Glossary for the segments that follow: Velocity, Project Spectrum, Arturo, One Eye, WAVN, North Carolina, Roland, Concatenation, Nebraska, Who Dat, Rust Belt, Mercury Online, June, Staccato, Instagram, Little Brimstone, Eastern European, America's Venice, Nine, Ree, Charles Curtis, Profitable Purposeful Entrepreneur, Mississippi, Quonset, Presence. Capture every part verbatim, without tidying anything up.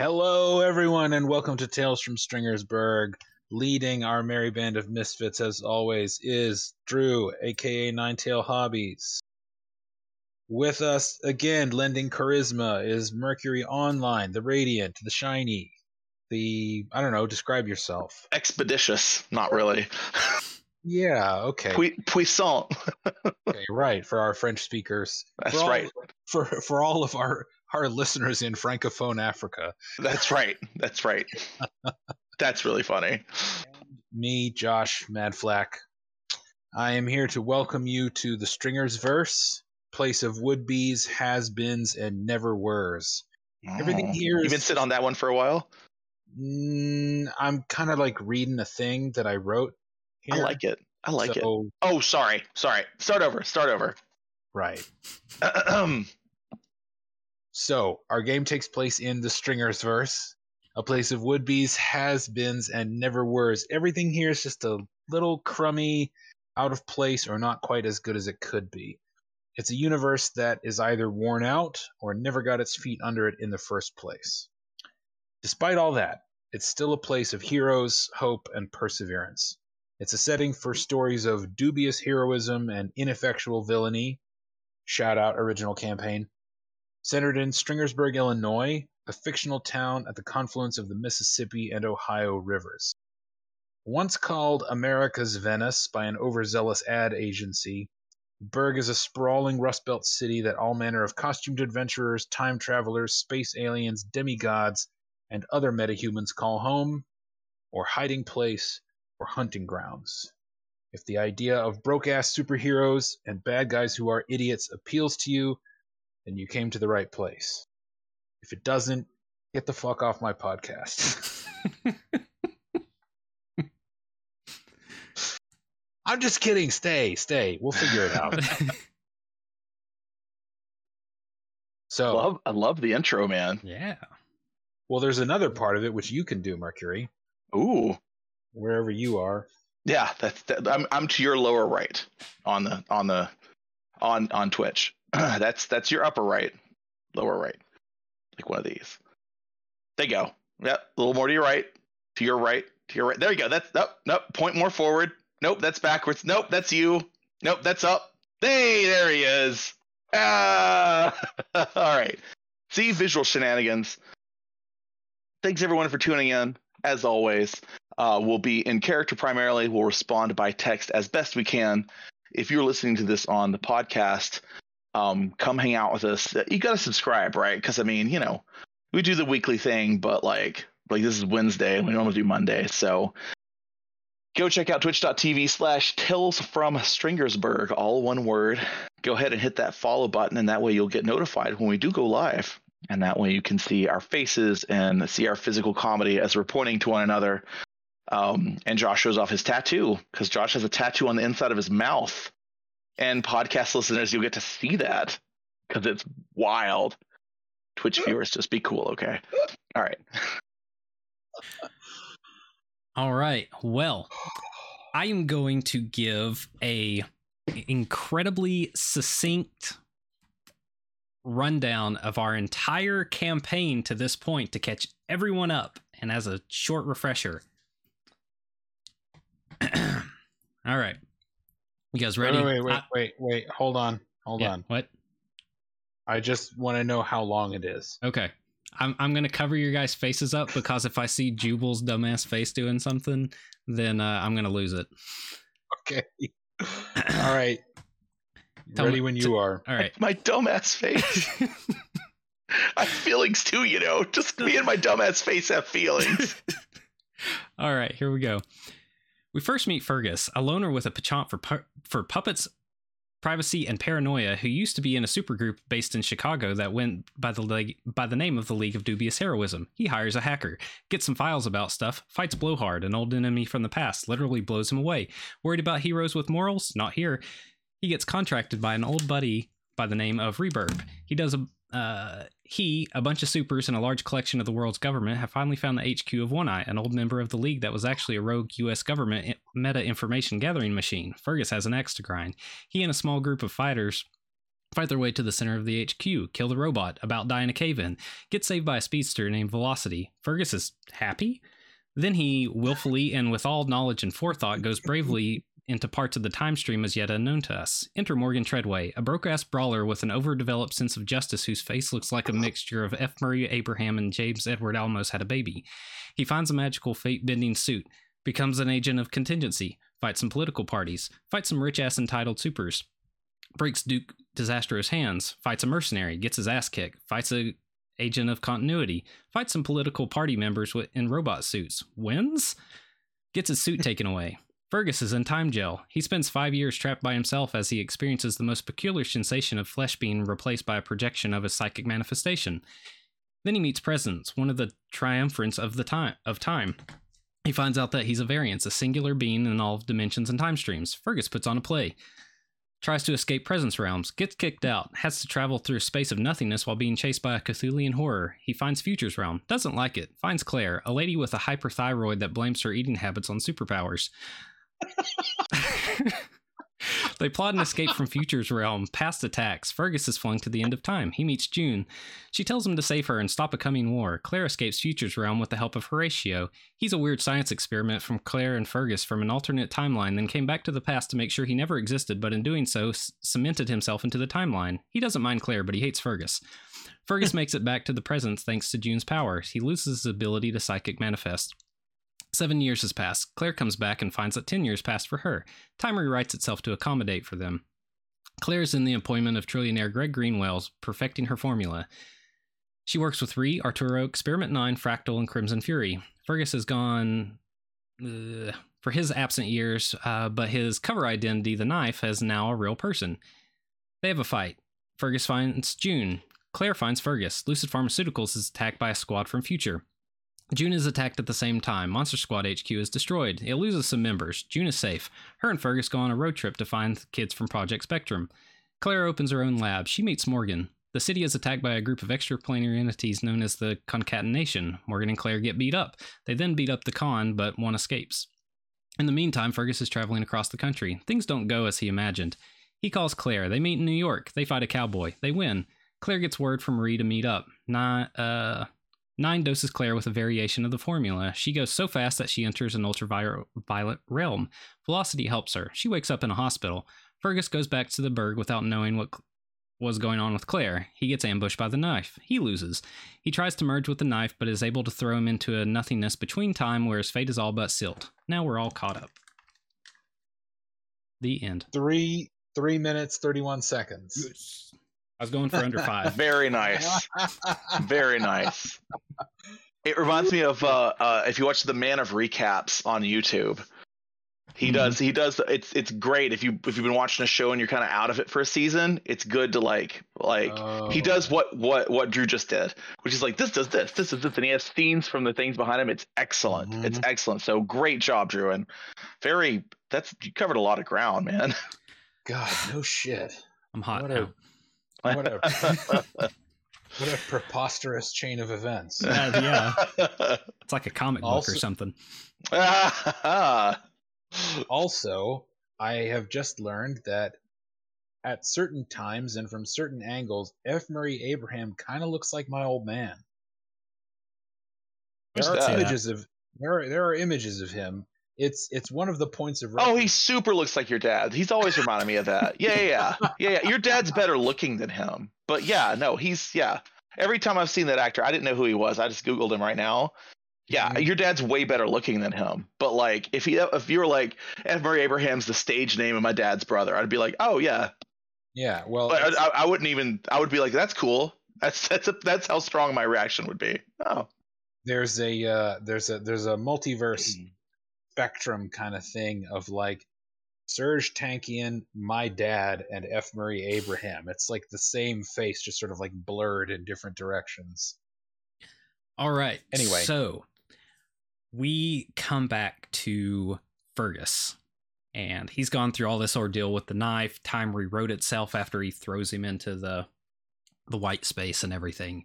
Hello, everyone, and welcome to Tales from Stringersburg. Leading our merry band of misfits, as always, is Drew, a k a. Ninetail Hobbies. With us, again, lending charisma, is Mercury Online, the Radiant, the Shiny, the, I don't know, describe yourself. Expeditious, not really. Yeah, okay. Puissant. Okay, right, for our French speakers. That's for all, right. For, for all of our... our listeners in Francophone Africa. That's right. That's right. That's really funny. Me, Josh Mad Flack. I am here to welcome you to the Stringersverse, place of would-be's, has-beens, and never-were's. Mm. Everything here is... You've been sitting on that one for a while? Mm, I'm kind of like reading a thing that I wrote here. I like it. I like so... it. Oh, sorry. Sorry. Start over. Start over. Right. So, our game takes place in the Stringersverse, a place of would-be's, has-beens, and never-were's. Everything here is just a little crummy, out of place, or not quite as good as it could be. It's a universe that is either worn out or never got its feet under it in the first place. Despite all that, it's still a place of heroes, hope, and perseverance. It's a setting for stories of dubious heroism and ineffectual villainy. Shout out original campaign. Centered in Stringersburg, Illinois, a fictional town at the confluence of the Mississippi and Ohio rivers. Once called America's Venice by an overzealous ad agency, Berg is a sprawling Rust Belt city that all manner of costumed adventurers, time travelers, space aliens, demigods, and other metahumans call home, or hiding place, or hunting grounds. If the idea of broke-ass superheroes and bad guys who are idiots appeals to you, and you came to the right place. If it doesn't, get the fuck off my podcast. I'm just kidding. Stay, stay. We'll figure it out. So love, I love the intro, man. Yeah. Well, there's another part of it which you can do, Mercury. Ooh. Wherever you are. Yeah, that's that, I'm I'm to your lower right on the on the on on Twitch. that's that's your upper right, lower right, like one of these. There you go. Yep, a little more to your right, to your right, to your right. There you go. That's nope, nope. Point more forward. Nope, that's backwards. Nope, that's you. Nope, that's up. Hey, there he is. Ah, all right. See, visual shenanigans. Thanks everyone for tuning in. As always, uh, we'll be in character primarily. We'll respond by text as best we can. If you're listening to this on the podcast, um come hang out with us. You gotta subscribe, right? Because I mean, you know, we do the weekly thing, but like like this is Wednesday and we normally do Monday, so go check out twitch dot t v slash tales from Stringersburg, all one word. Go ahead and hit that follow button, and that way you'll get notified when we do go live, and that way you can see our faces and see our physical comedy as we're pointing to one another. Um and Josh shows off his tattoo, because Josh has a tattoo on the inside of his mouth. And podcast listeners, you'll get to see that, because it's wild. Twitch viewers, just be cool, okay? All right. All right. Well, I am going to give a incredibly succinct rundown of our entire campaign to this point to catch everyone up. And as a short refresher. All right. You guys ready? Wait, wait, wait, I, wait, wait, hold on, hold yeah, on. What? I just want to know how long it is. Okay. I'm I'm going to cover your guys' faces up, because if I see Jubal's dumbass face doing something, then uh, I'm going to lose it. Okay. All right. Ready me, when you t- are. All right. My dumbass face. I have feelings too, you know. Just me and my dumbass face have feelings. All right, here we go. We first meet Fergus, a loner with a penchant for pu- for puppets, privacy, and paranoia, who used to be in a supergroup based in Chicago that went by the leg- by the name of the League of Dubious Heroism. He hires a hacker, gets some files about stuff, fights Blowhard, an old enemy from the past, literally blows him away. Worried about heroes with morals? Not here. He gets contracted by an old buddy by the name of Reburb. He does a... Uh, he, a bunch of supers, and a large collection of the world's government have finally found the H Q of One Eye, an old member of the League that was actually a rogue U S government meta information gathering machine. Fergus has an axe to grind. He and a small group of fighters fight their way to the center of the H Q, kill the robot, about die in a cave-in, get saved by a speedster named Velocity. Fergus is happy. Then he willfully and with all knowledge and forethought goes bravely into parts of the time stream as yet unknown to us. Enter Morgan Treadway, a broke-ass brawler with an overdeveloped sense of justice whose face looks like a mixture of F. Murray Abraham and James Edward Almost Had a Baby. He finds a magical fate-bending suit, becomes an agent of contingency, fights some political parties, fights some rich-ass entitled supers, breaks Duke Disastro's hands, fights a mercenary, gets his ass kicked, fights a agent of continuity, fights some political party members in robot suits, wins, gets his suit taken away. Fergus is in time jail. He spends five years trapped by himself as he experiences the most peculiar sensation of flesh being replaced by a projection of his psychic manifestation. Then he meets Presence, one of the triumphants of the time of time. He finds out that he's a variance, a singular being in all dimensions and time streams. Fergus puts on a play, tries to escape Presence realms, gets kicked out, has to travel through a space of nothingness while being chased by a Cthulian horror. He finds Future's realm, doesn't like it, finds Claire, a lady with a hyperthyroid that blames her eating habits on superpowers. They plot an escape from Future's realm, past attacks. Fergus is flung to the end of time. He meets June. She tells him to save her and stop a coming war. Claire escapes Future's realm with the help of Horatio. He's a weird science experiment from Claire and Fergus from an alternate timeline, then came back to the past to make sure he never existed, but in doing so, c- cemented himself into the timeline. He doesn't mind Claire, but he hates Fergus. Fergus makes it back to the present thanks to June's powers. He loses his ability to psychic manifest. Seven years has passed. Claire comes back and finds that ten years passed for her. Time rewrites itself to accommodate for them. Claire is in the employment of trillionaire Greg Greenwell's, perfecting her formula. She works with Ree, Arturo, Experiment nine, Fractal, and Crimson Fury. Fergus has gone uh, for his absent years, uh, but his cover identity, the Knife, is now a real person. They have a fight. Fergus finds June. Claire finds Fergus. Lucid Pharmaceuticals is attacked by a squad from Future. June is attacked at the same time. Monster Squad H Q is destroyed. It loses some members. June is safe. Her and Fergus go on a road trip to find kids from Project Spectrum. Claire opens her own lab. She meets Morgan. The city is attacked by a group of extraplanetary entities known as the Concatenation. Morgan and Claire get beat up. They then beat up the con, but one escapes. In the meantime, Fergus is traveling across the country. Things don't go as he imagined. He calls Claire. They meet in New York. They fight a cowboy. They win. Claire gets word from Ree to meet up. Nah, uh... Nine doses Claire with a variation of the formula. She goes so fast that she enters an ultraviolet realm. Velocity helps her. She wakes up in a hospital. Fergus goes back to the burg without knowing what was going on with Claire. He gets ambushed by the Knife. He loses. He tries to merge with the Knife, but is able to throw him into a nothingness between time where his fate is all but sealed. Now we're all caught up. The end. Three, three minutes, thirty-one seconds. Yes. I was going for under five. Very nice. Very nice. It reminds me of uh, uh, if you watch the Man of Recaps on YouTube. He mm-hmm. does. He does. It's it's great if you if you've been watching a show and you're kind of out of it for a season. It's good to like like oh. He does what what what Drew just did, which is like this does this this is this, and he has scenes from the things behind him. It's excellent. Mm-hmm. It's excellent. So great job, Drew, and very. That's you covered a lot of ground, man. God, no shit. I'm hot what now. A- What a, what a preposterous chain of events. Uh, yeah. It's like a comic also, book or something. Also, I have just learned that at certain times and from certain angles, F. Murray Abraham kind of looks like my old man. There are, that? Images of, there, are, there are images of him. It's it's one of the points of reference. Oh, he super looks like your dad. He's always reminded me of that. Yeah, yeah, yeah, yeah, yeah. Your dad's better looking than him, but yeah, no, he's yeah. Every time I've seen that actor, I didn't know who he was. I just Googled him right now. Yeah, mm-hmm. Your dad's way better looking than him. But like, if he if you were like F. Murray Abraham's the stage name of my dad's brother, I'd be like, oh yeah, yeah. Well, but I, I wouldn't even. I would be like, that's cool. That's that's a, that's how strong my reaction would be. Oh, there's a uh, there's a there's a multiverse. Spectrum kind of thing of like Serge Tankian, my dad, and F. Murray Abraham. It's like the same face, just sort of like blurred in different directions. All right. Anyway, so we come back to Fergus, and he's gone through all this ordeal with the Knife. Time rewrote itself after he throws him into the the white space and everything.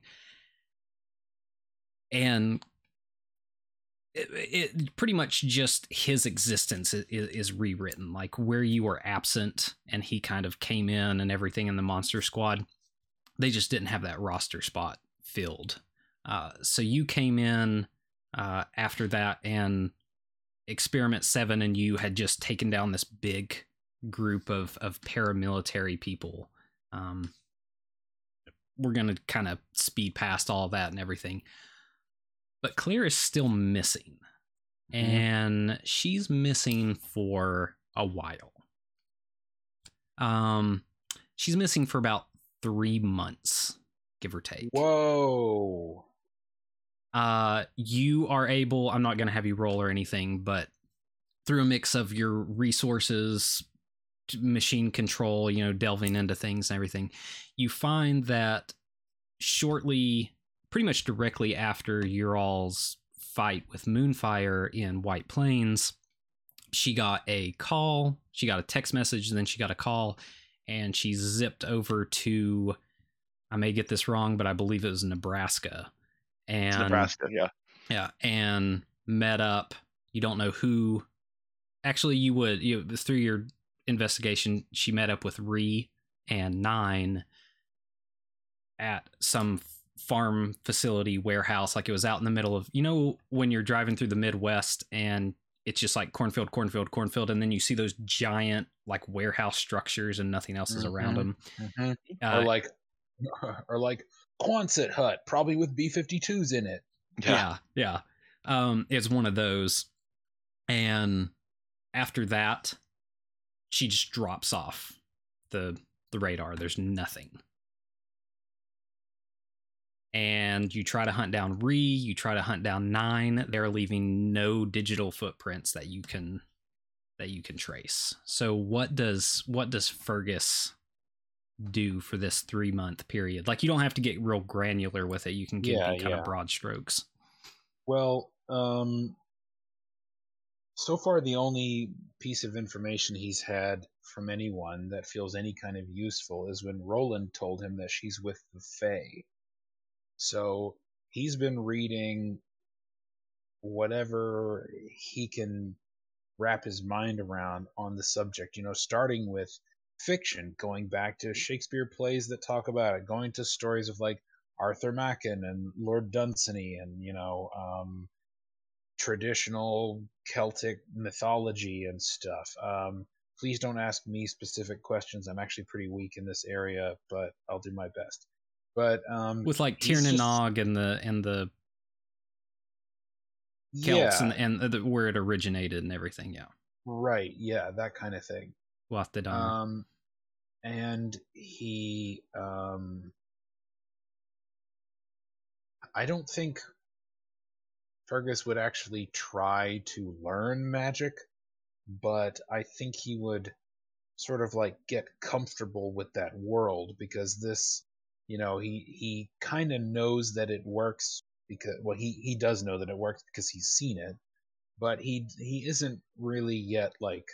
And it, it pretty much just his existence is, is rewritten, like where you were absent and he kind of came in and everything in the Monster Squad. They just didn't have that roster spot filled. Uh, so you came in uh, after that, and Experiment seven and you had just taken down this big group of, of paramilitary people. Um, we're going to kind of speed past all that and everything. But Claire is still missing. Mm-hmm. And she's missing for a while. Um, she's missing for about three months, give or take. Whoa. Uh, you are able, I'm not going to have you roll or anything, but through a mix of your resources, machine control, you know, delving into things and everything, you find that shortly, pretty much directly after your all's fight with Moonfire in White Plains, she got a call, she got a text message, and then she got a call, and she zipped over to, I may get this wrong, but I believe it was Nebraska. And Nebraska, yeah. Yeah, and met up. You don't know who. Actually, you would, you know, through your investigation, she met up with Ree and Nine at some farm facility warehouse. Like, it was out in the middle of, you know, when you're driving through the Midwest and it's just like cornfield, cornfield, cornfield, and then you see those giant, like, warehouse structures and nothing else is mm-hmm. around them. Mm-hmm. Uh, or like, or like, Quonset hut, probably with B fifty-twos in it. Yeah, yeah. yeah. Um, it's one of those. And after that, she just drops off the the radar. There's nothing. And you try to hunt down Ree, you try to hunt down Nine. They're leaving no digital footprints that you can that you can trace. So what does what does Fergus do for this three month period? Like, you don't have to get real granular with it. You can give yeah, kind yeah. of broad strokes. Well, um, so far the only piece of information he's had from anyone that feels any kind of useful is when Roland told him that she's with the Fae. So he's been reading whatever he can wrap his mind around on the subject, you know, starting with fiction, going back to Shakespeare plays that talk about it, going to stories of like Arthur Machen and Lord Dunsany and, you know, um, traditional Celtic mythology and stuff. Um, please don't ask me specific questions. I'm actually pretty weak in this area, but I'll do my best. But um, with like Tir na N Og and the and the Celts yeah. and, and the, where it originated and everything. Yeah. Right. Yeah. That kind of thing. Um, and he, um, I don't think Fergus would actually try to learn magic, but I think he would sort of like get comfortable with that world, because this, you know, he, he kind of knows that it works because, well, he, he does know that it works because he's seen it, but he, he isn't really yet like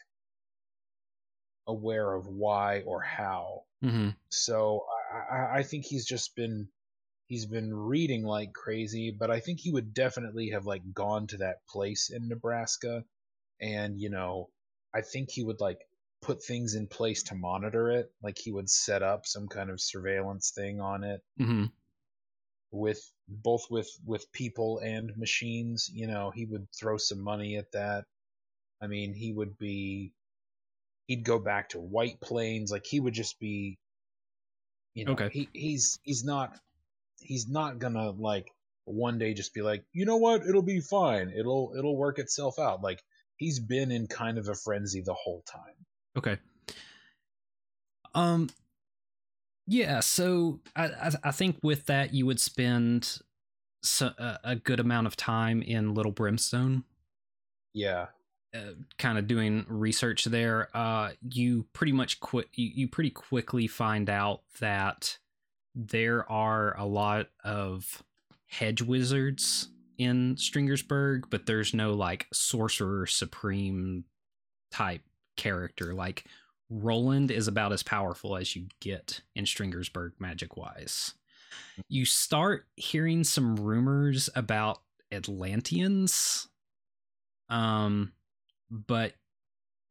aware of why or how. Mm-hmm. So I, I think he's just been he's been reading like crazy, but I think he would definitely have like gone to that place in Nebraska, and you know, I think he would like put things in place to monitor it. Like he would set up some kind of surveillance thing on it, mm-hmm. with both with with people and machines. You know, he would throw some money at that. I mean, he would be. He'd go back to White Plains. Like he would just be, you know, okay. he, he's, he's not, he's not gonna like one day just be like, you know what? It'll be fine. It'll, it'll work itself out. Like he's been in kind of a frenzy the whole time. Okay. Um, yeah. So I, I, I think with that, you would spend so, uh, a good amount of time in Little Brimstone. Yeah. Uh, kind of doing research there, uh, you pretty much quit. You, you pretty quickly find out that there are a lot of hedge wizards in Stringersburg, but there's no like sorcerer supreme type character. Like Roland is about as powerful as you get in Stringersburg magic wise. You start hearing some rumors about Atlanteans um, but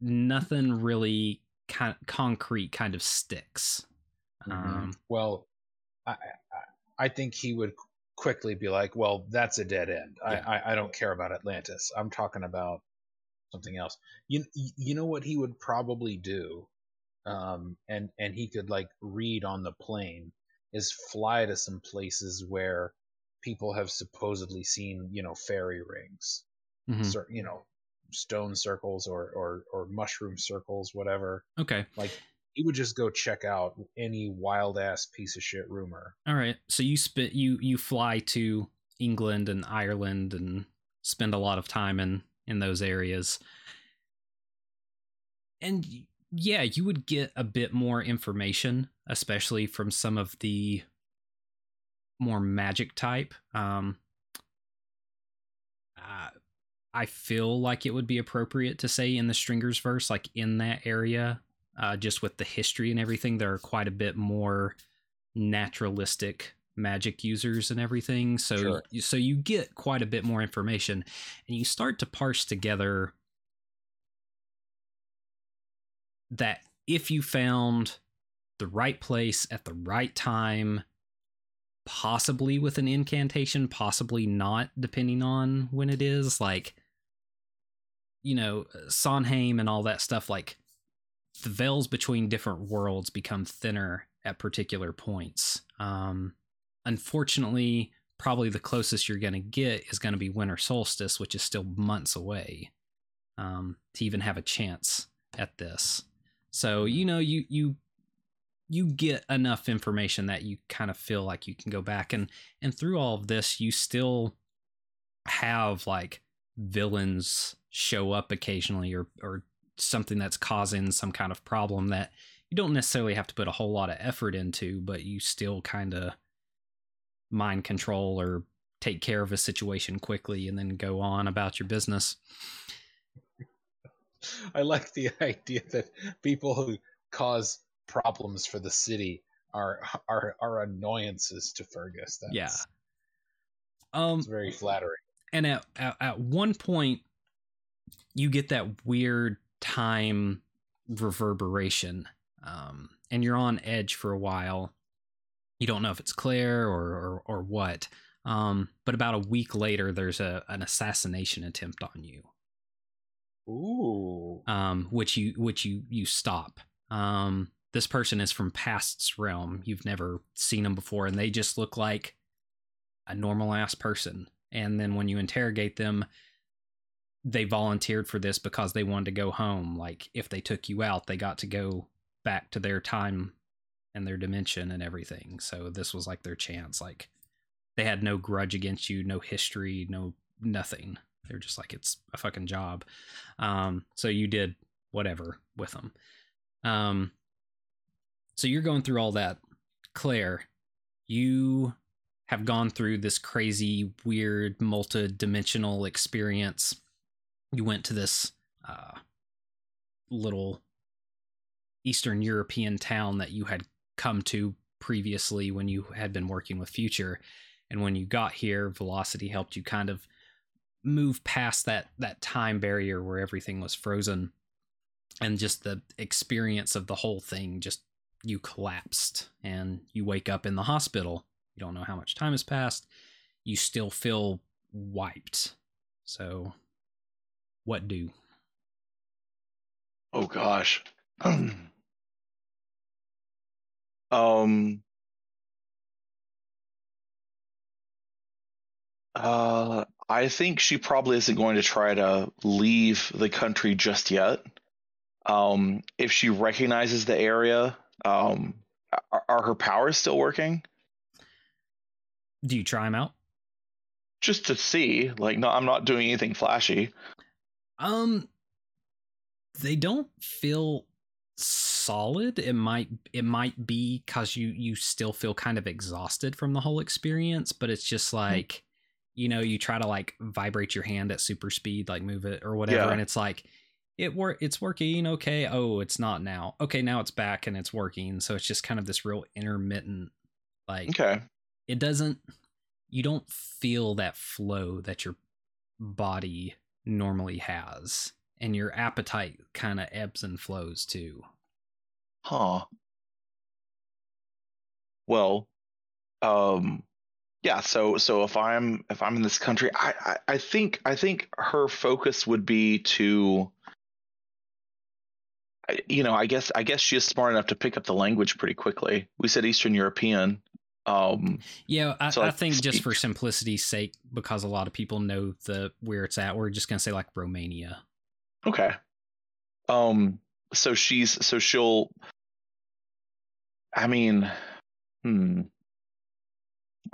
nothing really con- concrete kind of sticks. Mm-hmm. Um, well, I, I think he would quickly be like, well, that's a dead end. Yeah. I, I, I don't care about Atlantis. I'm talking about something else. You, you know what he would probably do? Um, and, and he could like read on the plane is fly to some places where people have supposedly seen, you know, fairy rings, mm-hmm. so, you know, stone circles or, or, or mushroom circles, whatever. Okay. Like, he would just go check out any wild ass piece of shit rumor. All right. So you spit, you, you fly to England and Ireland and spend a lot of time in, in those areas. And yeah, you would get a bit more information, especially from some of the more magic type. Um, uh, I feel like it would be appropriate to say in the Stringersverse, like in that area, Uh, just with the history and everything, there are quite a bit more naturalistic magic users and everything. So, sure. so you get quite a bit more information, and you start to parse together that if you found the right place at the right time, possibly with an incantation, possibly not, depending on when it is, like, you know, Sonheim and all that stuff, like, the veils between different worlds become thinner at particular points. Um, unfortunately, probably the closest you're going to get is going to be winter solstice, which is still months away, um, to even have a chance at this. So, you know, you, you, you get enough information that you kind of feel like you can go back and, and through all of this, you still have like villains show up occasionally or, or, something that's causing some kind of problem that you don't necessarily have to put a whole lot of effort into, but you still kind of mind control or take care of a situation quickly and then go on about your business. I like the idea that people who cause problems for the city are are, are annoyances to Fergus. That's, yeah. Um, it's very flattering. And at, at at one point you get that weird time reverberation, um and you're on edge for a while. You don't know if it's Claire or or, or what, um but about a week later there's a an assassination attempt on you. Ooh. um which you which you you stop. Um this person is from Past's realm. You've never seen them before, and they just look like a normal ass person, and then when you interrogate them, they volunteered for this because they wanted to go home. Like, if they took you out, they got to go back to their time and their dimension and everything. So this was like their chance. Like, they had no grudge against you, no history, no nothing. They're just like, it's a fucking job. Um, so you did whatever with them. Um, so you're going through all that. Claire, you have gone through this crazy, weird, multi-dimensional experience. You went to this uh, little Eastern European town that you had come to previously when you had been working with Future. And when you got here, Velocity helped you kind of move past that, that time barrier where everything was frozen. And just the experience of the whole thing, just you collapsed and you wake up in the hospital. You don't know how much time has passed. You still feel wiped. So... what do? Oh gosh. um. Uh, I think she probably isn't going to try to leave the country just yet. Um, if she recognizes the area, um, are, are her powers still working? Do you try them out? Just to see, like, no, I'm not doing anything flashy. Um, they don't feel solid. It might, it might be cause you, you still feel kind of exhausted from the whole experience, but it's just like, mm-hmm. you know, you try to like vibrate your hand at super speed, like move it or whatever. Yeah. And it's like, it work, it's working. Okay. Oh, it's not now. Okay. Now it's back and it's working. So it's just kind of this real intermittent, like, okay. It doesn't, you don't feel that flow that your body normally has, and your appetite kind of ebbs and flows too. Huh. Well, um, yeah. So, so if I'm if I'm in this country, I, I I think I think her focus would be to, you know, I guess I guess she is smart enough to pick up the language pretty quickly. We said Eastern European. Um, yeah, I, so I, I think speak. Just for simplicity's sake, because a lot of people know the where it's at, we're just gonna say like Romania. Okay. Um. So she's so she'll. I mean, hmm.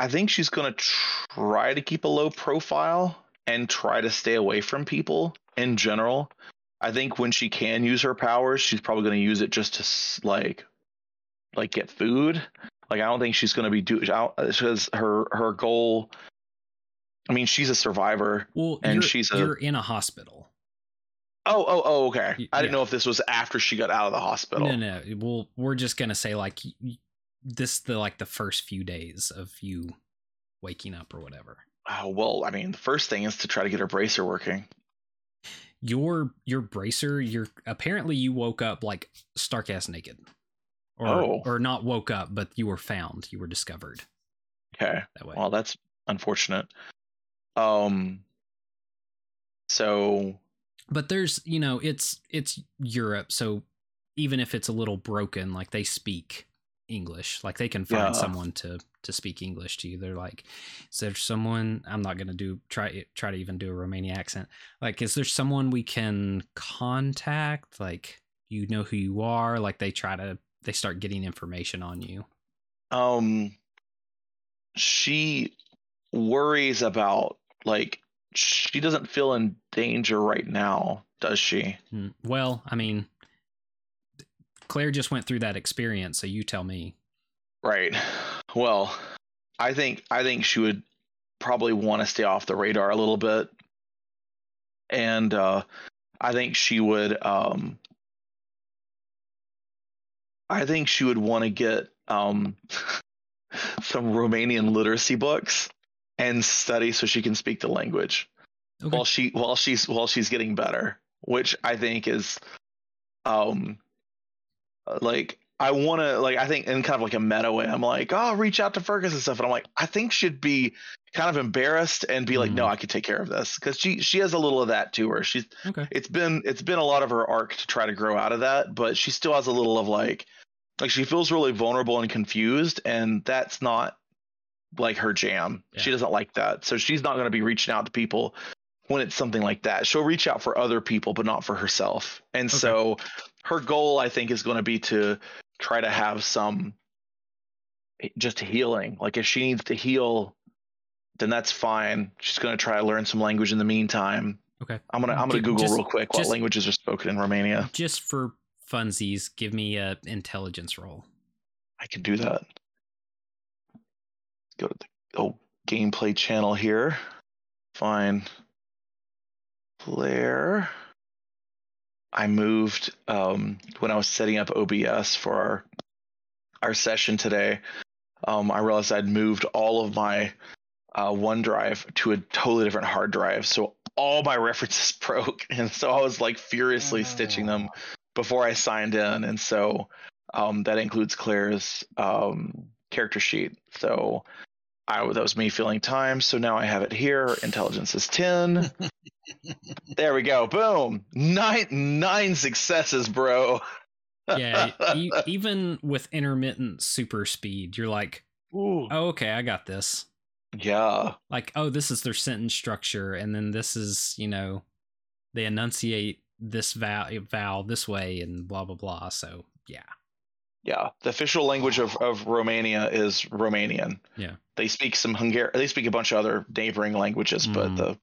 I think she's gonna try to keep a low profile and try to stay away from people in general. I think when she can use her powers, she's probably gonna use it just to like, like get food. Like, I don't think she's going to be doing because her her goal. I mean, she's a survivor. Well, and you're, she's a, you're in a hospital. Oh, oh, oh, OK. I yeah. didn't know if this was after she got out of the hospital. No, no. Well, we're just going to say like this, the like the first few days of you waking up or whatever. Oh, well, I mean, the first thing is to try to get her bracer working. Your your bracer, you're apparently you woke up like stark ass naked. Or, oh. or not woke up, but you were found. You were discovered. Okay. That way. Well, that's unfortunate. Um. So. But there's, you know, it's it's Europe, so even if it's a little broken, like they speak English, like they can find yeah. someone to to speak English to you. They're like, is there someone? I'm not gonna do try try to even do a Romanian accent. Like, is there someone we can contact? Like, you know who you are. Like, they try to. They start getting information on you. Um, she worries about, like, she doesn't feel in danger right now, does she? Well, I mean, Claire just went through that experience, so you tell me. Right. Well, I think I think she would probably want to stay off the radar a little bit, and uh, I think she would. Um, I think she would want to get um, some Romanian literacy books and study so she can speak the language okay. while she while she's while she's getting better, which I think is um like I want to like I think in kind of like a meta way. I'm like, oh, reach out to Fergus and stuff, and I'm like, I think she'd be kind of embarrassed and be like, mm. no, I could take care of this, because she she has a little of that to her. She's okay. It's been it's been a lot of her arc to try to grow out of that, but she still has a little of like like she feels really vulnerable and confused, and that's not like her jam. Yeah. She doesn't like that, so she's not going to be reaching out to people when it's something like that. She'll reach out for other people, but not for herself. And okay. so her goal, I think, is going to be to try to have some just healing. Like, if she needs to heal, then that's fine. She's going to try to learn some language in the meantime. Okay. I'm going to I'm going to Google just, real quick what just, languages are spoken in Romania. Just for funsies, give me an intelligence roll. I can do that. Go to the old gameplay channel here. Fine. Claire. I moved um, when I was setting up O B S for our, our session today. Um, I realized I'd moved all of my Uh, OneDrive to a totally different hard drive, so all my references broke, and so I was like furiously oh. stitching them before I signed in, and so um, that includes Claire's um, character sheet. So I that was me filling time. So now I have it here. Intelligence is ten. There we go. Boom. Nine nine successes, bro. Yeah. e- even with intermittent super speed, you're like, ooh. Oh, okay, I got this. Yeah. Like, oh, this is their sentence structure, and then this is, you know, they enunciate this vow, vowel this way, and blah, blah, blah. So, yeah. Yeah. The official language of, of Romania is Romanian. Yeah. They speak some Hungarian. They speak a bunch of other neighboring languages, mm. but the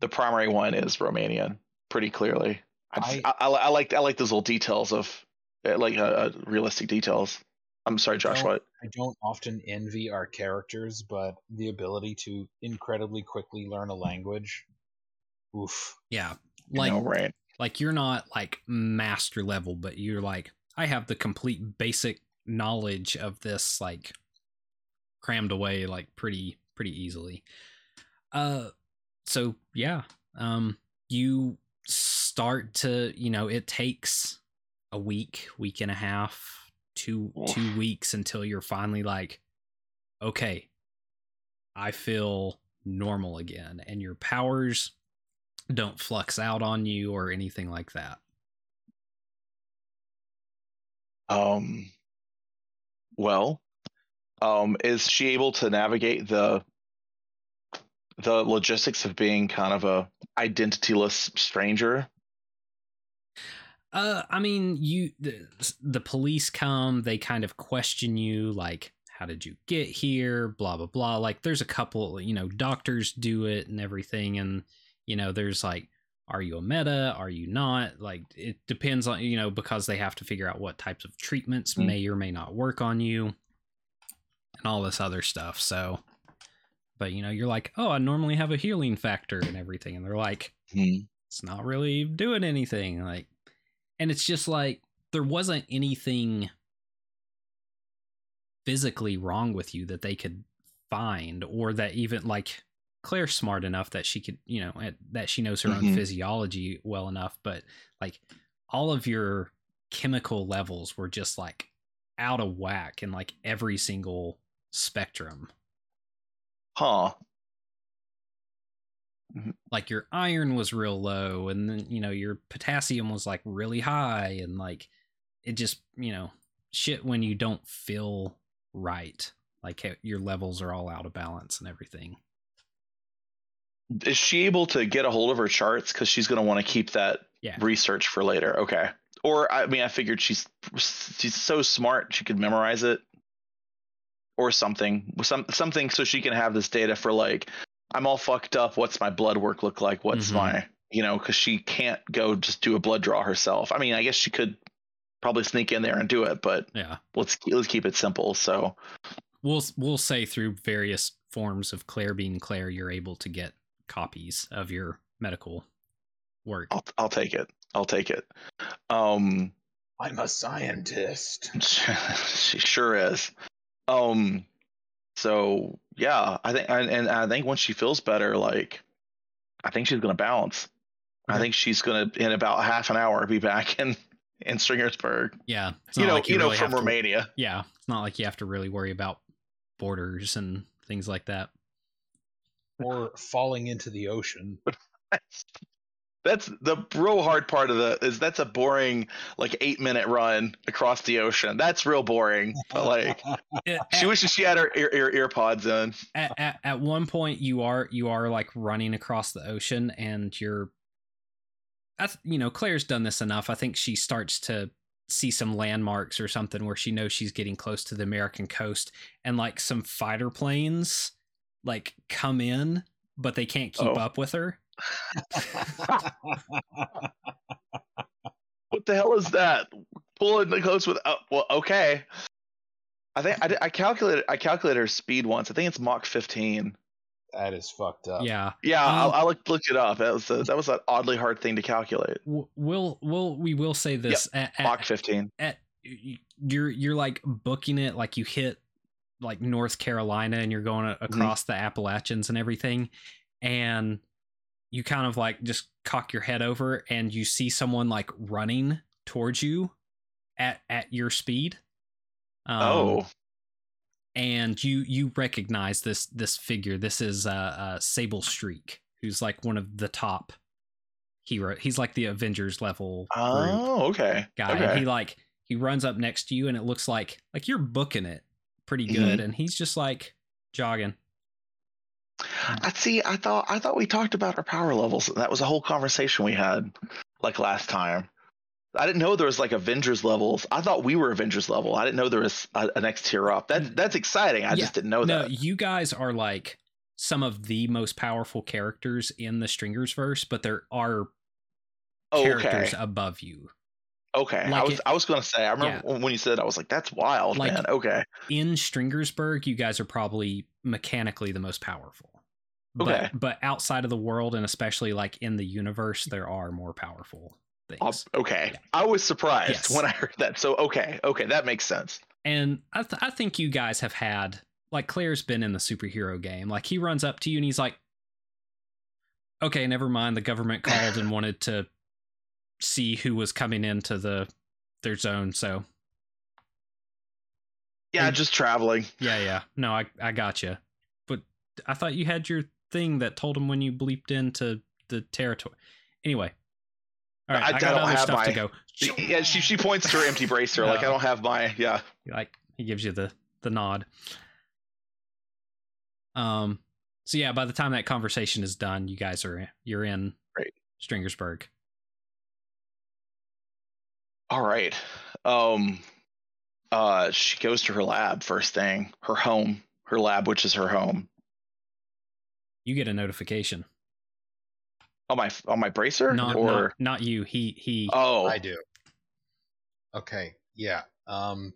the primary one is Romanian, pretty clearly. I, just, I, I, I like I like those little details of, like, uh, realistic details. I'm sorry, Josh. What? I don't often envy our characters, but the ability to incredibly quickly learn a language. Oof. Yeah. Like, you know, right. Like, you're not like master level, but you're like, I have the complete basic knowledge of this, like, crammed away, like, pretty, pretty easily. Uh, so yeah. Um, you start to, you know, it takes a week, week and a half, two, oh. two weeks until you're finally like, okay, I feel normal again, and your powers don't flux out on you or anything like that. Um, well, um, is she able to navigate the the logistics of being kind of a identityless stranger? Uh, I mean, you the, the police come, they kind of question you, like, how did you get here? Blah blah blah. Like, there's a couple, you know, doctors do it and everything, and you know, there's like, are you a meta? Are you not? Like, it depends on, you know, because they have to figure out what types of treatments mm. may or may not work on you and all this other stuff. So, but, you know, you're like, oh, I normally have a healing factor and everything. And they're like, mm. it's not really doing anything. Like, and it's just like, there wasn't anything physically wrong with you that they could find, or that even like, Claire's smart enough that she could, you know, that she knows her mm-hmm. own physiology well enough, but like all of your chemical levels were just like out of whack in like every single spectrum. Huh. Like your iron was real low, and then, you know, your potassium was like really high, and like it just, you know, shit when you don't feel right. Like your levels are all out of balance and everything. Is she able to get a hold of her charts? Because she's going to want to keep that yeah. research for later. Okay. Or, I mean, I figured she's she's so smart she could memorize it or something. Some, something so she can have this data for, like, I'm all fucked up. What's my blood work look like? What's mm-hmm. my, you know, because she can't go just do a blood draw herself. I mean, I guess she could probably sneak in there and do it, but yeah. let's, let's keep it simple. So we'll, we'll say through various forms of Claire being Claire, you're able to get copies of your medical work. I'll, I'll take it. I'll take it. Um, I'm a scientist. She sure is. Um, so yeah, I think, and, and I think once she feels better, like, I think she's gonna bounce. Okay. I think she's gonna in about half an hour be back in in Stringersburg. Yeah, it's you know, like you, you really know, from Romania. To, yeah, it's not like you have to really worry about borders and things like that. Or falling into the ocean. That's the real hard part of the is that's a boring like eight minute run across the ocean. That's real boring. But like at, she wishes she had her ear, ear, ear pods in. At, at at one point you are you are like running across the ocean, and you're, I th- you know, Claire's done this enough. I think she starts to see some landmarks or something where she knows she's getting close to the American coast, and like some fighter planes like come in, but they can't keep oh. up with her. What the hell is that? Pulling the coast with, uh, well, okay. I think I, I calculated I calculated her speed once. I think it's Mach fifteen. That is fucked up. Yeah, yeah. Um, I, I looked looked it up. That was a, that was an oddly hard thing to calculate. We'll we'll we will say this. Yep. At, Mach fifteen. At, you're you're like booking it, like you hit like North Carolina and you're going across mm-hmm. the Appalachians and everything, and you kind of like just cock your head over and you see someone like running towards you at at your speed. Um, oh, and you you recognize this this figure. This is uh, uh Sable Streak, who's like one of the top hero. He's like the Avengers level. Oh, okay. Guy, okay. And he like he runs up next to you, and it looks like like you're booking it pretty good, mm-hmm. and he's just like jogging. I see. I thought I thought we talked about our power levels. That was a whole conversation we had, like last time. I didn't know there was like Avengers levels. I thought we were Avengers level. I didn't know there was a, a next tier up. That that's exciting. I yeah. just didn't know no, that. No, you guys are like some of the most powerful characters in the Stringersverse, but there are oh, characters okay. above you. Okay, like I was it, I was gonna say I remember yeah. when you said it, I was like, that's wild, like, man. Okay, in Stringersburg, you guys are probably mechanically the most powerful. Okay, but, but outside of the world, and especially like in the universe, there are more powerful things. Uh, okay, yeah. I was surprised yes. when I heard that. So okay, okay, that makes sense. And I th- I think you guys have had like Claire's been in the superhero game. Like he runs up to you and he's like, okay, never mind. The government called and wanted to see who was coming into the their zone. So yeah, and, just traveling. Yeah, yeah. No, I I got you. But I thought you had your thing that told them when you bleeped into the territory. Anyway. All right, I, I got I don't other have stuff my, to go. Yeah, she she points to her empty bracer. No. Like, I don't have my, yeah. Like, he gives you the the nod. Um. So yeah, by the time that conversation is done, you guys are in, you're in right. Stringersburg. All right. Um. Uh. She goes to her lab first thing. Her home. Her lab, which is her home. You get a notification. On my on my bracer, not, or not, not you? He he. Oh, I do. Okay, yeah. Um,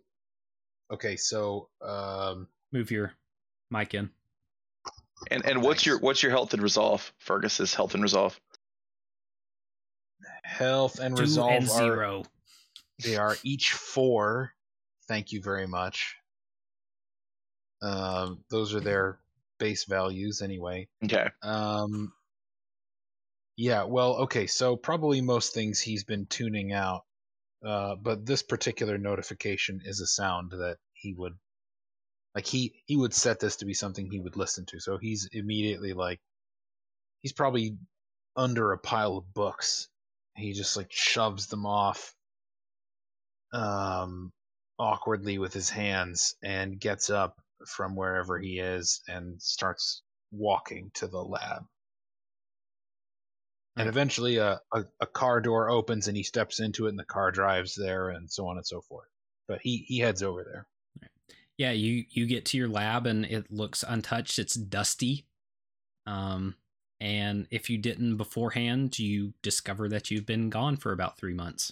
okay, so um, move your mic in. And and nice. what's your what's your health and resolve? Fergus's health and resolve. Health and Two resolve and zero. Are, they are each four. Thank you very much. Um, those are their base values, anyway. Okay. Um. Yeah, well, okay, so probably most things he's been tuning out, uh, but this particular notification is a sound that he would, like, he, he would set this to be something he would listen to, so he's immediately, like, he's probably under a pile of books. He just, like, shoves them off um, awkwardly with his hands and gets up from wherever he is and starts walking to the lab. And eventually a, a, a car door opens and he steps into it and the car drives there and so on and so forth. But he, he heads over there. Yeah, you, you get to your lab and it looks untouched. It's dusty. Um, and if you didn't beforehand, you discover that you've been gone for about three months.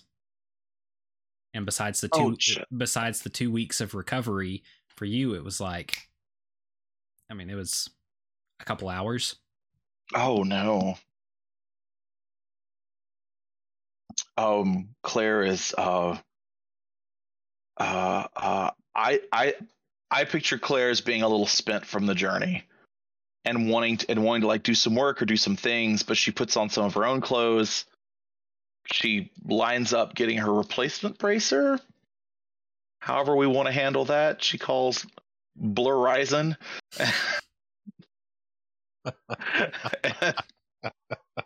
And besides the two, oh, besides the two weeks of recovery for you, it was like, I mean, it was a couple hours. Oh, no. Um, Claire is, uh, uh, uh, I, I, I picture Claire as being a little spent from the journey and wanting to, and wanting to like do some work or do some things, but she puts on some of her own clothes. She lines up getting her replacement bracer. However we want to handle that. She calls Blur Rising.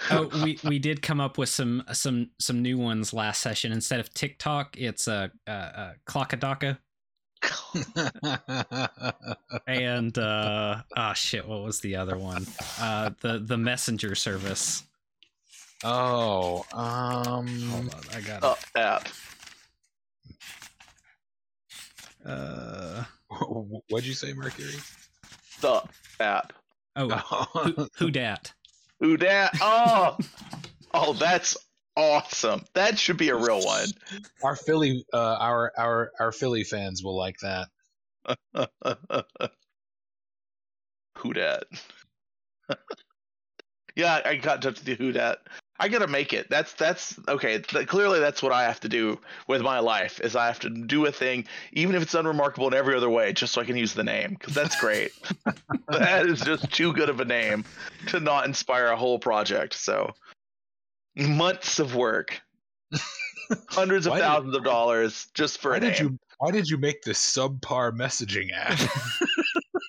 Oh, we, we did come up with some some some new ones last session. Instead of TikTok, it's a uh, uh, Clockadaka, and uh, oh shit, what was the other one? Uh, the the messenger service. Oh, um, hold on, I got uh, it. App. Uh, what'd you say, Mercury? The app. Oh, who, who dat? Who dat? Oh, oh, that's awesome. That should be a real one. Our Philly, uh, our our our Philly fans will like that. Who dat? Yeah, I got in touch with the Who dat. I gotta make it. That's that's okay. Th- clearly, that's what I have to do with my life. Is I have to do a thing, even if it's unremarkable in every other way, just so I can use the name. Because that's great. That is just too good of a name to not inspire a whole project. So months of work, hundreds of thousands did, of dollars just for a name. Did you, why did you make this subpar messaging app?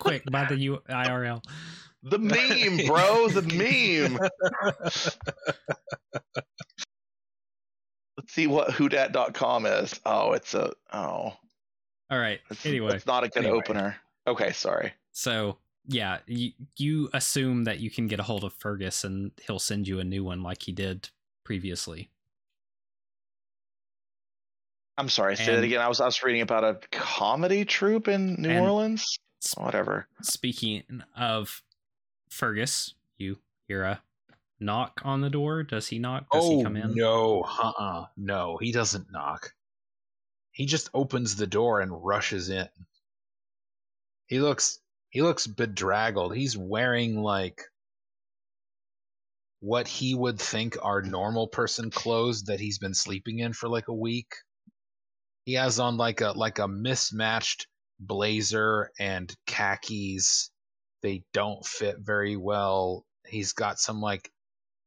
Quick, by the U- I R L. The meme, bro. The meme. Let's see what who dat dot com is. Oh, it's a oh. All right. It's, anyway, it's not a good anyway. opener. Okay, sorry. So yeah, you, you assume that you can get a hold of Fergus and he'll send you a new one like he did previously. I'm sorry. Say and, that again. I was I was reading about a comedy troupe in New Orleans. Sp- Whatever. Speaking of Fergus, you hear a knock on the door. Does he knock? Does oh, he come in? No, uh-uh. No, he doesn't knock. He just opens the door and rushes in. He looks he looks bedraggled. He's wearing like what he would think are normal person clothes that he's been sleeping in for like a week. He has on like a like a mismatched blazer and khakis. They don't fit very well. He's got some like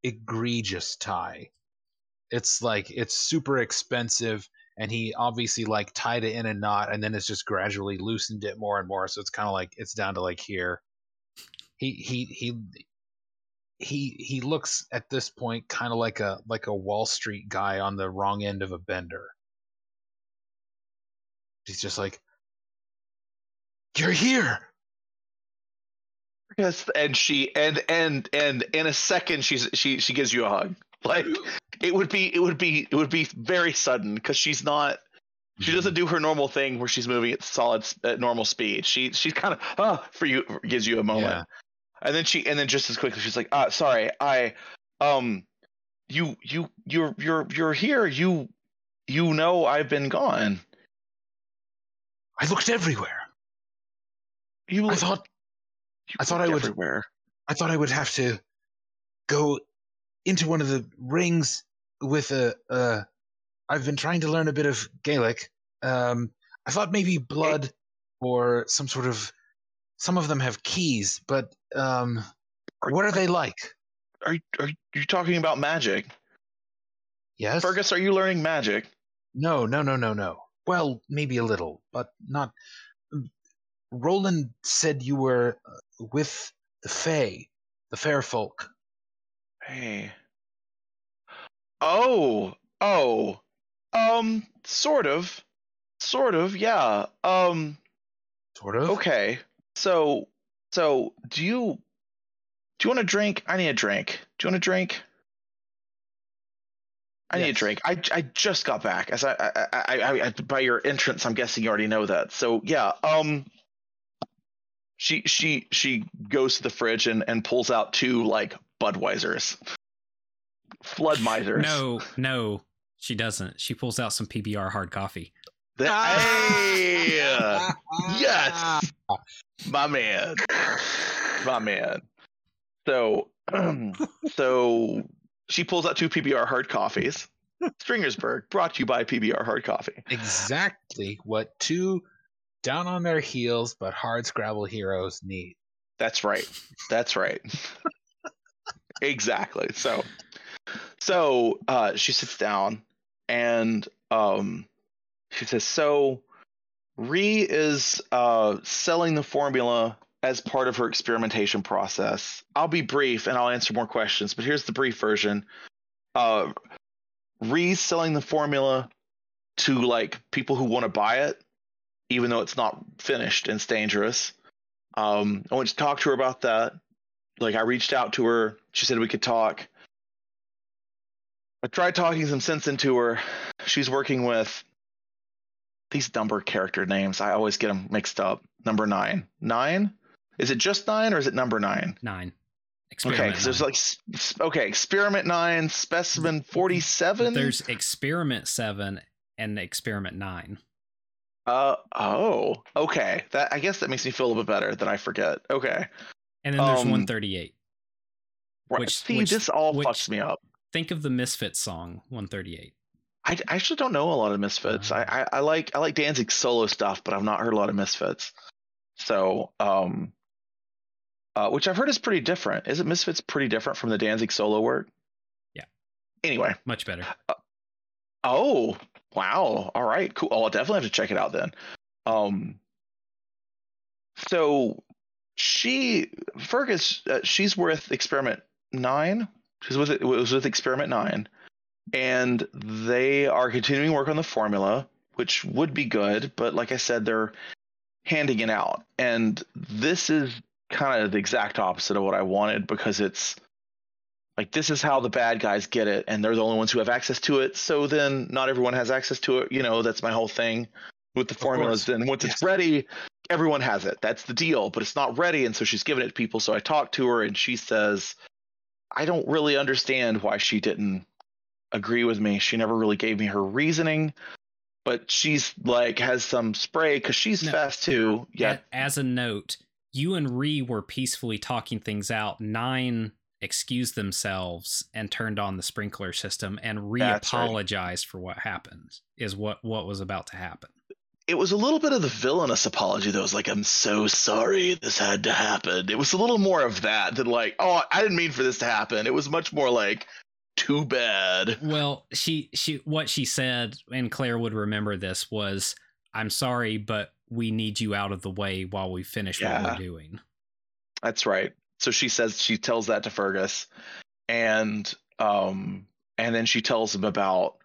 egregious tie. It's like, it's super expensive, and he obviously like tied it in a knot, and then it's just gradually loosened it more and more. So it's kind of like, it's down to like here. He he he he he looks at this point kind of like a like a Wall Street guy on the wrong end of a bender. He's just like, "You're here." Yes, and she and and and in a second she's she she gives you a hug. Like it would be it would be it would be very sudden, because she's not she doesn't do her normal thing where she's moving at solid at normal speed. She she's kind of ah for you gives you a moment, yeah. and then she and then just as quickly she's like, ah sorry I um you you you're you're you're here you you know I've been gone. I looked everywhere. You looked, I thought you I thought I would everywhere. I thought I would have to go into one of the rings with a, uh, I've been trying to learn a bit of Gaelic. Um, I thought maybe blood or some sort of, some of them have keys, but um, are, what are they like? Are, are you talking about magic? Yes. Fergus, are you learning magic? No, no, no, no, no. Well, maybe a little, but not. Roland said you were with the Fae, the fair folk. Hey. Oh, oh, um, sort of, sort of, yeah, um, sort of. Okay, so, so, do you, do you want a drink? I need a drink. Do you want a drink? I yes. need a drink. I, I just got back. As I, I, I, I, I, by your entrance, I'm guessing you already know that. So yeah, um, she, she, she goes to the fridge and and pulls out two like. Budweisers. Flood misers. No, no, she doesn't. She pulls out some P B R hard coffee. The, hey! Yes! My man. My man. So, um, so she pulls out two P B R hard coffees. Stringersburg, brought to you by P B R hard coffee. Exactly what two down on their heels but hard Scrabble heroes need. That's right. That's right. Exactly. So, so uh, she sits down and um, she says, "So, Ree is uh, selling the formula as part of her experimentation process. I'll be brief and I'll answer more questions, but here's the brief version. Uh, Ree's selling the formula to like people who want to buy it, even though it's not finished and it's dangerous. Um, I want to talk to her about that." Like, I reached out to her. She said we could talk. I tried talking some sense into her. She's working with these number character names. I always get them mixed up. Number nine. Nine? Is it just nine or is it number nine? Nine. Experiment okay, because there's like, okay, Experiment nine, Specimen forty-seven. There's Experiment seven and Experiment nine. Uh, oh, okay. That I guess that makes me feel a little bit better that I forget. Okay. And then there's um, one thirty-eight. Right. Which, See, which, this all which, fucks me up. Think of the Misfits song, one thirty-eight. I, I actually don't know a lot of Misfits. Uh, I, I, I like I like Danzig's solo stuff, but I've not heard a lot of Misfits. So, um, uh, which I've heard is pretty different. Isn't Misfits pretty different from the Danzig solo work? Yeah. Anyway. Much better. Uh, oh, wow. All right, cool. Oh, I'll definitely have to check it out then. Um. So... She, Fergus, uh, she's with Experiment nine. She's with it was with Experiment nine, and they are continuing work on the formula, which would be good. But like I said, they're handing it out, and this is kind of the exact opposite of what I wanted, because it's like this is how the bad guys get it, and they're the only ones who have access to it. So then, not everyone has access to it. You know, that's my whole thing with the formulas. Then once yes. it's ready. Everyone has it. That's the deal, but it's not ready, and so she's giving it to people. So I talked to her, and she says, I don't really understand why she didn't agree with me. She never really gave me her reasoning, but she's like has some spray because she's no, fast too. Yeah. As a note, you and Ree were peacefully talking things out. Nine excused themselves and turned on the sprinkler system, and Ree That's apologized right. for what happened, is what, what was about to happen. It was a little bit of the villainous apology that was like, I'm so sorry this had to happen. It was a little more of that than like, oh, I didn't mean for this to happen. It was much more like, too bad. Well, she she what she said, and Claire would remember this, was, I'm sorry, but we need you out of the way while we finish yeah. what we're doing. That's right. So she says, she tells that to Fergus, and um and then she tells him about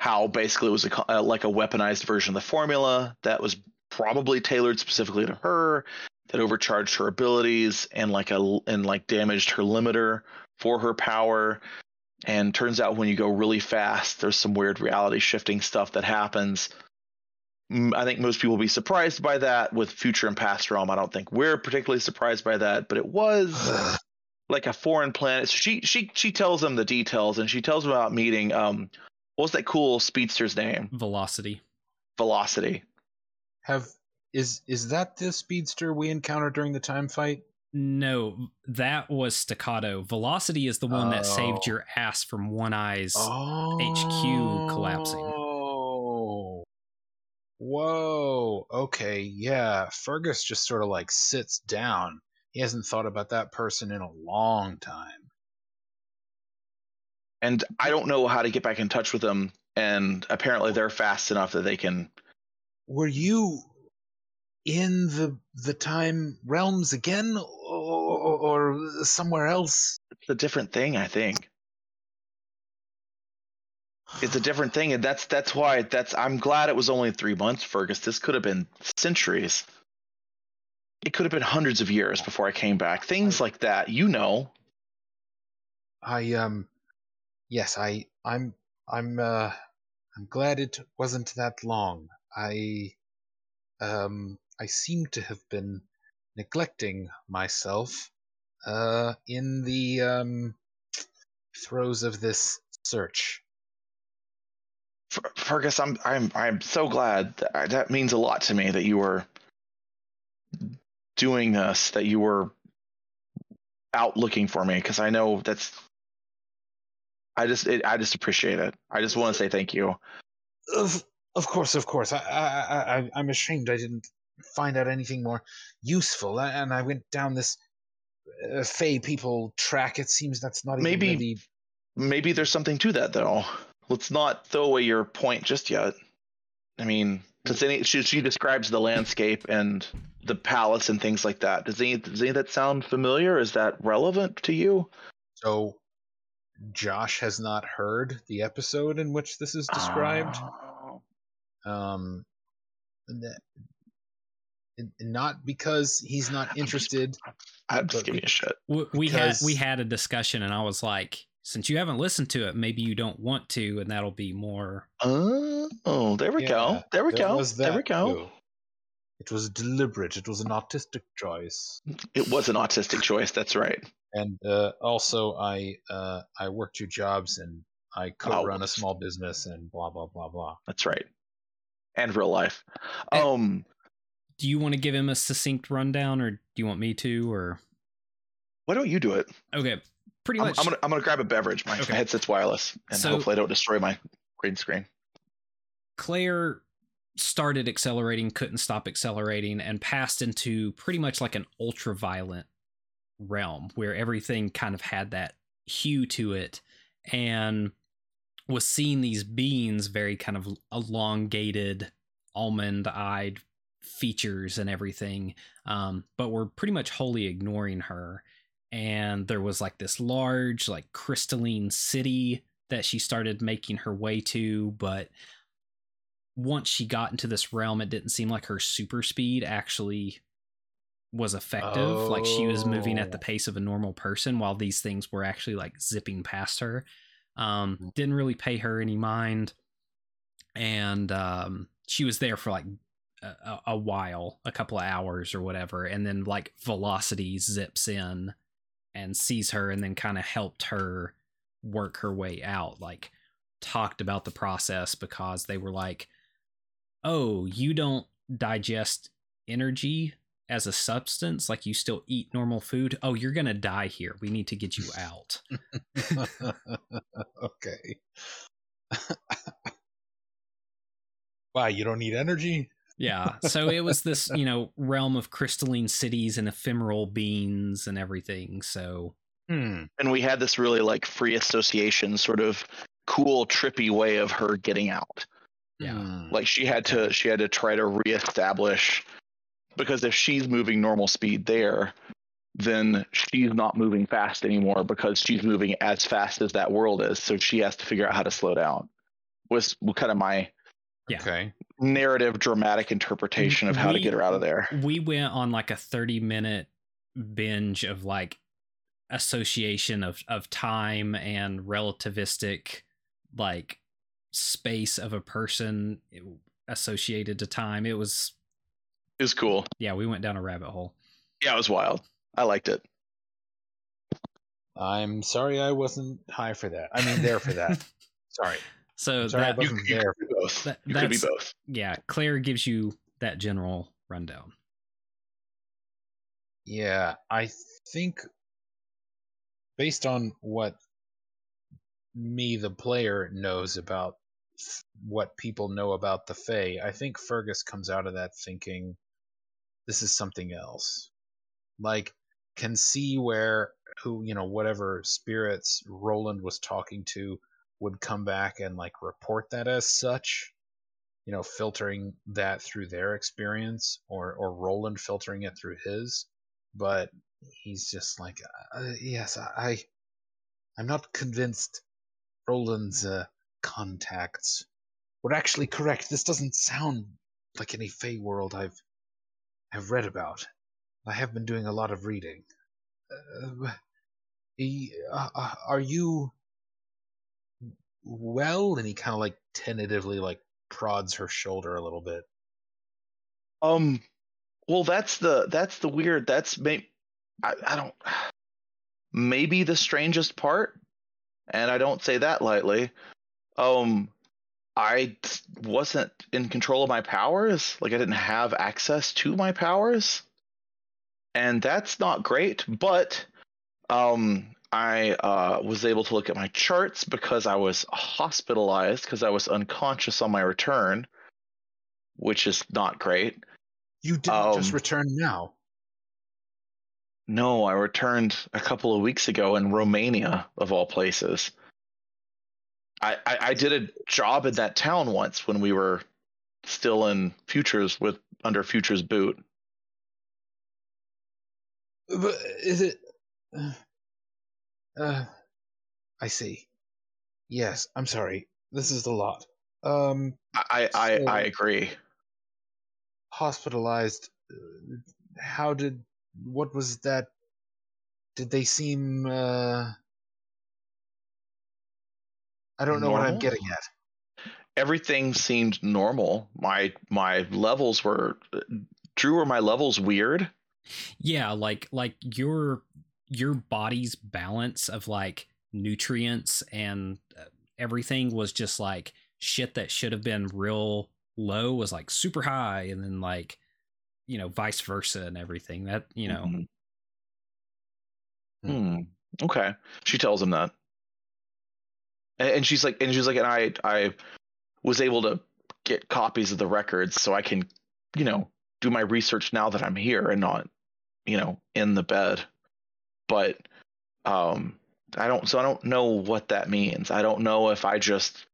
how basically it was a, uh, like a weaponized version of the formula that was probably tailored specifically to her, that overcharged her abilities and like a and like damaged her limiter for her power. And turns out when you go really fast, there's some weird reality shifting stuff that happens. I think most people will be surprised by that. With Future and Past Realm, I don't think we're particularly surprised by that, but it was like a foreign planet. So she she she tells them the details, and she tells them about meeting um what was that cool speedster's name? Velocity. Velocity. Have is is that the speedster we encountered during the time fight? No, that was Staccato. Velocity is the one oh. that saved your ass from One Eye's oh. H Q collapsing. Oh, whoa. Okay, yeah. Fergus just sort of like sits down. He hasn't thought about that person in a long time. And I don't know how to get back in touch with them. And apparently they're fast enough that they can. Were you in the the time realms again, or, or somewhere else? It's a different thing, I think. It's a different thing, and that's that's why that's. I'm glad it was only three months, Fergus. This could have been centuries. It could have been hundreds of years before I came back. Things like that, you know. I um, yes, I I'm I'm uh, I'm glad it wasn't that long. I um. I seem to have been neglecting myself uh, in the um, throes of this search. Fer- Fergus, I'm I'm I'm so glad. That, I, that means a lot to me that you were doing this, that you were out looking for me, because I know that's. I just it, I just appreciate it. I just want to say thank you. Of of course, of course. I I, I I'm ashamed I didn't find out anything more useful, and I went down this uh, Fey people track. It seems that's not even maybe really... maybe there's something to that, though. Let's not throw away your point just yet. I mean, does any she, she describes the landscape and the palace and things like that. Does any does any of that sound familiar? Is that relevant to you? So Josh has not heard the episode in which this is described. Oh. Um. That, not because he's not interested. I'm just giving a shit. We had we had a discussion, and I was like, since you haven't listened to it, maybe you don't want to, and that'll be more. Oh, there we yeah, go. There we there go. There we go. Too. It was deliberate. It was an artistic choice. It was an artistic choice. That's right. And uh, also, I uh, I worked two jobs, and I co-run oh. a small business, and blah blah blah blah. That's right. And real life. And- um. Do you want to give him a succinct rundown, or do you want me to, or? Why don't you do it? Okay, pretty much. I'm, I'm gonna I'm gonna grab a beverage. My okay. headset's wireless, and so, hopefully I don't destroy my green screen. Claire started accelerating, couldn't stop accelerating, and passed into pretty much like an ultra-violent realm where everything kind of had that hue to it, and was seeing these beings, very kind of elongated, almond-eyed features and everything, um but we're pretty much wholly ignoring her. And there was like this large like crystalline city that she started making her way to, but once she got into this realm, it didn't seem like her super speed actually was effective. Oh. Like she was moving at the pace of a normal person while these things were actually like zipping past her. Um didn't really pay her any mind, and um she was there for like A, a while, a couple of hours or whatever, and then like Velocity zips in and sees her, and then kind of helped her work her way out, like talked about the process, because they were like, oh, you don't digest energy as a substance, like you still eat normal food. Oh, you're gonna die here, we need to get you out. Okay. Wow, you don't need energy? Yeah. So it was this, you know, realm of crystalline cities and ephemeral beings and everything. So. Mm. And we had this really like free association sort of cool, trippy way of her getting out. Yeah. Like she had to, she had to try to reestablish, because if she's moving normal speed there, then she's not moving fast anymore because she's moving as fast as that world is. So she has to figure out how to slow down. Was kind of my yeah. okay. narrative, dramatic interpretation of how we, to get her out of there. We went on like a thirty minute binge of like association of, of time and relativistic like space of a person associated to time. It was, it was cool. Yeah. We went down a rabbit hole. Yeah. It was wild. I liked it. I'm sorry I wasn't high for that. I mean, there for that. Sorry. So sorry that, I wasn't you, there you for both. That, you could be both. Yeah, Claire gives you that general rundown. Yeah, I think based on what me, the player, knows about f- what people know about the Fae, I think Fergus comes out of that thinking, this is something else. Like, can see where, who, you know, whatever spirits Roland was talking to would come back and like report that as such, you know, filtering that through their experience, or, or Roland filtering it through his. But he's just like, uh, yes, I, I'm not convinced Roland's uh, contacts were actually correct. This doesn't sound like any Fae world I've, I've read about. I have been doing a lot of reading. Uh, are you well? And he kind of like tentatively like prods her shoulder a little bit. Um, well, that's the that's the weird. That's maybe I, I don't. Maybe the strangest part, and I don't say that lightly. Um, I wasn't in control of my powers. Like I didn't have access to my powers. And that's not great, but um, I uh, was able to look at my charts because I was hospitalized because I was unconscious on my return, which is not great. You didn't um, just return now. No, I returned a couple of weeks ago in Romania, of all places. I, I, I did a job in that town once when we were still in Futures with under Futures boot. But is it? Uh, uh, I see. Yes, I'm sorry. This is a lot. Um, I I, so I agree. Hospitalized. How did? What was that? Did they seem? Uh, I don't know normal? What I'm getting at. Everything seemed normal. My my levels were. Drew, were my levels weird? Yeah, like like your your body's balance of like nutrients and everything was just like shit that should have been real low was like super high, and then like, you know, vice versa and everything that, you know. Mm-hmm. Mm. Okay, she tells him that, and, and she's like, and she's like, and I I was able to get copies of the records so I can, you know, do my research now that I'm here and not, you know, in the bed. But um, I don't, so I don't know what that means. I don't know if I just,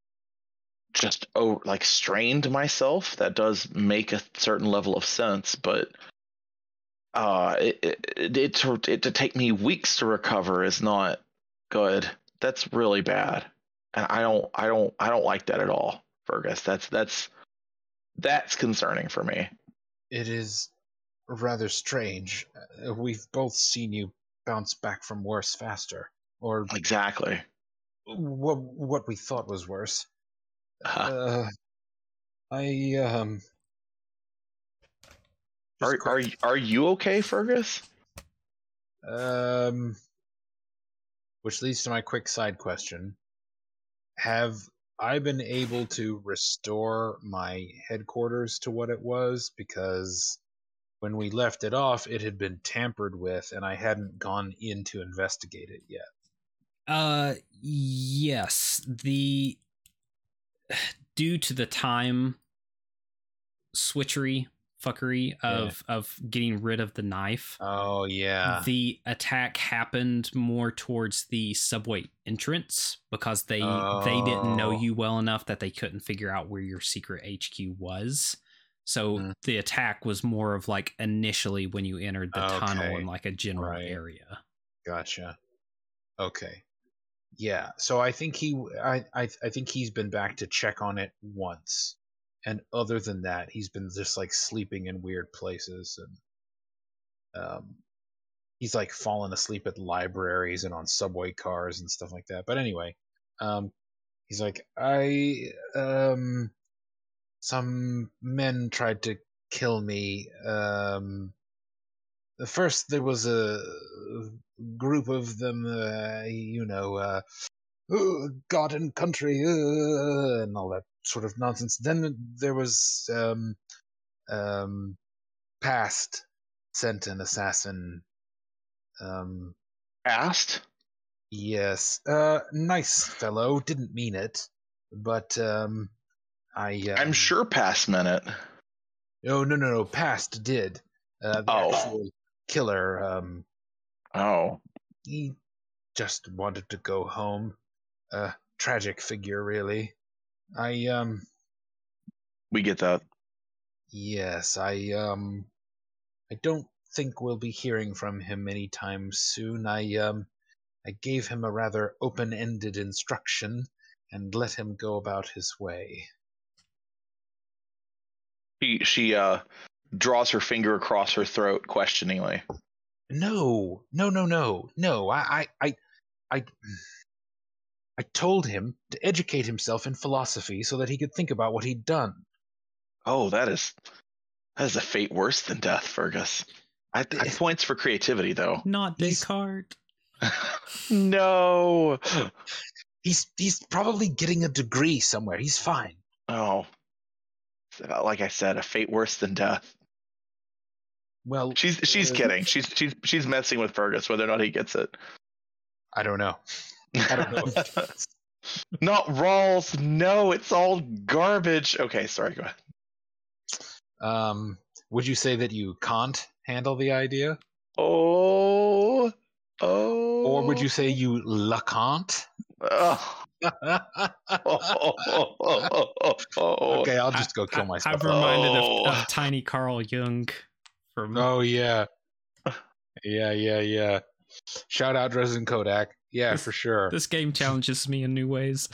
just over, like strained myself. That does make a certain level of sense, but uh, it, it, it, to, it to take me weeks to recover is not good. That's really bad. And I don't, I don't, I don't like that at all, Fergus. That's, that's, that's concerning for me. It is rather strange. We've both seen you bounce back from worse faster, or exactly what what we thought was worse. Uh, I um. Are are are you okay, Fergus? Um, which leads to my quick side question: have I've been able to restore my headquarters to what it was, because when we left it off, it had been tampered with and I hadn't gone in to investigate it yet. Uh, yes. The due to the time switchery fuckery of yeah. of getting rid of the knife. Oh yeah. The attack happened more towards the subway entrance because they oh. they didn't know you well enough that they couldn't figure out where your secret H Q was. So mm. the attack was more of like initially when you entered the okay. tunnel in like a general right. area. Gotcha. Okay. Yeah. So I think he I, I I think he's been back to check on it once. And other than that, he's been just like sleeping in weird places, and um, he's like fallen asleep at libraries and on subway cars and stuff like that. But anyway, um, he's like, I um, some men tried to kill me. Um, first, there was a group of them, uh, you know, uh, oh, God and country uh, and all that sort of nonsense. Then there was um um past sent an assassin um asked yes uh nice fellow, didn't mean it, but um I um, I'm sure past meant it. Oh no no no past did uh the oh. actual killer um oh he just wanted to go home. Uh tragic figure, really. I, um... We get that. Yes, I, um... I don't think we'll be hearing from him anytime soon. I, um... I gave him a rather open-ended instruction and let him go about his way. She, she uh, draws her finger across her throat questioningly. No, no, no, no, no, I, I, I... I... I told him to educate himself in philosophy so that he could think about what he'd done. Oh, that is that is a fate worse than death, Fergus. I, I points for creativity, though. Not Descartes. No. He's he's probably getting a degree somewhere. He's fine. Oh, like I said, a fate worse than death. Well, she's she's uh, kidding. She's she's she's messing with Fergus, whether or not he gets it. I don't know. I don't know. If not Rawls. No, it's all garbage. Okay, sorry. Go ahead. Um, would you say that you can't handle the idea? Oh, oh. Or would you say you la can't? Oh. oh, oh, oh, oh, oh, oh. Okay, I'll just I, go kill myself. I'm reminded oh. of, of Tiny Carl Jung. From... Oh yeah, yeah, yeah, yeah. Shout out Dresden Kodak. Yeah, this, for sure. This game challenges me in new ways.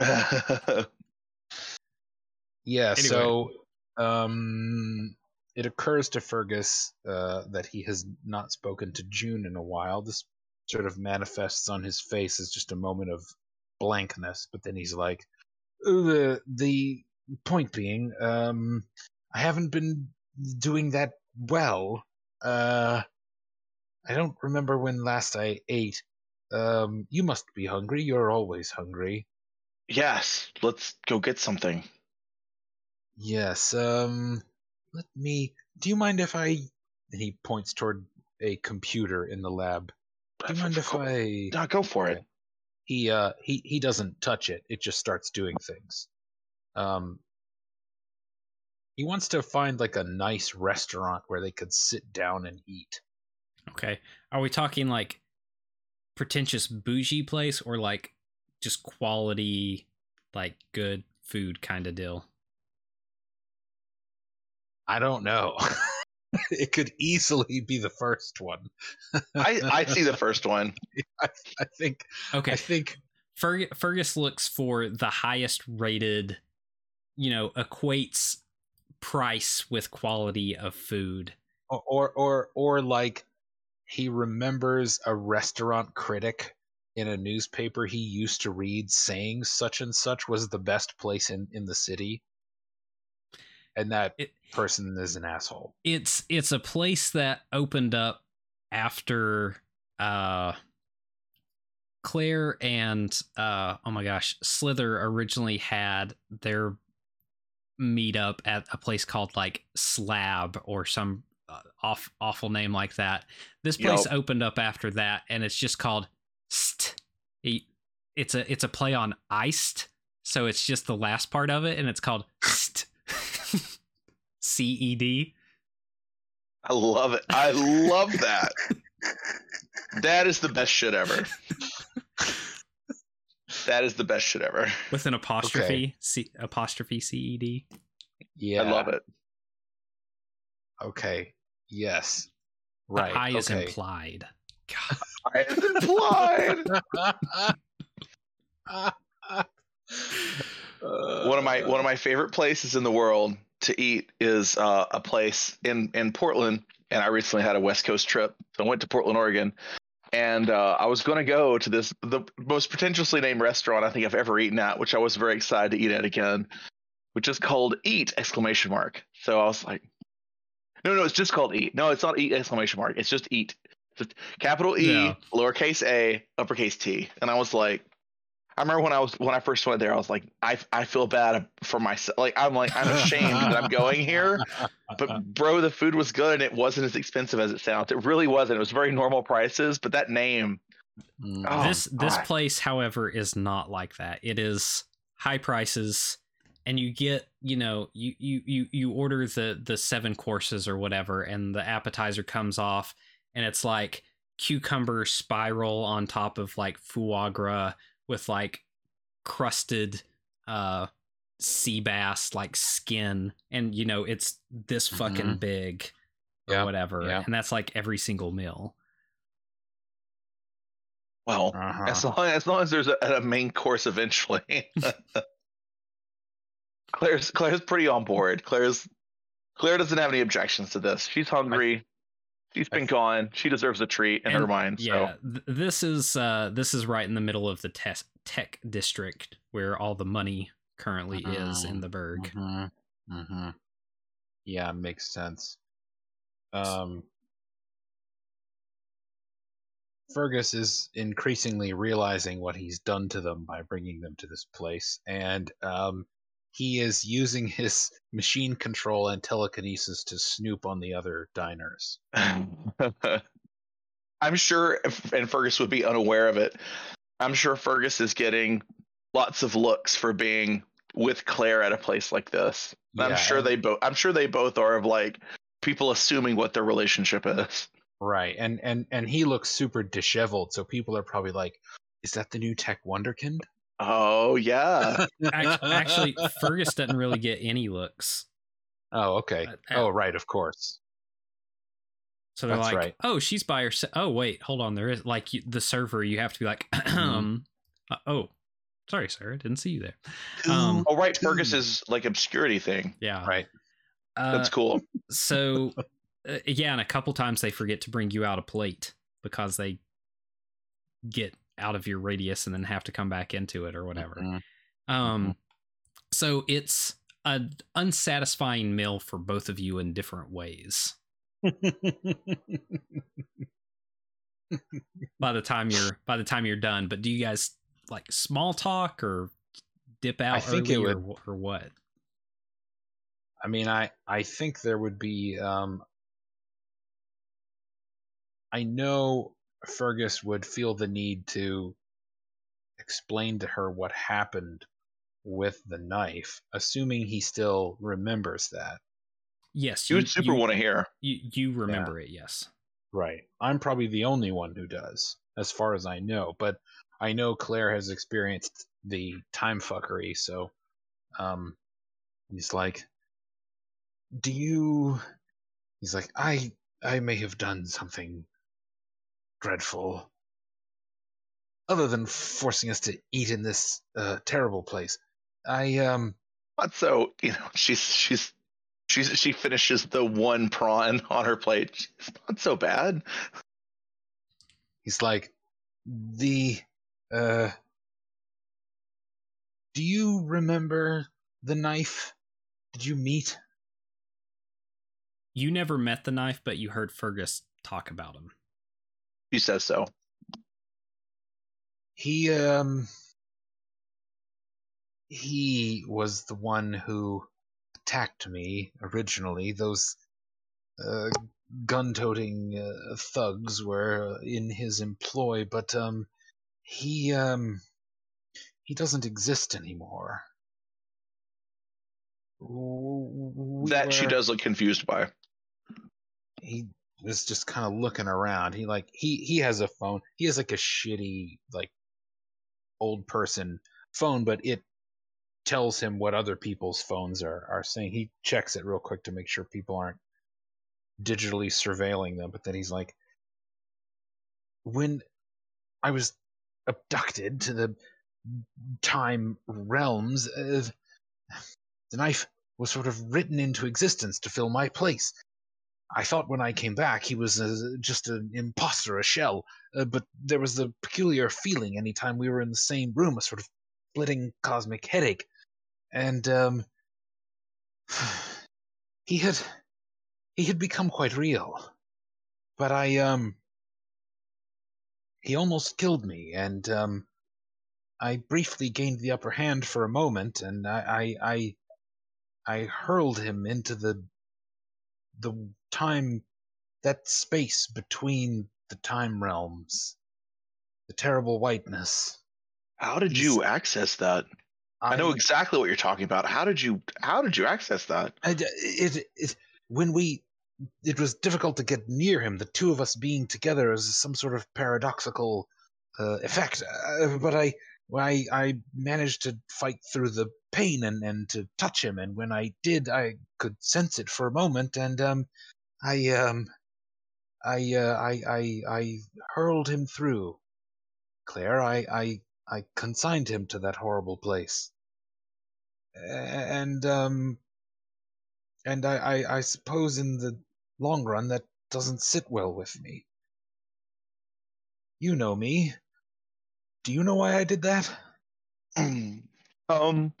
yeah, anyway. so um, it occurs to Fergus uh, that he has not spoken to June in a while. This sort of manifests on his face as just a moment of blankness, but then he's like, the, the point being, um, I haven't been doing that well. Uh, I don't remember when last I ate. Um, you must be hungry. You're always hungry. Yes, let's go get something. Yes, um, let me... Do you mind if I... And he points toward a computer in the lab. Do you mind if go, I... No, go for okay. it. He, uh, he, he doesn't touch it. It just starts doing things. Um, he wants to find, like, a nice restaurant where they could sit down and eat. Okay. Are we talking, like... pretentious bougie place, or like just quality, like good food kind of deal? I don't know. It could easily be the first one. I, I see the first one. I, I think. Okay. I think Fer- Fergus looks for the highest rated, you know, equates price with quality of food, or or or, or like. He remembers a restaurant critic in a newspaper he used to read saying such and such was the best place in, in the city. And that it, person is an asshole. It's it's a place that opened up after uh, Claire and, uh, oh my gosh, Slither originally had their meetup at a place called like Slab or some Uh, off, awful name like that. This place yep. opened up after that, and it's just called St. It's a it's a play on iced, so it's just the last part of it, and it's called St. C E D. I love it. I love that. That is the best shit ever. That is the best shit ever. With an apostrophe, okay. C, apostrophe C E D. Yeah. I love it. Okay. Yes. Right. The I okay. is implied. God. I is implied. One of my one of my favorite places in the world to eat is uh, a place in, in Portland. And I recently had a West Coast trip. So I went to Portland, Oregon. And uh, I was going to go to this, the most pretentiously named restaurant I think I've ever eaten at, which I was very excited to eat at again, which is called Eat! Exclamation mark. So I was like, no, no, it's just called Eat. No, it's not Eat! Exclamation mark. It's just Eat. Just capital E, yeah. Lowercase a, uppercase T. And I was like, I remember when I was when I first went there, I was like, I I feel bad for myself. Like I'm like I'm ashamed that I'm going here, but bro, the food was good and it wasn't as expensive as it sounds. It really wasn't. It was very normal prices, but that name. Oh, this this God. place, however, is not like that. It is high prices, and you get you know you you you you order the the seven courses or whatever, and the appetizer comes off, and it's like cucumber spiral on top of like foie gras. With like crusted uh, sea bass like skin, and you know it's this fucking mm-hmm. big or yep. whatever, yep. and that's like every single meal. Well, uh-huh. as long as long as there's a, a main course eventually. Claire's Claire's pretty on board. Claire's Claire doesn't have any objections to this. She's hungry. I- She's been gone. She deserves a treat in and, her mind. Yeah, so. th- this is uh, this is right in the middle of the te- tech district where all the money currently mm-hmm. is in the Berg. Mm-hmm. Mm-hmm. Yeah, makes sense. Um, Fergus is increasingly realizing what he's done to them by bringing them to this place, and um, he is using his machine control and telekinesis to snoop on the other diners. I'm sure, and Fergus would be unaware of it, I'm sure Fergus is getting lots of looks for being with Claire at a place like this. Yeah, I'm sure they both. I'm sure they both are of like people assuming what their relationship is. Right, and and and he looks super disheveled, so people are probably like, "Is that the new tech wonderkind?" Oh, yeah. Actually, Fergus doesn't really get any looks. Oh, okay. Oh, right, of course. So they're That's like, right. oh, she's by herself. Oh, wait, hold on. There is, like, you, the server, you have to be like, um, uh, oh, sorry, sir, I didn't see you there. Um, oh, right, Fergus's, like, obscurity thing. Yeah. Right. Uh, That's cool. So, uh, yeah, and a couple times they forget to bring you out a plate because they get out of your radius and then have to come back into it or whatever. Mm-hmm. Um, so it's an unsatisfying meal for both of you in different ways. by the time you're, by the time you're done, but do you guys like small talk or dip out I think early it would, or, or what? I mean, I, I think there would be, um, I know Fergus would feel the need to explain to her what happened with the knife, assuming he still remembers that. Yes, you, you would super want to hear. You, you remember yeah. it, yes. Right. I'm probably the only one who does, as far as I know. But I know Claire has experienced the time fuckery, so um, he's like, "Do you?" He's like, "I, I may have done something dreadful, other than forcing us to eat in this uh, terrible place. I um, but so you know, she's she's she's she finishes the one prawn on her plate. It's not so bad." He's like, the uh, "Do you remember the knife? Did you meet?" You never met the knife, but you heard Fergus talk about him. He says so. He um he was the one who attacked me originally. Those uh, gun-toting uh, thugs were in his employ, but um he um he doesn't exist anymore. We that were... she does look confused by. He is just kind of looking around. He like he he has a phone. He has like a shitty like old person phone, but it tells him what other people's phones are are saying. He checks it real quick to make sure people aren't digitally surveilling them. But then he's like, when I was abducted to the time realms, uh, the knife was sort of written into existence to fill my place. I thought when I came back he was uh, just an imposter, a shell, uh, but there was the peculiar feeling any time we were in the same room, a sort of splitting cosmic headache. And um, he had he had become quite real. But I um he almost killed me, and um, I briefly gained the upper hand for a moment, and I I I, I hurled him into the the time, that space between the time realms, the terrible whiteness. How did you access that? I, I know exactly what you're talking about. How did you how did you access that? I, it, it when we it was difficult to get near him. The two of us being together is some sort of paradoxical uh, effect. Uh, but I I I managed to fight through the pain and, and to touch him, and when I did, I could sense it for a moment, and um, I um, I, uh, I I I hurled him through. Claire, I I I consigned him to that horrible place, and um, and I, I I suppose in the long run that doesn't sit well with me. You know me. Do you know why I did that? Um.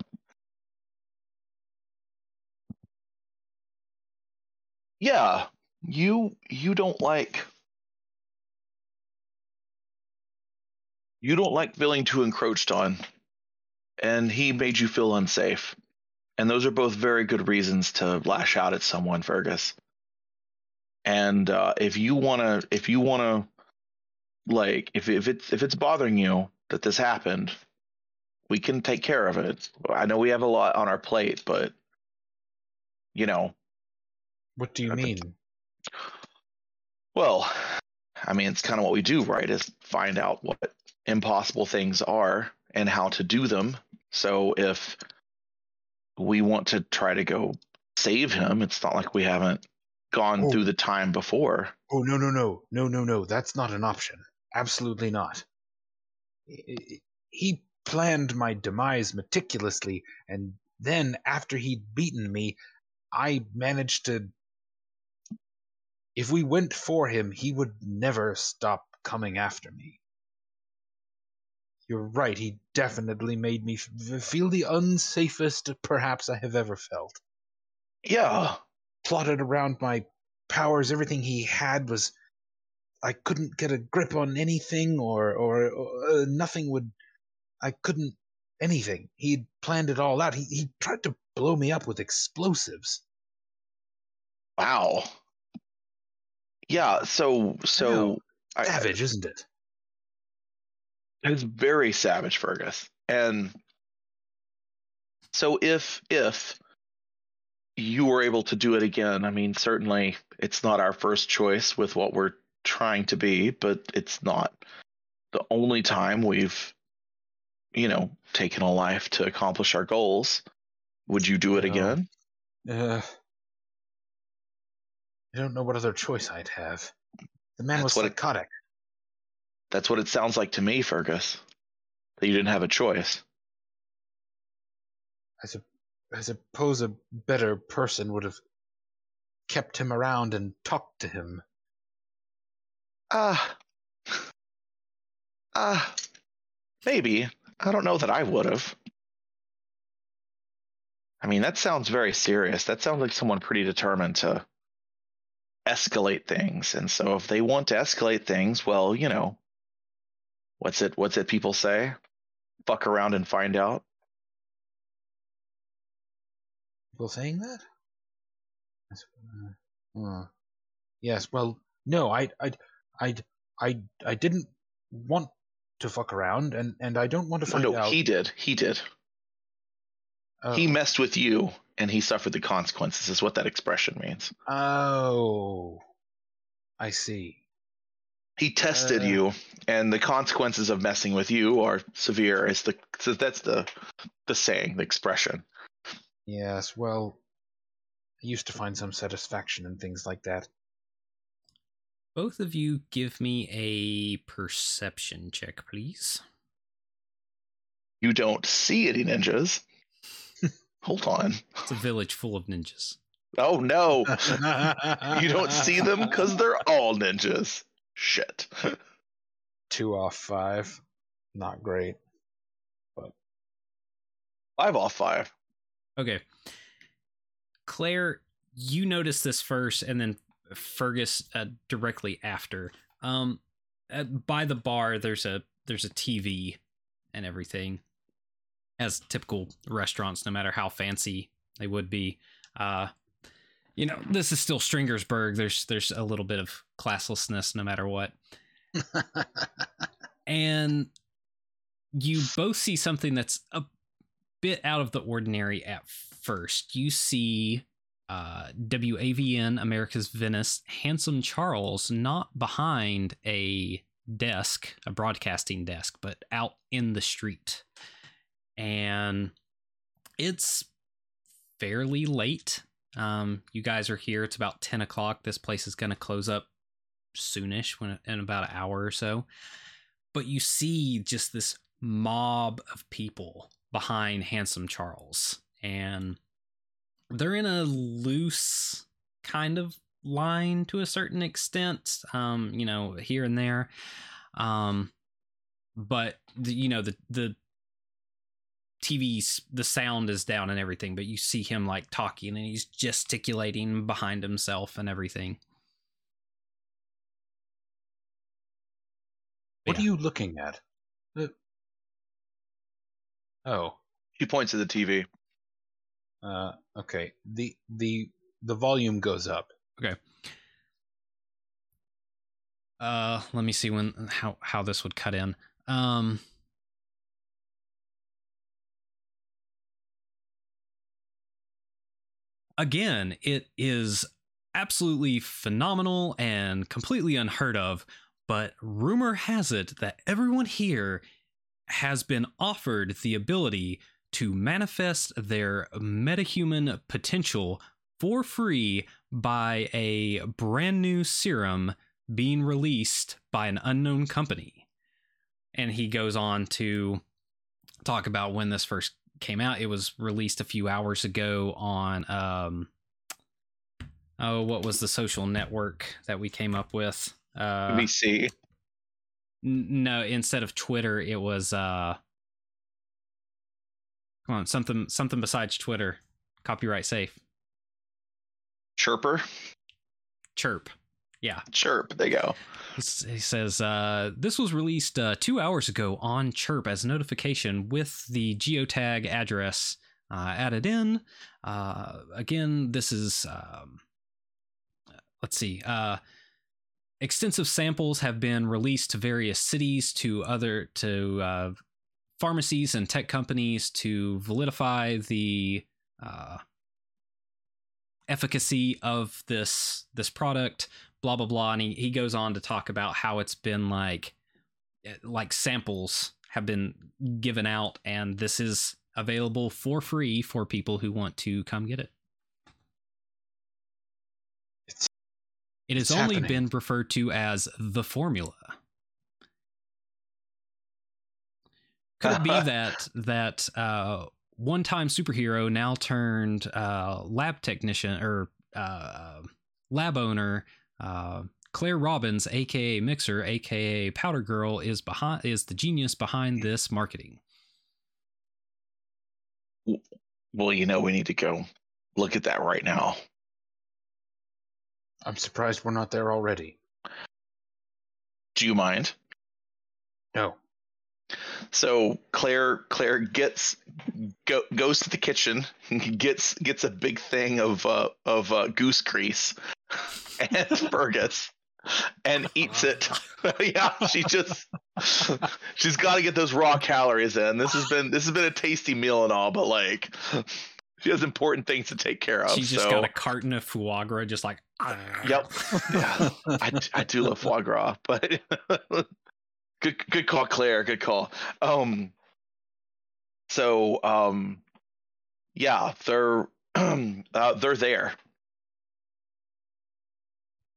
Yeah, you you don't like you don't like feeling too encroached on, and he made you feel unsafe, and those are both very good reasons to lash out at someone, Fergus. And uh, if you wanna, if you wanna, like, if if it's if it's bothering you that this happened, we can take care of it. I know we have a lot on our plate, but, you know. What do you mean? Well, I mean, it's kind of what we do, right? Is find out what impossible things are and how to do them. So if we want to try to go save him, it's not like we haven't gone oh. through the time before. Oh, no, no, no. No, no, no. That's not an option. Absolutely not. He... planned my demise meticulously, and then after he'd beaten me, I managed to... If we went for him, he would never stop coming after me. You're right, he definitely made me f- feel the unsafest perhaps I have ever felt. Yeah. Plotted around my powers, everything he had was... I couldn't get a grip on anything, or, or, or uh, nothing would... I couldn't anything. He'd planned it all out. He he tried to blow me up with explosives. Wow. Yeah, so so no, I, savage, I, isn't it? It's very savage, Fergus. And so if if you were able to do it again, I mean, certainly it's not our first choice with what we're trying to be, but it's not the only time we've you know, taking a life to accomplish our goals. Would you do it uh, again? Uh, I don't know what other choice I'd have. The man that's was psychotic. It, that's what it sounds like to me, Fergus. That you didn't have a choice. I, su- I suppose a better person would have kept him around and talked to him. Ah. Uh, ah. Uh, maybe. I don't know that I would have. I mean, that sounds very serious. That sounds like someone pretty determined to escalate things. And so if they want to escalate things, well, you know, what's it what's it people say? Fuck around and find out. People saying that? Uh, uh, yes, well, no, I I I I I didn't want to fuck around, and, and I don't want to find no, no, out. No, he did. He did. Oh. He messed with you, and he suffered the consequences, is what that expression means. Oh, I see. He tested uh, you, and the consequences of messing with you are severe. Is the so that's the the saying, the expression. Yes, well, I used to find some satisfaction in things like that. Both of you give me a perception check, please. You don't see any ninjas. Hold on. It's a village full of ninjas. Oh, no. You don't see them because they're all ninjas. Shit. Two off five. Not great. But Five off five. Okay. Claire, you notice this first, and then Fergus uh, directly after. Um, at, by the bar, there's a there's a T V and everything, as typical restaurants, no matter how fancy they would be. Uh, you know, this is still Stringersburg. There's there's a little bit of classlessness, no matter what. And you both see something that's a bit out of the ordinary at first. You see uh, W A V N, America's Venice, Handsome Charles, not behind a desk, a broadcasting desk, but out in the street. And it's fairly late. Um, you guys are here. It's about ten o'clock. This place is going to close up soonish, when, in about an hour or so. But you see just this mob of people behind Handsome Charles. And they're in a loose kind of line to a certain extent, um, you know, here and there. Um, but, the, you know, the, the T V's, the sound is down and everything, but you see him like talking and he's gesticulating behind himself and everything. What yeah. are you looking at? Uh, oh. He points at the T V. Uh, okay. The the the volume goes up. Okay. Uh, let me see when how how this would cut in. Um. Again, it is absolutely phenomenal and completely unheard of, but rumor has it that everyone here has been offered the ability to manifest their metahuman potential for free by a brand new serum being released by an unknown company. And he goes on to talk about when this first came out. It was released a few hours ago on, um, oh, what was the social network that we came up with? Uh, B C. N- no, instead of Twitter, it was, uh, Come on, something something besides Twitter. Copyright safe. Chirper? Chirp. Yeah. Chirp, there you go. He says, uh, this was released uh, two hours ago on Chirp as a notification with the geotag address uh, added in. Uh, again, this is, um, let's see, uh, extensive samples have been released to various cities, to other, to... Uh, pharmacies and tech companies to validify the uh, efficacy of this this product, blah, blah, blah. And he, he goes on to talk about how it's been like, like samples have been given out, and this is available for free for people who want to come get it. It's, it has only happening. been referred to as the formula. Could it be that that uh, one-time superhero now turned uh, lab technician or uh, lab owner uh, Claire Robbins, aka Mixer, aka Powder Girl, is behind is the genius behind this marketing? Well, you know, we need to go look at that right now. I'm surprised we're not there already. Do you mind? No. So Claire, Claire gets go, goes to the kitchen, gets gets a big thing of uh, of uh, goose grease and Fergus, and eats it. Yeah, she just she's got to get those raw calories in. This has been this has been a tasty meal and all, but like She has important things to take care of. She's just so. got a carton of foie gras, just like. Yep. Yeah. I, I do love foie gras, but good good call, Claire. Good call. Um. So um, yeah, they're uh, they're there.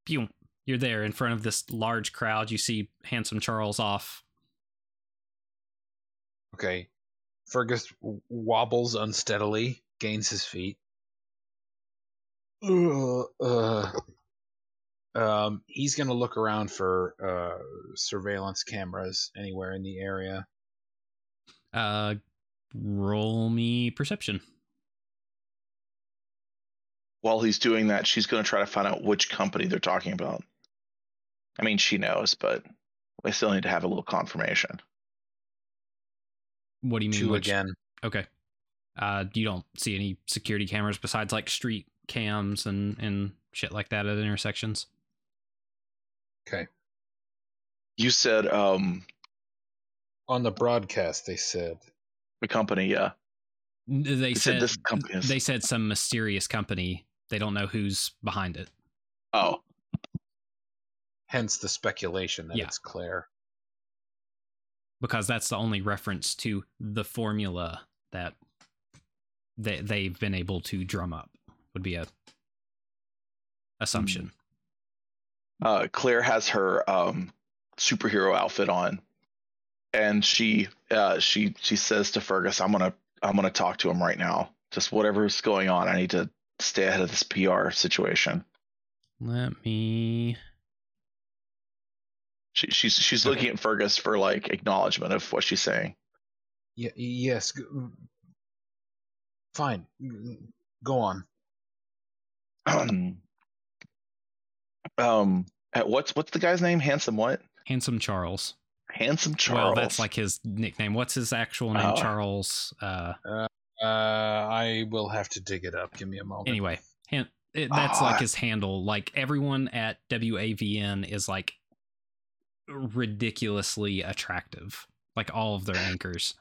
Pew. You're there in front of this large crowd. You see Handsome Charles off. Okay. Fergus wobbles unsteadily, gains his feet. Uh, uh, um, he's going to look around for uh, surveillance cameras anywhere in the area. Uh, roll me perception. While he's doing that, she's going to try to find out which company they're talking about. I mean, she knows, but we still need to have a little confirmation. What do you mean? Two which... again. Okay. Uh, you don't see any security cameras besides like street cams and, and shit like that at intersections. Okay. You said, um, on the broadcast, they said the company. Yeah. They, they said, said this company. Is... They said some mysterious company. They don't know who's behind it. Oh. Hence the speculation that yeah. it's Claire. Because that's the only reference to the formula that they, they've been able to drum up would be a assumption. Uh, Claire has her um, superhero outfit on, and she uh, she she says to Fergus, "I'm gonna I'm gonna talk to him right now. Just whatever's going on, I need to stay ahead of this P R situation." Let me. She, she's she's looking at Fergus for like acknowledgement of what she's saying. Yeah, yes. Fine. Go on. Um, um what's what's the guy's name? Handsome what? Handsome Charles. Handsome Charles. Well, that's like his nickname. What's his actual name? Oh. Charles. Uh, uh, uh, I will have to dig it up. Give me a moment. Anyway, han- it, that's oh, like his handle. Like everyone at W A V N is like ridiculously attractive, like all of their anchors.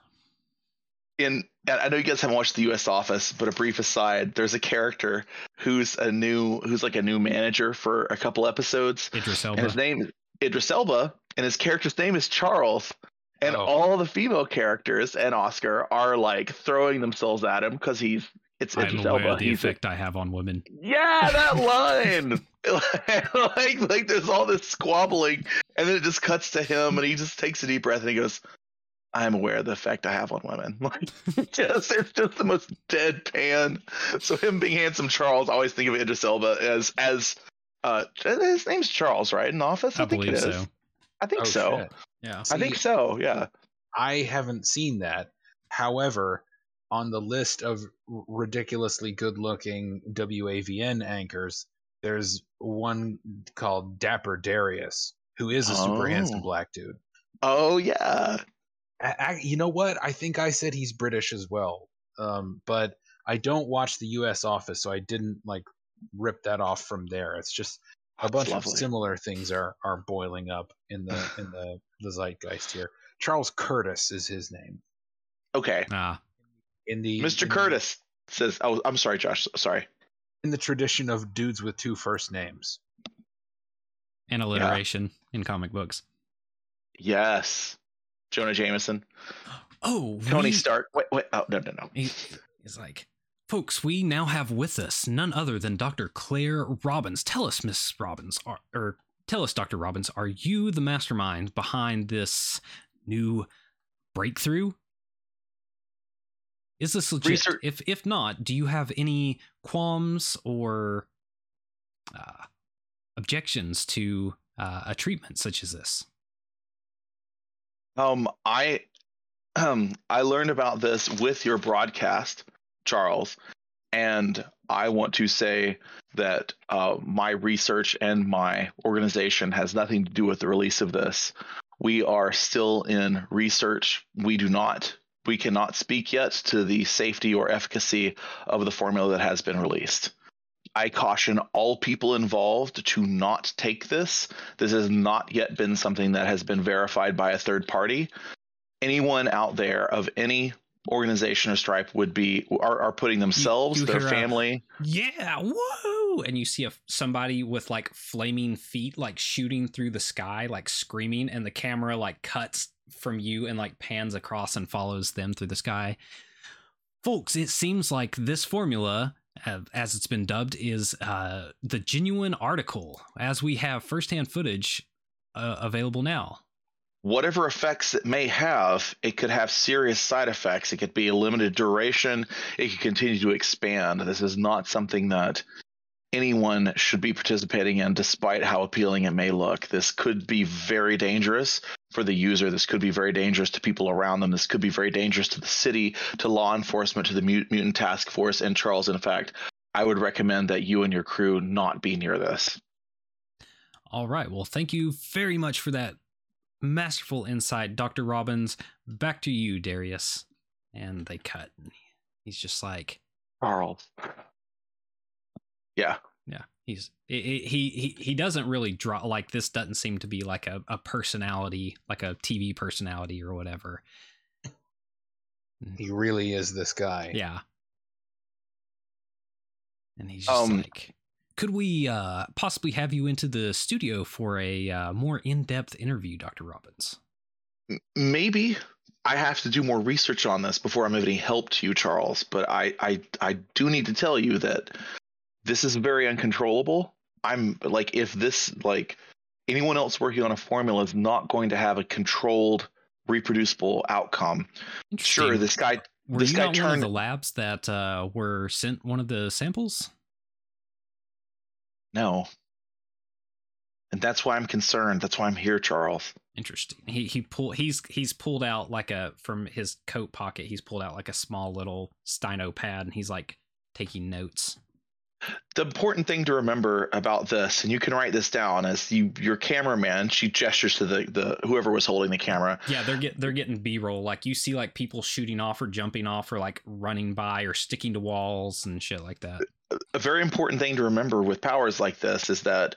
And I know you guys haven't watched the U S Office, but a brief aside, there's a character who's a new who's like a new manager for a couple episodes. Idris Elba. And his name Idris Elba, and his character's name is Charles. And oh. all the female characters and Oscar are like throwing themselves at him because he's it's I'm Idris aware Elba. Of the he's effect a, I have on women. Yeah, that line. like like there's all this squabbling, and then it just cuts to him, and he just takes a deep breath, and he goes, "I'm aware of the effect I have on women." Like, just it's just the most deadpan. So him being Handsome Charles, I always think of Idris Elba as as uh, his name's Charles, right? In the Office, I, I think believe it is. So. I think oh, so. Shit. Yeah, See, I think so. Yeah, I haven't seen that. However, on the list of ridiculously good-looking W A V N anchors, there's one called Dapper Darius, who is a super oh. handsome black dude. Oh, yeah. I, I, you know what? I think I said he's British as well, um, but I don't watch the U S Office, so I didn't like rip that off from there. It's just a That's bunch lovely. Of similar things are, are boiling up in the in the, the zeitgeist here. Charles Curtis is his name. Okay. Ah. In the Mister In Curtis the, says, "Oh, I'm sorry, Josh. Sorry." In the tradition of dudes with two first names. And alliteration yeah. in comic books. Yes. Jonah Jameson. Oh, Tony we... Stark. Wait, wait. Oh, no, no, no. He, he's like, "Folks, we now have with us none other than Doctor Claire Robbins. Tell us, Miss Robbins, are, or tell us, Doctor Robbins, are you the mastermind behind this new breakthrough? Is this legit? Research. If if not, do you have any qualms or uh, objections to uh, a treatment such as this?" Um, I um, I learned about this with your broadcast, Charles, and I want to say that uh, my research and my organization has nothing to do with the release of this. We are still in research. We do not. We cannot speak yet to the safety or efficacy of the formula that has been released. I caution all people involved to not take this. This has not yet been something that has been verified by a third party. Anyone out there of any organization or stripe would be are, are putting themselves, you, you their family. A, yeah, whoa! And you see a somebody with like flaming feet, like shooting through the sky, like screaming, and the camera like cuts from you and like pans across and follows them through the sky. Folks, it seems like this formula, as it's been dubbed, is uh, the genuine article, as we have firsthand footage uh, available now. Whatever effects it may have, it could have serious side effects. It could be a limited duration. It could continue to expand. This is not something that anyone should be participating in, despite how appealing it may look. This could be very dangerous for the user. This could be very dangerous to people around them. This could be very dangerous to the city, to law enforcement, to the mutant task force. And Charles, in fact, I would recommend that you and your crew not be near this. All right. Well, thank you very much for that masterful insight, Doctor Robbins. Back to you, Darius. And they cut. He's just like, Charles. Yeah. Yeah. He's he he he doesn't really draw, like, this doesn't seem to be like a, a personality, like a T V personality or whatever. He really is this guy. Yeah. And he's just um, like, could we uh, possibly have you into the studio for a uh, more in-depth interview, Doctor Robbins? Maybe. I have to do more research on this before I'm of any help to you, Charles. But I, I, I do need to tell you that this is very uncontrollable. I'm like, if this, like, anyone else working on a formula is not going to have a controlled, reproducible outcome. Sure, this guy. Were this you guy not turned one of the labs that uh, were sent one of the samples? No. And that's why I'm concerned. That's why I'm here, Charles. Interesting. He he pull he's he's pulled out like a from his coat pocket. He's pulled out like a small little Steino pad, and he's like taking notes. The important thing to remember about this, and you can write this down, is you your cameraman. She gestures to the, the whoever was holding the camera. Yeah, they're get they're getting B-roll. Like you see, like people shooting off or jumping off or like running by or sticking to walls and shit like that. A very important thing to remember with powers like this is that,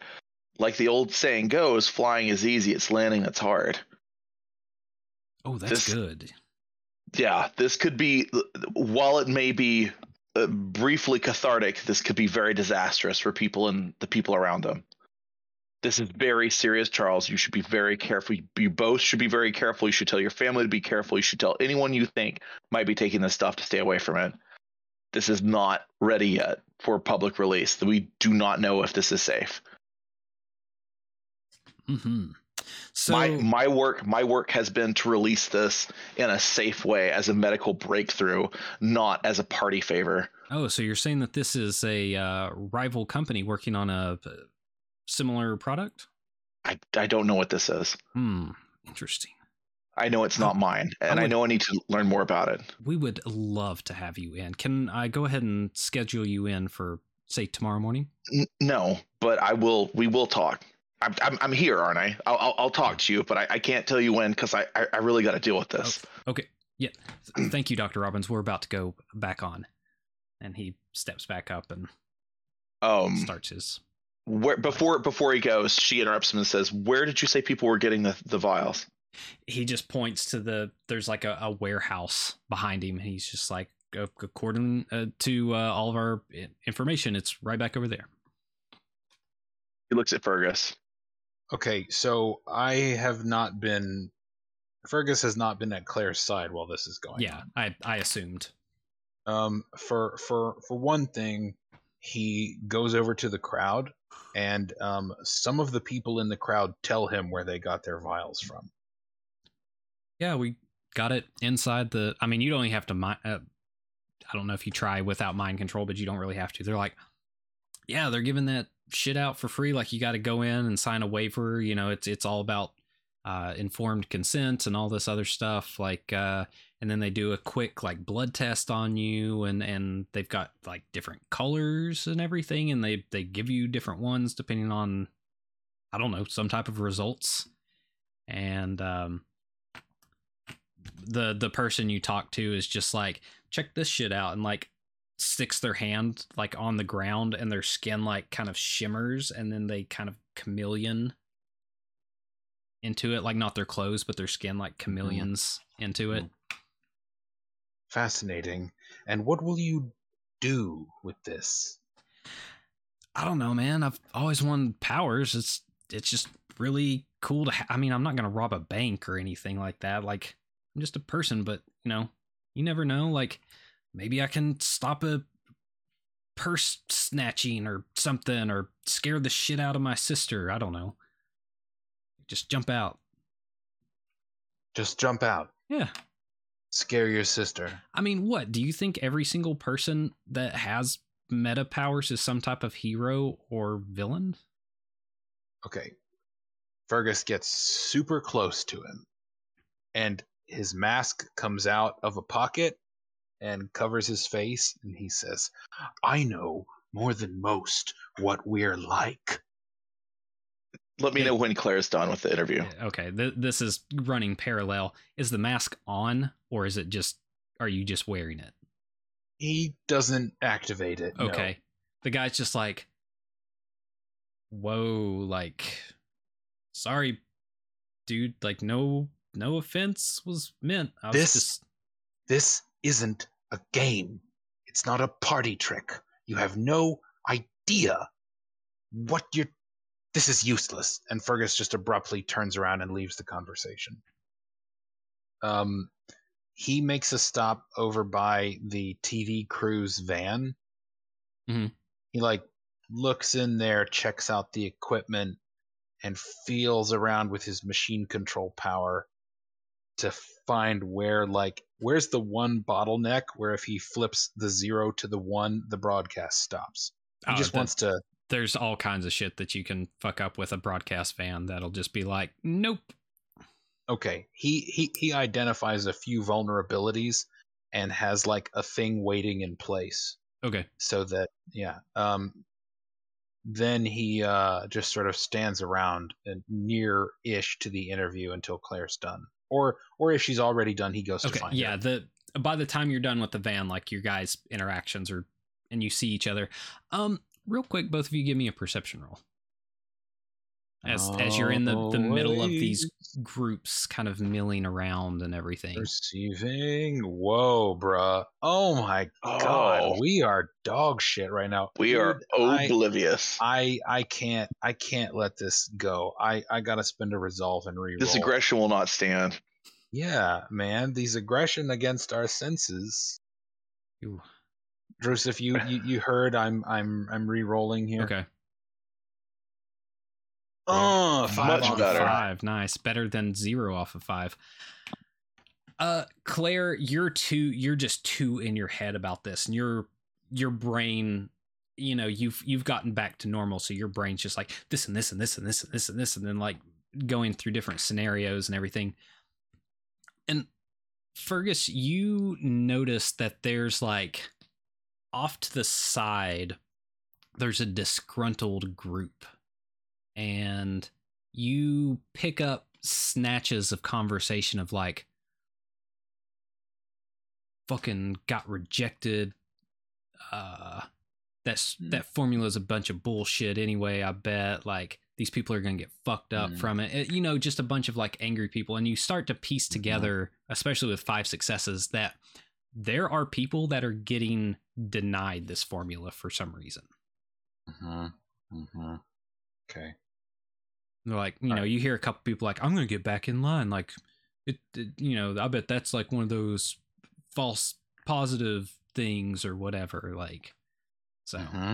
like the old saying goes, flying is easy, it's landing that's hard. Oh, that's this, good. Yeah, this could be, while it may be uh, briefly cathartic, this could be very disastrous for people and the people around them. This is very serious, Charles. You should be very careful. You both should be very careful. You should tell your family to be careful. You should tell anyone you think might be taking this stuff to stay away from it. This is not ready yet for public release. We do not know if this is safe. Mm-hmm. So my, my work, my work has been to release this in a safe way as a medical breakthrough, not as a party favor. Oh, so you're saying that this is a uh, rival company working on a uh, similar product? I, I don't know what this is. Hmm. Interesting. I know it's not mine, and I, would, I know I need to learn more about it. We would love to have you in. Can I go ahead and schedule you in for, say, tomorrow morning? N- no, but I will. We will talk. I'm I'm, I'm here, aren't I? I'll, I'll, I'll talk to you, but I, I can't tell you when because I, I, I really got to deal with this. Oh, okay. Yeah. Thank you, Doctor Robbins. We're about to go back on, and he steps back up and um, starts his. Where before before he goes, she interrupts him and says, "Where did you say people were getting the, the vials?" He just points to the there's like a, a warehouse behind him, and he's just like, according uh, to uh, all of our information, it's right back over there. He looks at Fergus. Okay, so I have not been Fergus has not been at Claire's side while this is going yeah, on. Yeah, I I assumed. Um for for for one thing, he goes over to the crowd, and um some of the people in the crowd tell him where they got their vials from. Yeah, we got it inside the. I mean, you don't have to. Mind, uh, I don't know if you try without mind control, but you don't really have to. They're like, yeah, they're giving that shit out for free. Like, you got to go in and sign a waiver. You know, it's it's all about uh, informed consent and all this other stuff. Like, uh, and then they do a quick like blood test on you, and, and they've got like different colors and everything, and they they give you different ones depending on, I don't know, some type of results, and um. the the person you talk to is just like, check this shit out, and like sticks their hand like on the ground, and their skin like kind of shimmers, and then they kind of chameleon into it, like not their clothes but their skin like chameleons mm. into it. Fascinating. And what will you do with this? I don't know, man. I've always wanted powers. It's it's just really cool to ha- I mean, I'm not going to rob a bank or anything like that. Like, I'm just a person, but, you know, you never know. Like, maybe I can stop a purse snatching or something, or scare the shit out of my sister. I don't know. Just jump out. Just jump out. Yeah. Scare your sister. I mean, what? Do you think every single person that has meta powers is some type of hero or villain? Okay. Fergus gets super close to him, and his mask comes out of a pocket and covers his face, and he says, "I know more than most what we're like." Let me yeah. know when Claire's done with the interview. Okay, th- this is running parallel. Is the mask on, or is it just, are you just wearing it? He doesn't activate it. Okay. No. The guy's just like, whoa, like, sorry, dude, like, no, no offense was meant. I was this, just... this isn't a game. It's not a party trick. You have no idea what you're This is useless. And Fergus just abruptly turns around and leaves the conversation. Um, he makes a stop over by the T V crew's van. Mm-hmm. He like looks in there, checks out the equipment, and feels around with his machine control power to find where, like, where's the one bottleneck where if he flips the zero to the one, the broadcast stops. He oh, just that- wants to... There's all kinds of shit that you can fuck up with a broadcast van that'll just be like, nope. Okay. He he he identifies a few vulnerabilities and has like a thing waiting in place. Okay. So that, yeah. Um, then he uh, just sort of stands around and near-ish to the interview until Claire's done. Or or if she's already done, he goes okay, to find yeah, her. Yeah, the by the time you're done with the van, like your guys' interactions are, and you see each other. Um Real quick, both of you give me a perception roll. As oh, as you're in the, the middle of these groups kind of milling around and everything. Perceiving? Whoa, bruh. Oh my oh. god. We are dog shit right now. We Dude, are oblivious. I, I I can't I can't let this go. I, I gotta spend a resolve and reroll. This aggression will not stand. Yeah, man. These aggression against our senses. Ew. Bruce, if you, you, you heard, I'm I'm I'm re-rolling here. Okay. Oh, five much off better. Five, nice, better than zero off of five. Uh, Claire, you're too. You're just too in your head about this, and your your brain, you know, you've you've gotten back to normal, so your brain's just like this and this and this and this and this and this, and then like going through different scenarios and everything. And Fergus, you notice that there's like. Off to the side, there's a disgruntled group, and you pick up snatches of conversation of like, fucking got rejected. Uh, that's mm. that formula's a bunch of bullshit anyway, I bet. Like, these people are going to get fucked up mm. from it. it. You know, just a bunch of like angry people. And you start to piece together, mm-hmm. especially with five successes, that there are people that are getting denied this formula for some reason. Mm-hmm. Mm-hmm. Okay. They're like, you All know, right. you hear a couple people like, I'm going to get back in line. Like, it, it, you know, I bet that's like one of those false positive things or whatever. Like, so. Mm-hmm.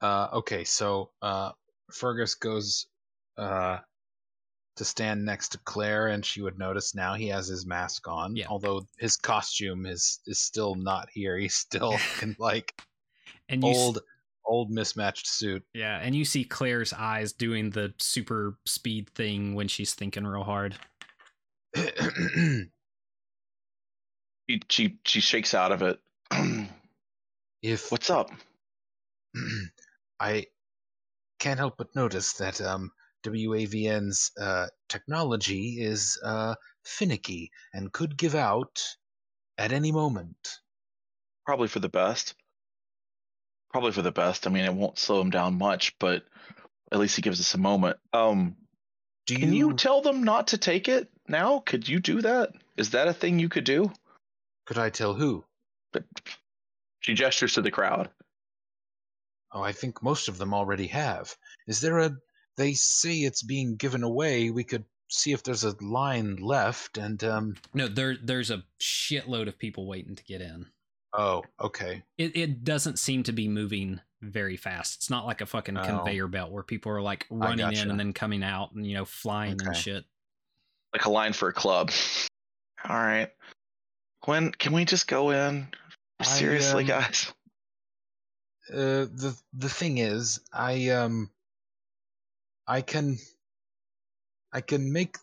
Uh, okay. So, uh, Fergus goes, uh, to stand next to Claire, and she would notice now he has his mask on. Yeah. Although his costume is is still not here. He's still in like and old s- old mismatched suit. Yeah, and you see Claire's eyes doing the super speed thing when she's thinking real hard. she, she she shakes out of it. if what's up? I can't help but notice that um W A V N's uh, technology is uh, finicky and could give out at any moment. Probably for the best. Probably for the best. I mean, it won't slow him down much, but at least he gives us a moment. Um, Do you... Can you tell them not to take it? now? Could you do that? Is that a thing you could do? Could I tell who? She gestures to the crowd. Oh, I think most of them already have. Is there a... They say it's being given away. We could see if there's a line left, and... Um... No, there, there's a shitload of people waiting to get in. Oh, okay. It, it doesn't seem to be moving very fast. It's not like a fucking oh. conveyor belt where people are, like, running gotcha. in and then coming out and, you know, flying okay. and shit. Like a line for a club. All right. When can we just go in? Seriously, I, um, guys. Uh, the the thing is, I um, I can, I can make,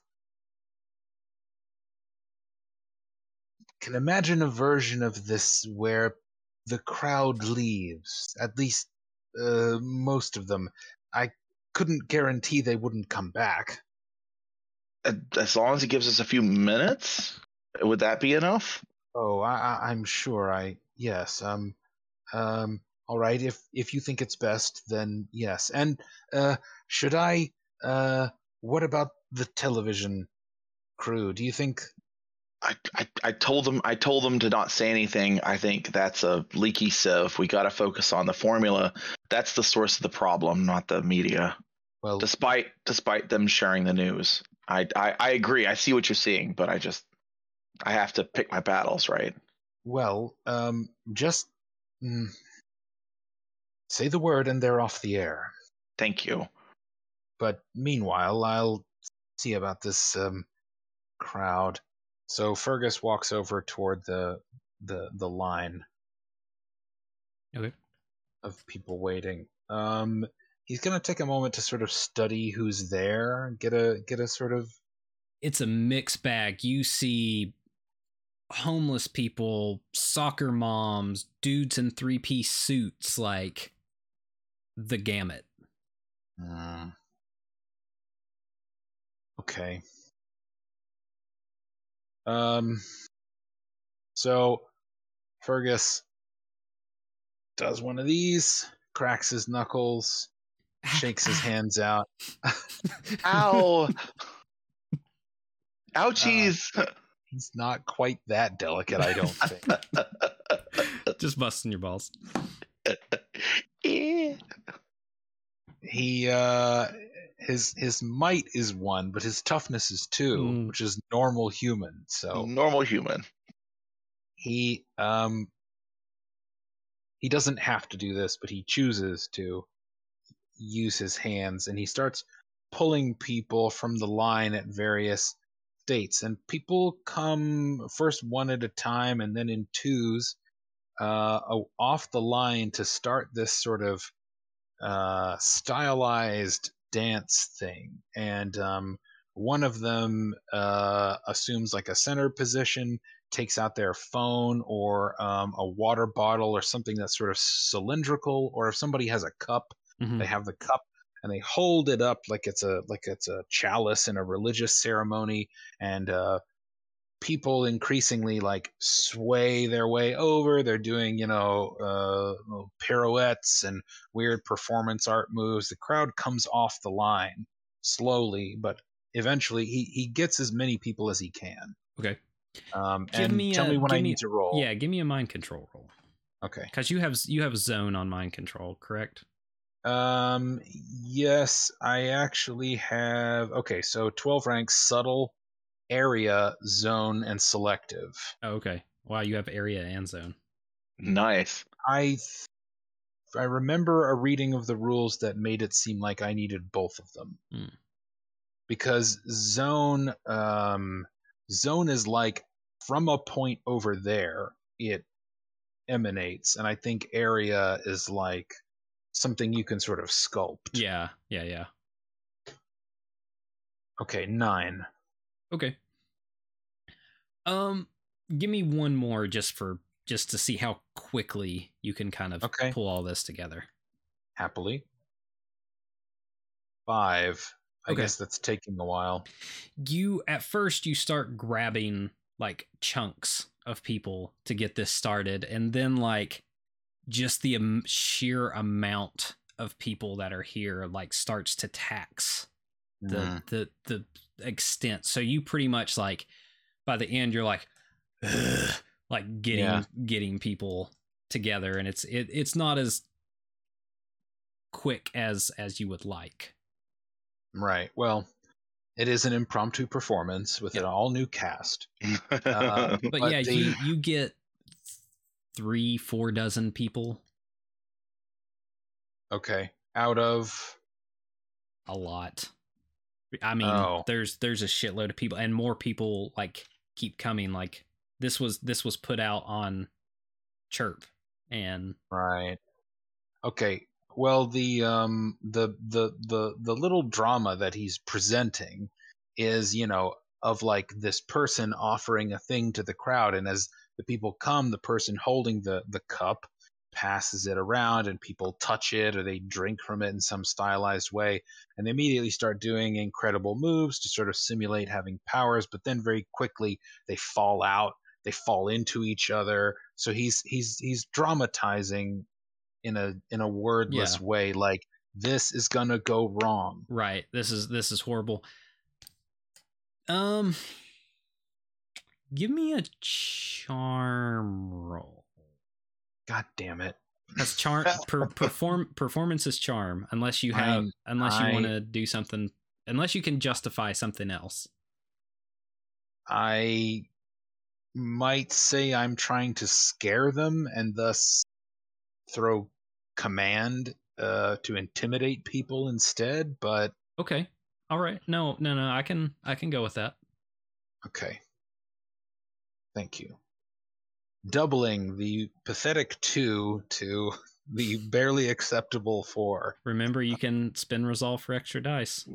can imagine a version of this where the crowd leaves. At least, uh, most of them. I couldn't guarantee they wouldn't come back. As long as he gives us a few minutes, would that be enough? Oh, I, I, I'm sure I... Yes. Um, um, all right, if if you think it's best, then yes. And uh, should I... Uh, what about the television crew? Do you think... I, I, I told them I told them to not say anything. I think that's a leaky sieve. We got to focus on the formula. That's the source of the problem, not the media. Well, despite despite them sharing the news. I, I, I agree. I see what you're seeing, but I just... I have to pick my battles, right? Well, um, just mm, say the word and they're off the air. Thank you. But meanwhile, I'll see about this um, crowd. So Fergus walks over toward the the the line okay. of people waiting. Um, he's going to take a moment to sort of study who's there, get a get a sort of... It's a mixed bag. You see homeless people, soccer moms, dudes in three-piece suits, like the gamut. Uh, okay. Um. So Fergus does one of these, cracks his knuckles, shakes his hands out. Ow! Ouchies! Uh, He's not quite that delicate, I don't think. Just busting your balls. Yeah. He, uh, his his might is one, but his toughness is two, mm. which is normal human. So normal human. He um he doesn't have to do this, but he chooses to use his hands, and he starts pulling people from the line at various dates, and people come first one at a time and then in twos uh, off the line to start this sort of uh, stylized dance thing. And um, one of them uh, assumes like a center position, takes out their phone or um, a water bottle or something that's sort of cylindrical, or if somebody has a cup, mm-hmm. they have the cup. And they hold it up like it's a like it's a chalice in a religious ceremony, and uh, people increasingly like sway their way over. They're doing, you know, uh, pirouettes and weird performance art moves. The crowd comes off the line slowly, but eventually he, he gets as many people as he can. Okay. Um, give and me tell a, me when I me, need to roll. Yeah, give me a mind control roll. Okay. Because you have you have zone on mind control, correct? Um, yes, I actually have, okay, so twelve ranks, subtle, area, zone, and selective. Oh, okay. Wow, you have area and zone. Nice. I th- I remember a reading of the rules that made it seem like I needed both of them. Mm. Because zone, um, zone is like from a point over there, it emanates, and I think area is like something you can sort of sculpt. Yeah, yeah, yeah. Okay, nine. Okay. Um, give me one more just for just to see how quickly you can kind of okay. pull all this together. Happily. Five. I okay. guess that's taking a while. You at first you start grabbing like chunks of people to get this started, and then like just the um, sheer amount of people that are here like starts to tax the mm. the the extent. So you pretty much like by the end you're like like getting yeah. getting people together, and it's it, it's not as quick as as you would like. Right. Well, it is an impromptu performance with yeah. an all new cast. uh, but, but yeah, the... you you get three four dozen people. Okay. Out of a lot. I mean, oh. there's there's a shitload of people, and more people like keep coming. Like this was this was put out on Chirp, and right. Okay. Well, the um the the the the little drama that he's presenting is, you know, of like this person offering a thing to the crowd, and as the people come, the person holding the the cup passes it around, and people touch it or they drink from it in some stylized way, and they immediately start doing incredible moves to sort of simulate having powers, but then very quickly they fall out, they fall into each other. So he's he's he's dramatizing in a in a wordless yeah. way, like this is gonna go wrong. Right. This is this is horrible. Um give me a charm roll. God damn it. That's charm per, perform performance is charm, unless you have I, unless I, you want to do something, unless you can justify something else. I might say I'm trying to scare them and thus throw command uh, to intimidate people instead, but okay. All right. No, no, no. I can I can go with that. Okay. Thank you. Doubling the pathetic two to the barely acceptable four. Remember, you can spin resolve for extra dice.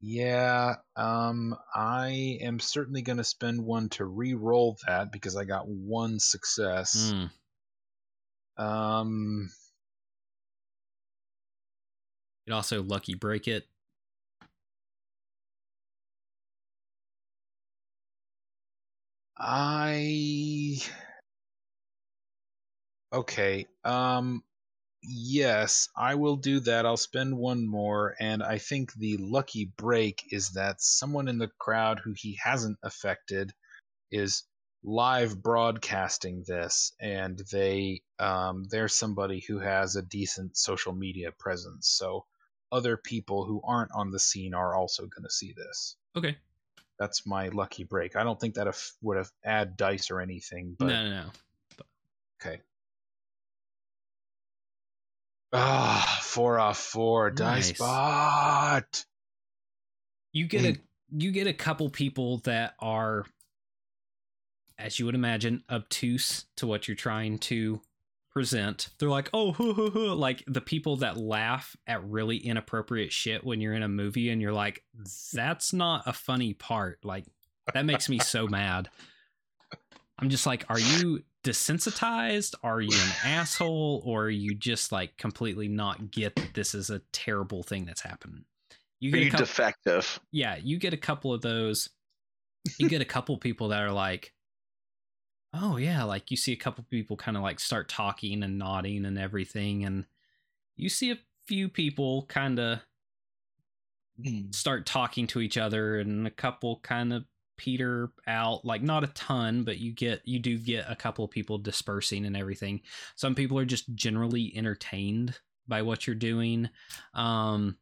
Yeah, um, I am certainly going to spend one to re-roll that because I got one success. Mm. Um, it also lucky break it. I. Okay. Um, yes, I will do that. I'll spend one more, and I think the lucky break is that someone in the crowd who he hasn't affected is live broadcasting this, and they um, they're somebody who has a decent social media presence, so other people who aren't on the scene are also going to see this. Okay. That's my lucky break. I don't think that af- would have add dice or anything. But... No, no, no. But... Okay. Ah, oh, four off four. Nice. Dice bot. You get a you get a couple people that are, as you would imagine, obtuse to what you're trying to present. They're like, oh, hoo, hoo, hoo. Like the people that laugh at really inappropriate shit when you're in a movie and you're like, that's not a funny part. Like, that makes me so mad. I'm just like, are you desensitized? Are you an asshole? Or are you just like completely not get that this is a terrible thing that's happened? You get are you couple- defective? Yeah, you get a couple of those. You get a couple people that are like, oh yeah, like you see a couple people kind of like start talking and nodding and everything, and you see a few people kind of mm. start talking to each other, and a couple kind of peter out, like not a ton, but you get you do get a couple of people dispersing and everything. Some people are just generally entertained by what you're doing. Um,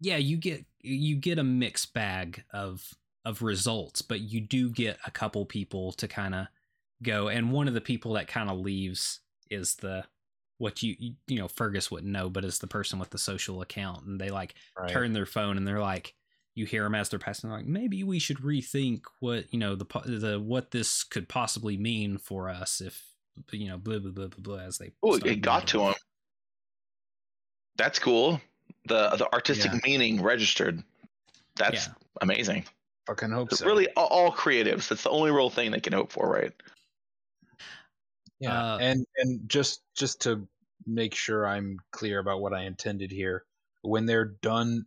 yeah, you get you get a mixed bag of of results, but you do get a couple people to kind of go. And one of the people that kind of leaves is the, what you, you, you know, Fergus wouldn't know, but is the person with the social account, and they like right. turn their phone and they're like, you hear them as they're passing. They're like, maybe we should rethink what, you know, the, the, what this could possibly mean for us if, you know, blah, blah, blah, blah, blah, as they, oh, it got to him. That's cool. The, the artistic yeah. meaning registered. That's yeah. amazing. Fucking hope so. Really, all, all creatives. That's the only real thing they can hope for, right? Yeah, uh, and and just just to make sure I'm clear about what I intended here, when they're done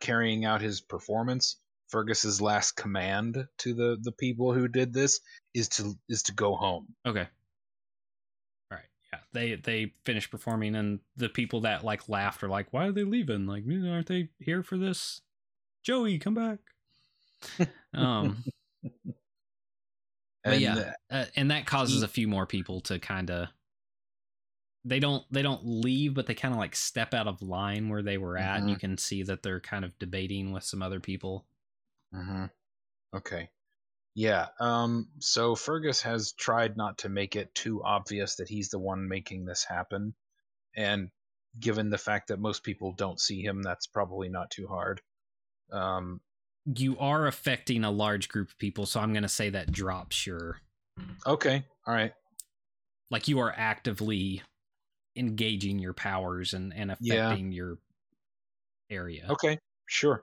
carrying out his performance, Fergus's last command to the, the people who did this is to is to go home. Okay. All right. yeah, they they finished performing, and the people that like laughed are like, why are they leaving? Like, aren't they here for this? Joey, come back. Um, but yeah, uh, and that causes a few more people to kind of, they don't they don't leave, but they kind of like step out of line where they were at, mm-hmm. and you can see that they're kind of debating with some other people. Mm-hmm. Okay. Yeah, um, so Fergus has tried not to make it too obvious that he's the one making this happen, and given the fact that most people don't see him, that's probably not too hard. Um, you are affecting a large group of people, so I'm going to say that drops your... Okay, all right. Like, you are actively engaging your powers and, and affecting yeah. your area. Okay, sure.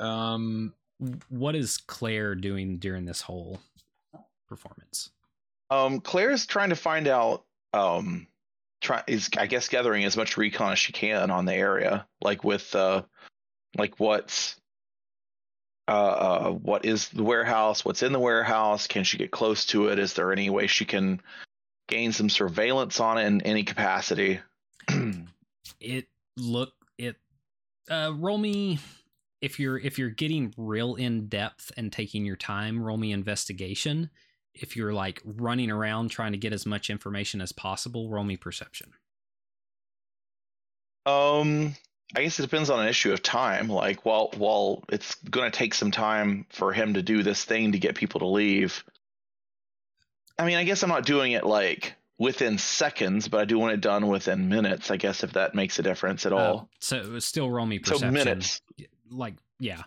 Um... What is Claire doing during this whole performance? Um, Claire's trying to find out, um, try, is I guess gathering as much recon as she can on the area, like with, uh, like what's, uh, uh, what is the warehouse? What's in the warehouse? Can she get close to it? Is there any way she can gain some surveillance on it in any capacity? it look it. Uh, roll me. If you're if you're getting real in depth and taking your time, roll me investigation. If you're like running around trying to get as much information as possible, roll me perception. Um, I guess it depends on an issue of time. Like, well, well, it's going to take some time for him to do this thing to get people to leave. I mean, I guess I'm not doing it like within seconds, but I do want it done within minutes. I guess if that makes a difference at all. Uh, so still roll me perception. So minutes. Like, yeah.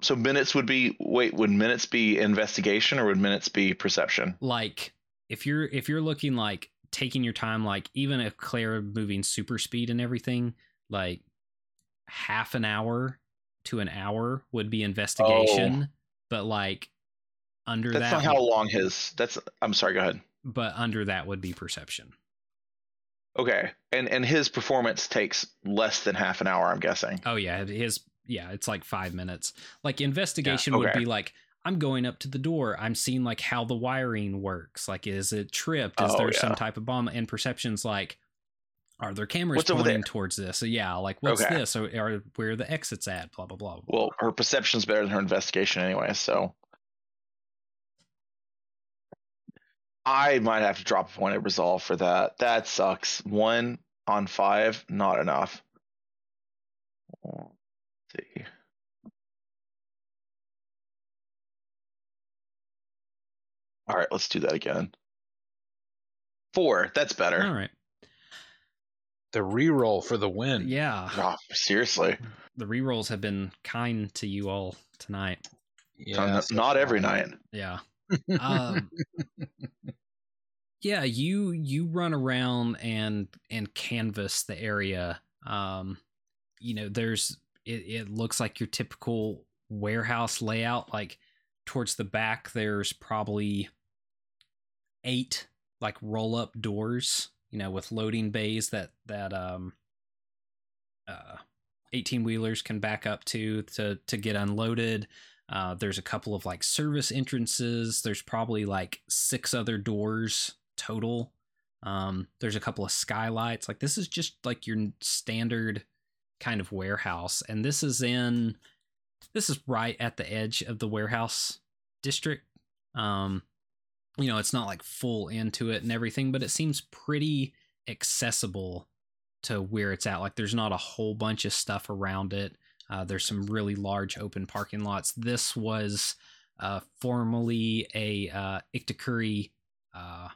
So minutes would be, wait, would minutes be investigation or would minutes be perception? Like, if you're if you're looking like taking your time, like even if Claire moving super speed and everything, like half an hour to an hour would be investigation. Oh. But like under that's that. That's not how long his, that's, I'm sorry, go ahead. But under that would be perception. Okay. And, and his performance takes less than half an hour, I'm guessing. Oh yeah. His Yeah, it's like five minutes. Like investigation yeah, okay. would be like, I'm going up to the door. I'm seeing like how the wiring works. Like, is it tripped? Is oh, there yeah. some type of bomb? And perception's like, are there cameras what's pointing towards this? So yeah, like what's okay. this? Or, or where are the exits at? Blah, blah, blah, blah. Well, her perception's better than her investigation anyway, so. I might have to drop a point at resolve for that. That sucks. One on five, not enough. See. All right, let's do that again. Four, that's better. All right. The reroll for the win. Yeah. Oh, seriously. The rerolls have been kind to you all tonight. Yeah, so not every night. Yeah. um, yeah, you you run around and and canvas the area. Um, you know, there's. It, it looks like your typical warehouse layout. Like towards the back, there's probably eight like roll up doors, you know, with loading bays that that um uh eighteen wheelers can back up to to to get unloaded. Uh, there's a couple of like service entrances. There's probably like six other doors total. Um, there's a couple of skylights. Like this is just like your standard kind of warehouse, and this is in this is right at the edge of the warehouse district. Um you know, it's not like full into it and everything, but it seems pretty accessible to where it's at. Like there's not a whole bunch of stuff around it. Uh there's some really large open parking lots. This was uh formerly a uh Iktakuri uh,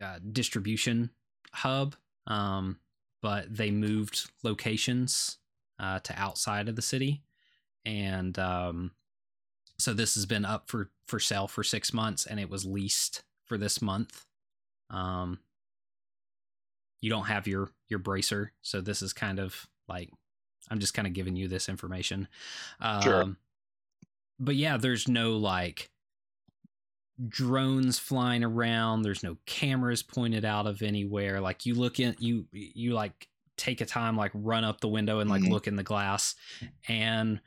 uh distribution hub, um but they moved locations uh, to outside of the city. And um, so this has been up for, for sale for six months, and it was leased for this month. Um, you don't have your, your bracer, so this is kind of like, I'm just kind of giving you this information. Um, sure. But yeah, there's no like drones flying around. There's no cameras pointed out of anywhere. Like you look in, you you like take a time, like run up the window and like mm-hmm. look in the glass, and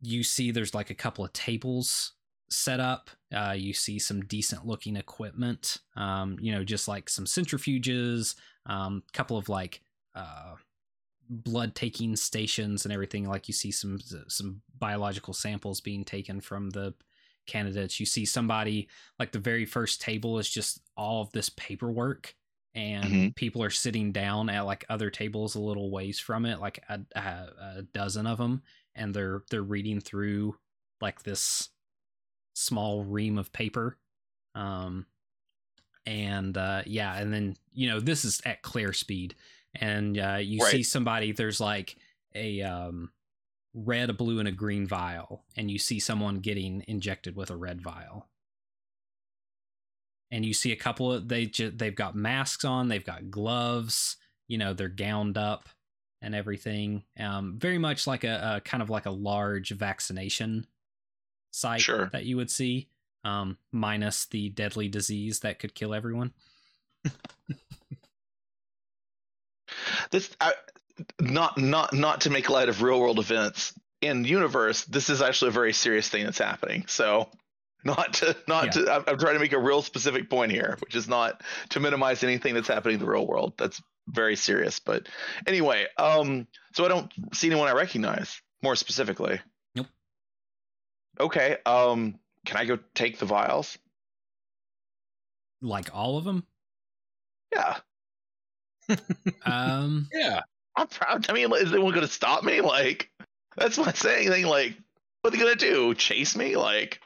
you see there's like a couple of tables setup. Uh, you see some decent looking equipment, um, you know, just like some centrifuges, a um, couple of like uh, blood taking stations and everything. Like you see some some biological samples being taken from the candidates. You see somebody, like the very first table is just all of this paperwork, and mm-hmm. people are sitting down at like other tables a little ways from it, like a, a, a dozen of them, and they're they're reading through like this small ream of paper, um and uh yeah and then you know this is at clear speed, and uh you right. see somebody, there's like a um red, a blue, and a green vial, and you see someone getting injected with a red vial, and you see a couple of they ju- they've got masks on, they've got gloves, you know, they're gowned up and everything, um very much like a, a kind of like a large vaccination site sure. that you would see, um minus the deadly disease that could kill everyone. this I, not not not to make light of real world events in universe, this is actually a very serious thing that's happening, so not to not yeah. to I'm, I'm trying to make a real specific point here, which is not to minimize anything that's happening in the real world. That's very serious. But anyway, um so I don't see anyone I recognize more specifically. Okay, um, can I go take the vials? Like all of them? Yeah. um. Yeah, I'm proud. I mean, is anyone going to stop me? Like, that's my saying thing. Like, what are they going to do? Chase me? Like,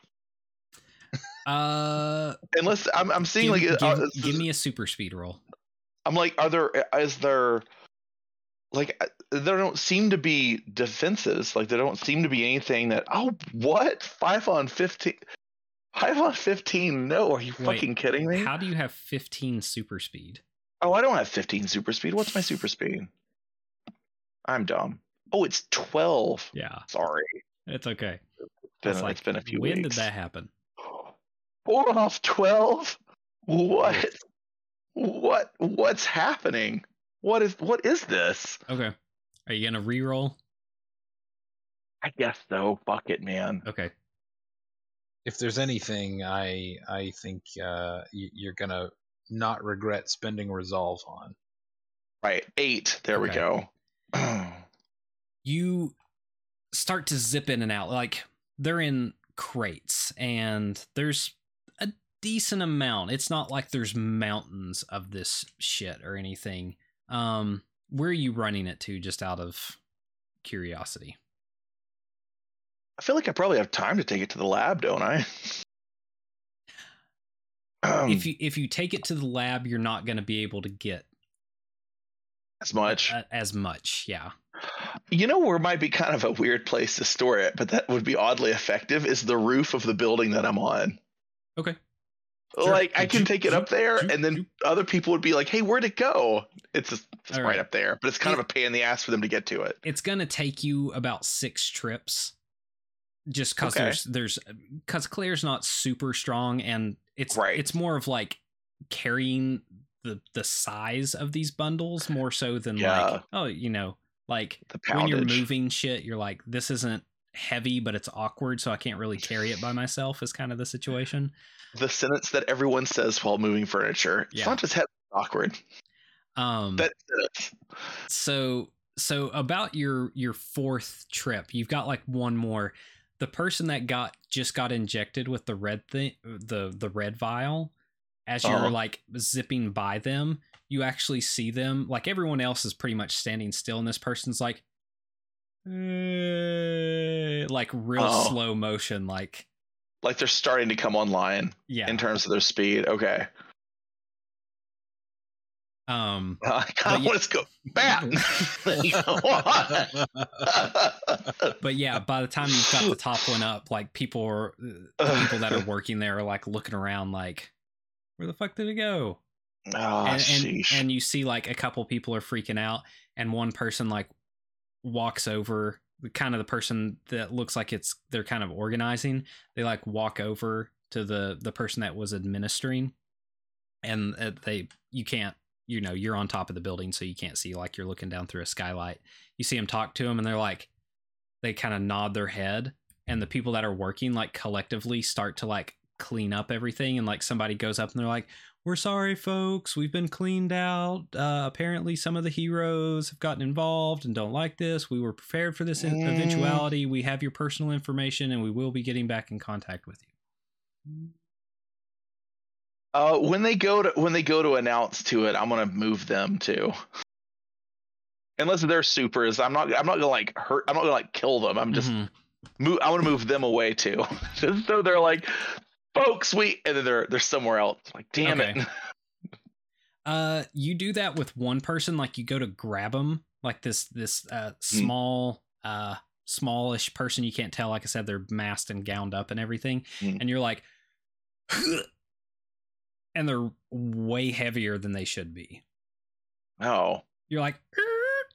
uh, unless I'm, I'm seeing give, like, give, uh, give me a super speed roll. I'm like, are there? Is there? Like, there don't seem to be defenses. Like, there don't seem to be anything that... Oh, what? five on fifteen? five on fifteen? No, are you Wait, fucking kidding me? How do you have fifteen super speed? Oh, I don't have fifteen super speed. What's my super speed? I'm dumb. Oh, it's twelve. Yeah. Sorry. It's okay. It's been, it's like, it's been a few when weeks. When did that happen? four off twelve? What? What? What's happening? What is what is this? Okay. Are you gonna reroll? I guess so. Fuck it, man. Okay. If there's anything I I think uh, you're gonna not regret spending resolve on. Right. Eight. There okay. we go. You start to zip in and out. Like, they're in crates, and there's a decent amount. It's not like there's mountains of this shit or anything. Um, where are you running it to, just out of curiosity? I feel like I probably have time to take it to the lab, don't I? um, if you if you take it to the lab, you're not going to be able to get as much. A, as much, yeah. You know where might be kind of a weird place to store it, but that would be oddly effective, is the roof of the building that I'm on. Okay. Sure. Like, I can take it up there, and then other people would be like, hey, where'd it go? It's just, it's right. right up there, but it's kind it, of a pain in the ass for them to get to it. It's going to take you about six trips, just because okay. there's, there's, because Claire's not super strong, and it's right. it's more of like carrying the, the size of these bundles more so than yeah. like, oh, you know, like when you're moving shit, you're like, this isn't heavy, but it's awkward, so I can't really carry it by myself, is kind of the situation. The sentence that everyone says while moving furniture. It's yeah. not just heavy, it's awkward. Um, that sentence. So, so about your your fourth trip, you've got like one more. The person that got just got injected with the red thing, the the red vial. As you're uh-huh. like zipping by them, you actually see them. Like, everyone else is pretty much standing still, and this person's like. Uh, like real oh. slow motion, like like they're starting to come online yeah. in terms of their speed. Okay. Um uh, I want to go bat. But yeah, by the time you've got the top one up, like people are the people that are working there are like looking around like, where the fuck did it go? Oh, and, and, and you see like a couple people are freaking out, and one person like walks over, kind of the person that looks like it's they're kind of organizing, they like walk over to the the person that was administering, and they you can't you know you're on top of the building, so you can't see, like you're looking down through a skylight. You see them talk to him, and they're like, they kind of nod their head, and the people that are working like collectively start to like clean up everything, and like somebody goes up and they're like, we're sorry folks, we've been cleaned out, uh apparently some of the heroes have gotten involved and don't like this, we were prepared for this mm. eventuality, we have your personal information and we will be getting back in contact with you. Uh when they go to when they go to announce to it, I'm gonna move them too. Unless they're supers, I'm not I'm not gonna like hurt I'm not gonna like kill them. I'm just mm-hmm. move I wanna move them away too. Just so they're like, folks, we and then they're they're somewhere else. Like, damn okay. it. Uh you do that with one person, like you go to grab them, like this this uh small mm. uh smallish person, you can't tell, like I said, they're masked and gowned up and everything, mm. and you're like and they're way heavier than they should be. Oh. You're like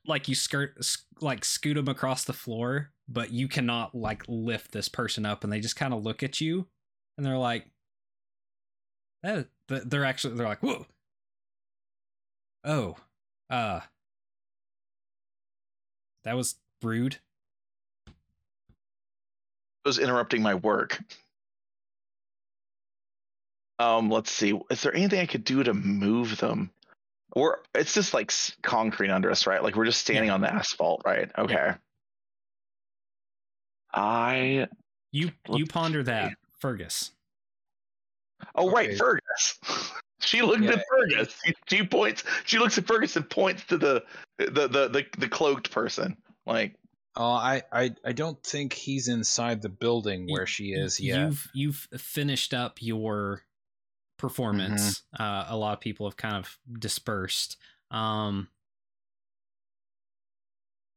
like you skirt like scoot them across the floor, but you cannot like lift this person up, and they just kind of look at you and they're like, eh, they're actually they're like, whoa. Oh, uh, that was rude. It was interrupting my work. Um, let's see. Is there anything I could do to move them? Or it's just like concrete under us, right? Like we're just standing yeah. on the asphalt, right? Okay. Yeah. I you you ponder that, Fergus. Oh okay. Right, Fergus. She looked yeah. at Fergus. She, she points. She looks at Fergus and points to the the the the, the cloaked person. Like, oh, I, I I don't think he's inside the building where you, she is yet. You've you've finished up your performance. Mm-hmm. Uh, a lot of people have kind of dispersed. Um,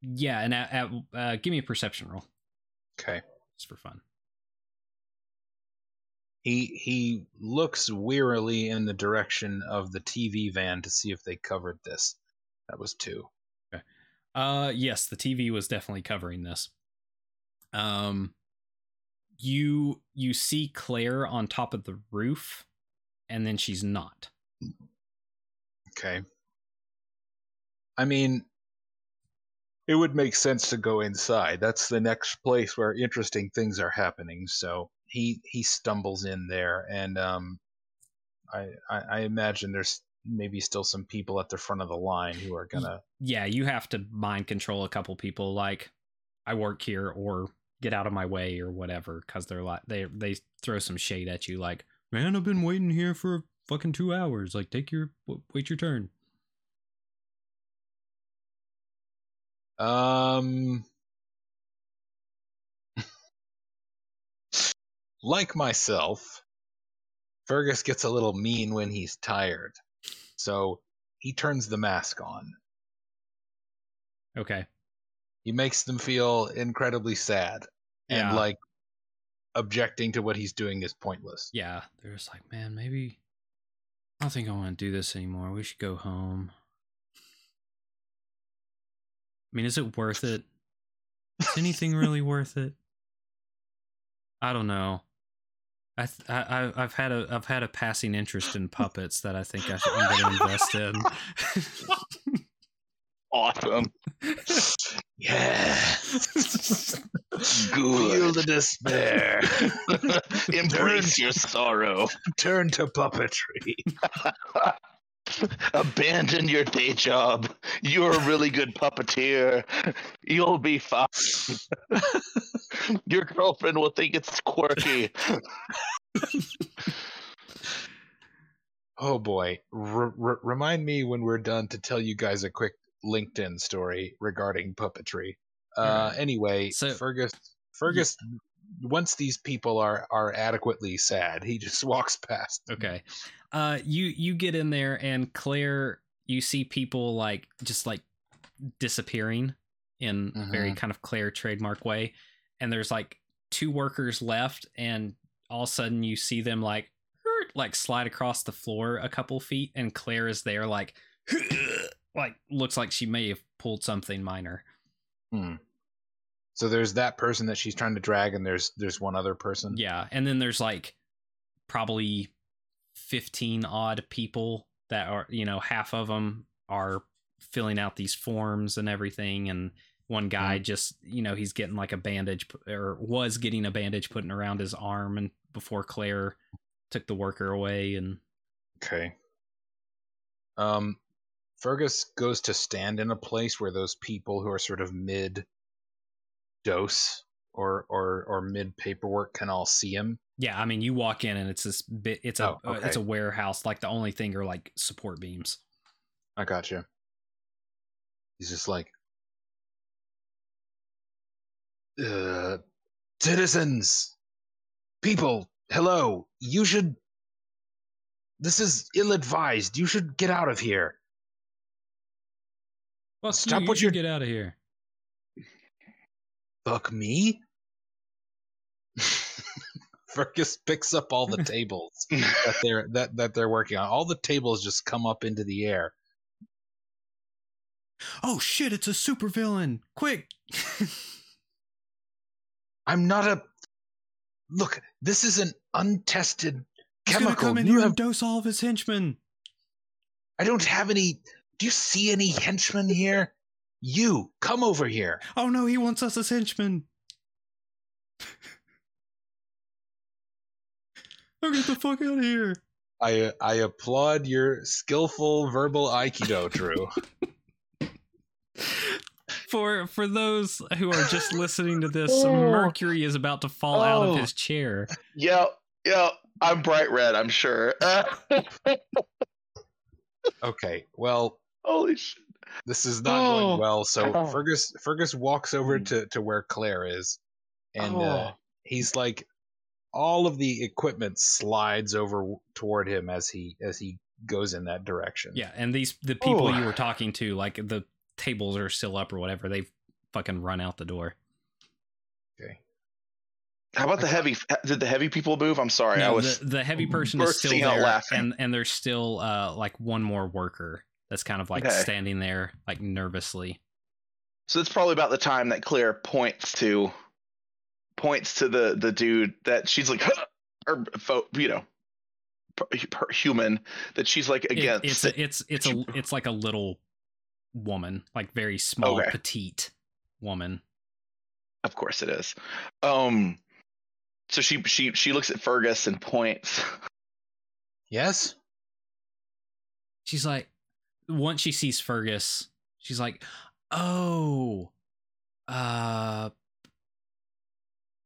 yeah, and at, at, uh, give me a perception roll. Okay, just for fun. He he looks wearily in the direction of the T V van to see if they covered this. That was two. Okay. Uh, yes, the T V was definitely covering this. Um, you you see Claire on top of the roof. And then she's not. Okay. I mean, it would make sense to go inside. That's the next place where interesting things are happening. So he he stumbles in there, and um, I I, I imagine there's maybe still some people at the front of the line who are gonna. Yeah, you have to mind control a couple people, like I work here, or get out of my way, or whatever, because they're like they they throw some shade at you, like. Man, I've been waiting here for fucking two hours. Like, take your wait your turn. Um, like myself, Fergus gets a little mean when he's tired, so he turns the mask on. Okay. He makes them feel incredibly sad yeah. and like. Objecting to what he's doing is pointless. Yeah, they're just like, man, maybe I don't think I want to do this anymore. We should go home. I mean, is it worth it? Is anything really worth it? I don't know. I, th- I, I I've had a I've had a passing interest in puppets that I think I should I'm gonna invest in. Awesome. Yeah. Good. Feel the despair. Embrace your sorrow. Turn to puppetry. Abandon your day job. You're a really good puppeteer. You'll be fine. Your girlfriend will think it's quirky. Oh boy. R- r- remind me when we're done to tell you guys a quick LinkedIn story regarding puppetry. Uh, yeah. Anyway, so, Fergus. Fergus. Yeah. Once these people are are adequately sad, he just walks past. Okay. Uh, you you get in there, and Claire, you see people like just like disappearing in mm-hmm. a very kind of Claire trademark way, and there's like two workers left, and all of a sudden you see them like like slide across the floor a couple feet, and Claire is there like. Like, looks like she may have pulled something minor. Hmm. So there's that person that she's trying to drag, and there's there's one other person. Yeah, and then there's like probably fifteen odd people that are, you know, half of them are filling out these forms and everything, and One guy mm-hmm. just, you know, he's getting like a bandage or was getting a bandage putting around his arm and before Claire took the worker away. And okay. Um, Fergus goes to stand in a place where those people who are sort of mid dose or, or, or mid paperwork can all see him. Yeah. I mean, you walk in and it's this bit, it's a, oh, okay. it's a warehouse. Like the only thing are like support beams. I gotcha. He's just like, Uh, citizens, people, hello, you should, this is ill-advised, you should get out of here. Well, stop you, what you you're... get out of here. Fuck me? Fergus picks up all the tables that they're that, that they're working on. All the tables just come up into the air. Oh shit, it's a supervillain! Quick! I'm not a... Look, this is an untested He's chemical. He's going to come in you here have... and dose all of his henchmen. I don't have any... Do you see any henchmen here? You, come over here. Oh no, he wants us as henchmen. Now get the fuck out of here. I, I applaud your skillful verbal Aikido, Drew. For for those who are just listening to this, oh. Mercury is about to fall oh. out of his chair. Yeah, yeah, I'm bright red, I'm sure. Uh. Okay, well, holy shit, this is not oh. going well. So oh. Fergus Fergus walks over to, to where Claire is, and oh. uh, he's like, all of the equipment slides over toward him as he as he goes in that direction. Yeah, and these the people oh. you were talking to, like the. Tables are still up or whatever. They've fucking run out the door. Okay. How about the heavy? Did the heavy people move? I'm sorry. No, I was the, the heavy person is still there, laughing. and and there's still uh like one more worker that's kind of like okay. standing there like nervously. So that's probably about the time that Claire points to points to the the dude that she's like, or you know, human that she's like against. It, it's a, it's it's a it's like a little. Woman, like very small, okay. petite woman. Of course it is. Um, so she she she looks at Fergus and points. Yes. She's like, once she sees Fergus, she's like, oh, uh,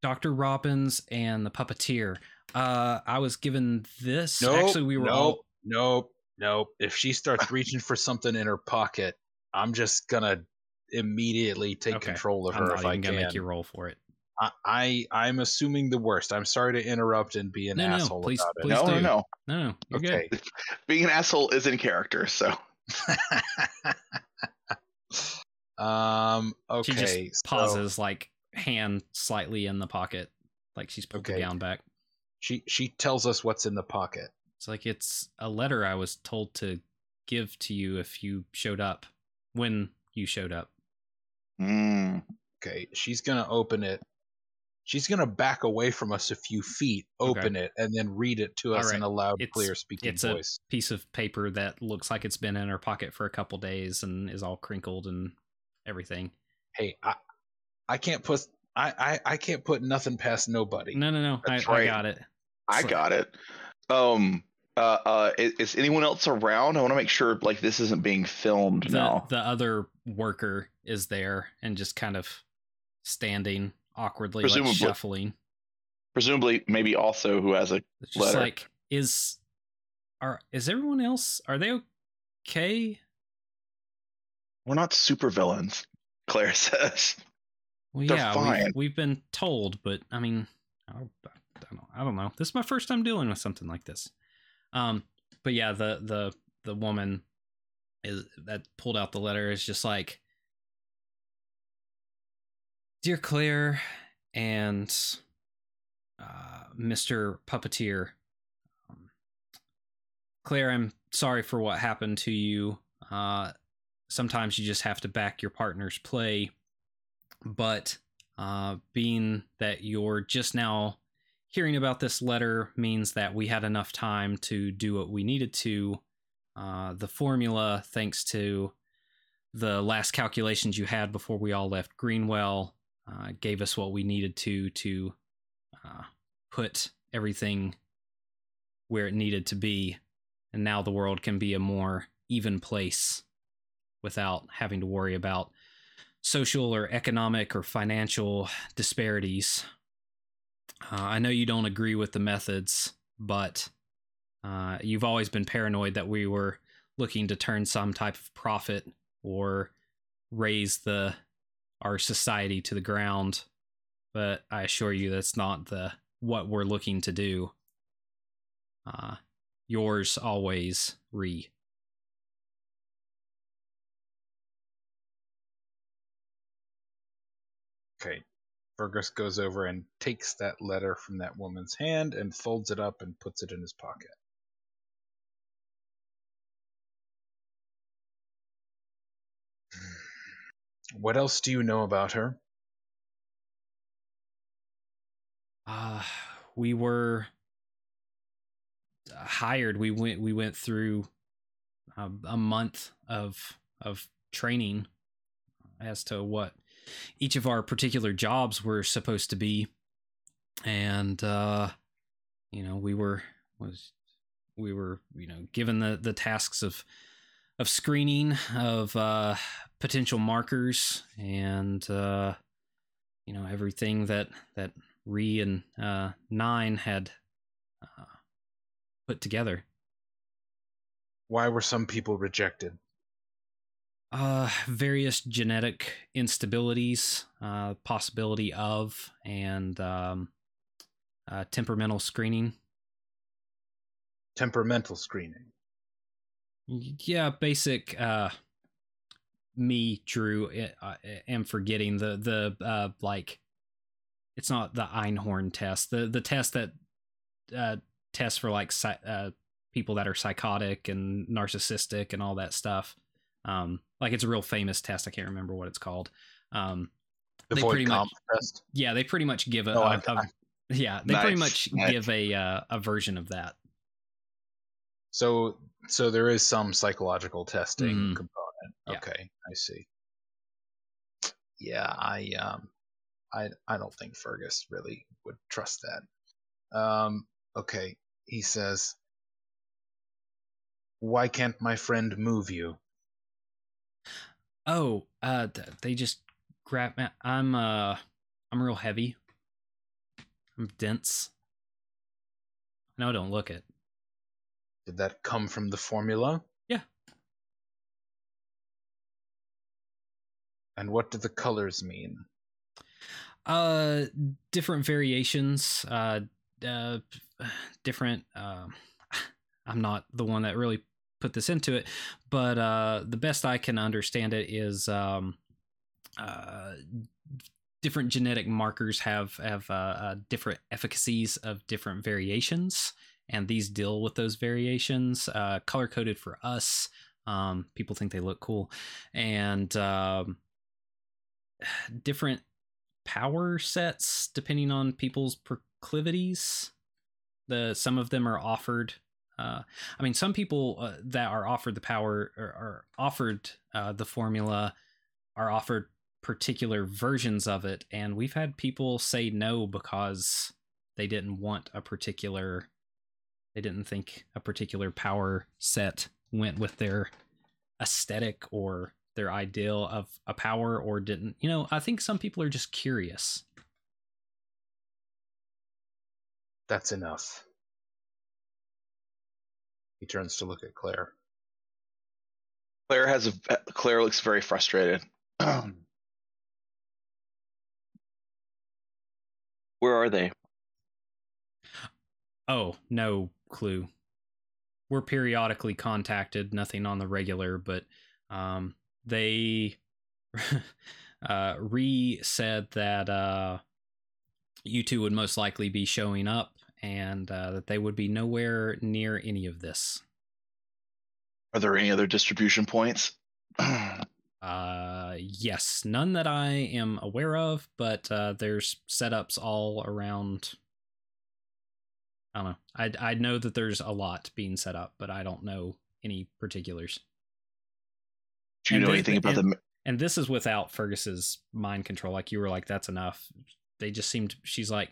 Doctor Robbins and the puppeteer. Uh, I was given this. Nope, Actually, we were nope, all nope, nope. If she starts reaching for something in her pocket. I'm just gonna immediately take okay. control of her I'm not if even I can. Make you roll for it. I, I I'm assuming the worst. I'm sorry to interrupt and be an no, asshole no, please, about please it. No, no, no, no, no. You're okay. Good. Being an asshole is in character, so. um. Okay. She just pauses, so, like hand slightly in the pocket, like she's put okay. the gown back. She she tells us what's in the pocket. It's like it's a letter I was told to give to you if you showed up. When you showed up. Mm. Okay, she's going to open it. She's going to back away from us a few feet, open okay. it, and then read it to us right. in a loud, it's, clear speaking it's voice. It's a piece of paper that looks like it's been in her pocket for a couple days and is all crinkled and everything. Hey, I, I can't put I, I, I can't put nothing past nobody. No, no, no. I, right. I got it. I so, got it. Um... Uh, uh, is, is anyone else around? I want to make sure like this isn't being filmed. The, now. The other worker is there and just kind of standing awkwardly, presumably, like shuffling. Presumably, maybe also who has a it's letter. Just like, is are is everyone else? Are they okay? We're not supervillains, Claire says. Well, They're yeah, fine. We've, we've been told, but I mean, I don't, I don't know. This is my first time dealing with something like this. Um, but yeah, the, the, the woman is that pulled out the letter is just like, Dear Claire and, uh, Mister Puppeteer, um, Claire, I'm sorry for what happened to you. Uh, sometimes you just have to back your partner's play, but, uh, being that you're just now hearing about this letter means that we had enough time to do what we needed to. Uh, the formula, thanks to the last calculations you had before we all left Greenwell uh, gave us what we needed to to uh, put everything where it needed to be. And now the world can be a more even place without having to worry about social or economic or financial disparities. Uh, I know you don't agree with the methods, but uh, you've always been paranoid that we were looking to turn some type of profit or raise the our society to the ground. But I assure you that's not the what we're looking to do. Uh, yours always, Ree. Okay. Fergus goes over and takes that letter from that woman's hand and folds it up and puts it in his pocket. What else do you know about her? Uh, we were hired. We went we went through a, a month of of training as to what each of our particular jobs were supposed to be, and uh, you know, we were was we were you know given the, the tasks of of screening of uh, potential markers and uh, you know everything that that Ree and uh, Nine had uh, put together. Why were some people rejected? Uh, various genetic instabilities, uh, possibility of, and um, uh, temperamental screening. Temperamental screening. Yeah, basic. Uh, me, Drew, I am forgetting the the uh, like. It's not the Einhorn test. The the test that uh, tests for like uh, people that are psychotic and narcissistic and all that stuff. Um, like it's a real famous test. I can't remember what it's called. Um, the they pretty much, test. Yeah, they pretty much give a, oh, a, a yeah, they nice. pretty much nice. give a, uh, a version of that. So, so there is some psychological testing mm. component. Yeah. Okay. I see. Yeah. I, um, I, I don't think Fergus really would trust that. Um, okay. He says, why can't my friend move you? Oh, uh, they just grab me. I'm, uh, I'm real heavy. I'm dense. No, don't look it. Did that come from the formula? Yeah. And what do the colors mean? Uh, different variations, uh, uh, different, uh, I'm not the one that really put this into it, but uh the best I can understand it is um uh different genetic markers have have uh, uh different efficacies of different variations, and these deal with those variations, uh color coded for us. Um people think they look cool, and um different power sets depending on people's proclivities. The some of them are offered Uh, I mean, some people uh, that are offered the power or are offered uh, the formula are offered particular versions of it. And we've had people say no because they didn't want a particular, they didn't think a particular power set went with their aesthetic or their ideal of a power, or didn't, you know, I think some people are just curious. That's enough. He turns to look at Claire. Claire has a Claire looks very frustrated. Where are they? Oh, no clue. We're periodically contacted, nothing on the regular, but um, they uh, Ree said that uh, you two would most likely be showing up, and uh, that they would be nowhere near any of this. Are there any other distribution points? uh, yes, none that I am aware of, but uh, there's setups all around. I don't know. I, I know that there's a lot being set up, but I don't know any particulars. Do you and know anything about and, the? And this is without Fergus's mind control. Like you were like, that's enough. They just seemed. She's like,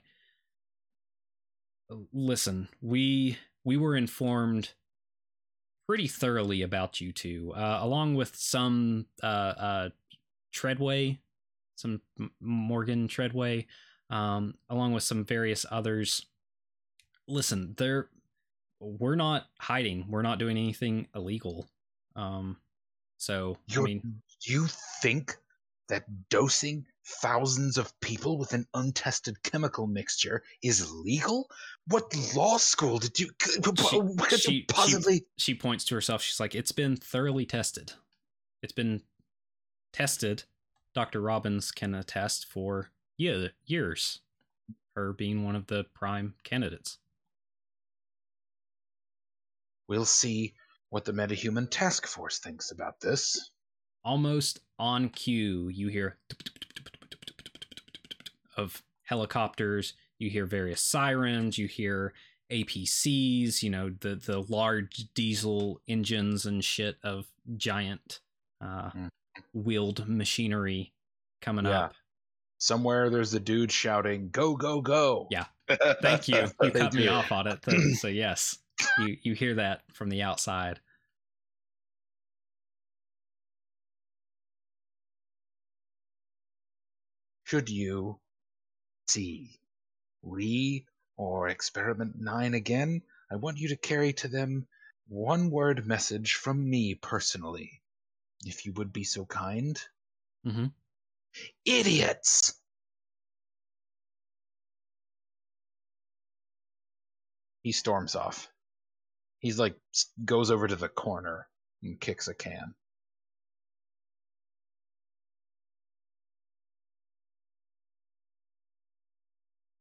listen, we we were informed pretty thoroughly about you two, uh, along with some uh, uh, Treadway, some Morgan Treadway, um, along with some various others. Listen, they're we're not hiding. We're not doing anything illegal. Um, so You're, I mean, you think that dosing thousands of people with an untested chemical mixture is legal? What law school did you? She, what could she, you possibly? She, she points to herself. She's like, "It's been thoroughly tested. It's been tested. Doctor Robbins can attest for year, years. Her being one of the prime candidates. We'll see what the Metahuman Task Force thinks about this." Almost on cue, you hear of helicopters, you hear various sirens, you hear A P Cs, you know, the, the large diesel engines and shit of giant uh, mm. wheeled machinery coming yeah. up. Somewhere there's a dude shouting, "Go, go, go." Yeah. Thank you. You cut do. me off on it. Though, so yes, you, you hear that from the outside. Should you see Ree or Experiment nine again, I want you to carry to them one word message from me personally, if you would be so kind. Mm-hmm. Idiots! He storms off. He's like, goes over to the corner and kicks a can.